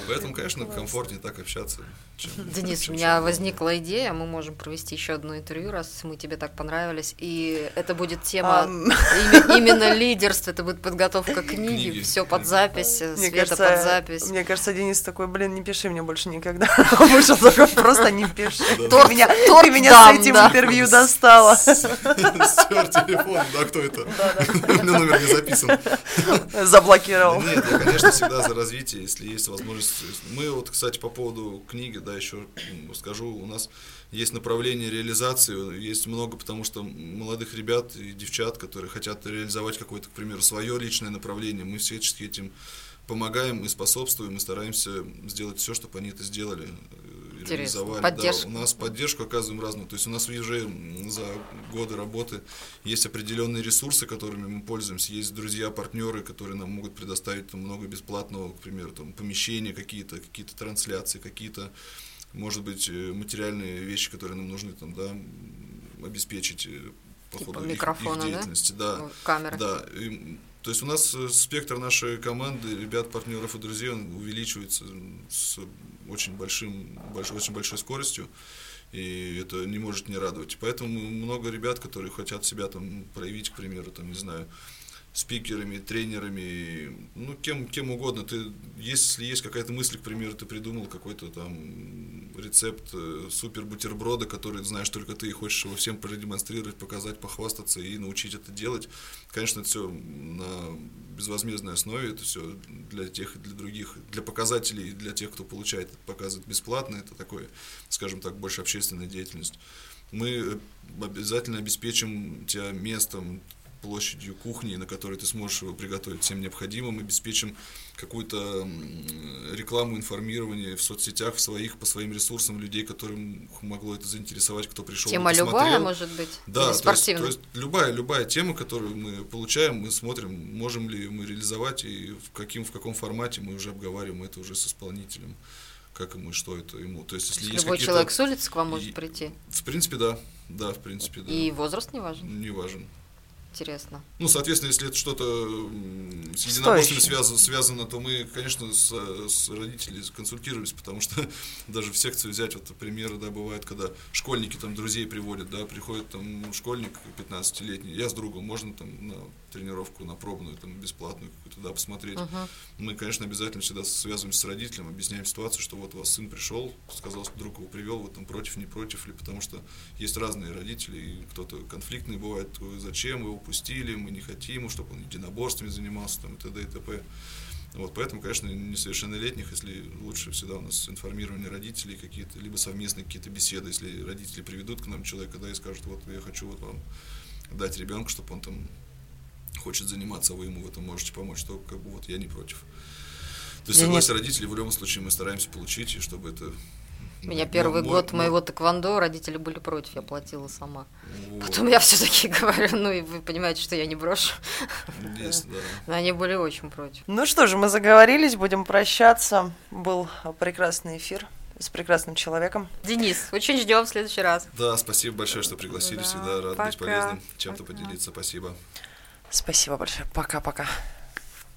Поэтому, конечно, комфортнее так общаться. Чем, Денис, чем у меня возникла идея, мы можем провести еще одно интервью, раз мы тебе так понравились, и это будет тема um. именно лидерства, это будет подготовка книги, книги. Все под запись, Света под запись. Мне кажется, Денис такой, блин, не пиши мне больше никогда, вышел такой, просто не пиши. Ты меня с этим интервью достала. Стер телефон, да, кто это? У меня номер не записан. Заблокировал. Нет, я, конечно, всегда за развитие, если есть возможность. Мы вот, кстати, по поводу книги, да, еще скажу, у нас есть направление реализации, есть много, потому что молодых ребят и девчат, которые хотят реализовать какое-то, к примеру, свое личное направление, мы всячески этим помогаем и способствуем, и стараемся сделать все, чтобы они это сделали. Реализовали. Да, у нас поддержку оказываем разную. То есть у нас уже за годы работы есть определенные ресурсы, которыми мы пользуемся. Есть друзья, партнеры, которые нам могут предоставить там, много бесплатного, к примеру, там, помещения какие-то, какие-то трансляции, какие-то, может быть, материальные вещи, которые нам нужны там, да, обеспечить по типа ходу их, их деятельности. Да? Да. Камеры. Да. И, то есть у нас спектр нашей команды, ребят, партнеров и друзей, он увеличивается с очень, большим, больш, очень большой скоростью, и это не может не радовать. Поэтому много ребят, которые хотят себя там проявить, к примеру, там, не знаю, спикерами, тренерами, ну, кем, кем угодно. Ты, если есть какая-то мысль, к примеру, ты придумал какой-то там рецепт супер-бутерброда, который знаешь только ты и хочешь его всем продемонстрировать, показать, похвастаться и научить это делать. Конечно, это все на безвозмездной основе, это все для тех и для других, для показателей и для тех, кто получает, показывает бесплатно. Это такое, скажем так, больше общественная деятельность. Мы обязательно обеспечим тебя местом, площадью кухни, на которой ты сможешь его приготовить всем необходимым, обеспечим какую-то рекламу, информирование в соцсетях, в своих, по своим ресурсам людей, которым могло это заинтересовать, кто пришел. Тема любая, может быть? Да, то есть, то есть любая, любая тема, которую мы получаем, мы смотрим, можем ли мы реализовать и в каким, в каком формате, мы уже обговариваем это уже с исполнителем, как ему, что это ему. То есть, если есть любой человек с улицы к вам может прийти? В принципе, да. Да, в принципе, да. И возраст не важен? Не важен. Интересно. Ну, соответственно, если это что-то с единоборством связано, связано, то мы, конечно, с, с родителями консультируемся, потому что даже в секцию взять, вот примеры, да, бывают, когда школьники там друзей приводят, да, приходит там школьник пятнадцатилетний, я с другом, можно там на тренировку, на пробную, там, бесплатную какую-то, да, посмотреть. Uh-huh. Мы, конечно, обязательно всегда связываемся с родителем, объясняем ситуацию, что вот у вас сын пришел, сказал, что друг его привел, вот там против, не против ли, потому что есть разные родители, и кто-то конфликтный бывает, зачем его пустили, мы не хотим, чтобы он единоборствами занимался, там, и т.д. и т.п. Вот, поэтому, конечно, несовершеннолетних, если лучше всегда у нас информирование родителей, какие-то, либо совместные какие-то беседы, если родители приведут к нам человека, да, и скажут, вот я хочу вот вам дать ребенка, чтобы он там хочет заниматься, а вы ему в этом можете помочь, то как бы вот я не против. То есть согласие родителей в любом случае мы стараемся получить, и чтобы это... У меня первый но, год но, моего тэквондо родители были против, я платила сама. Вот. Потом я все-таки говорю, ну и вы понимаете, что я не брошу. Yes, да. Но они были очень против. Ну что же, мы заговорились, будем прощаться. Был прекрасный эфир с прекрасным человеком. Денис, очень ждем в следующий раз. Да, спасибо большое, что пригласили. Да, всегда рад пока. Быть полезным, чем-то пока. Поделиться. Спасибо. Спасибо большое. Пока-пока.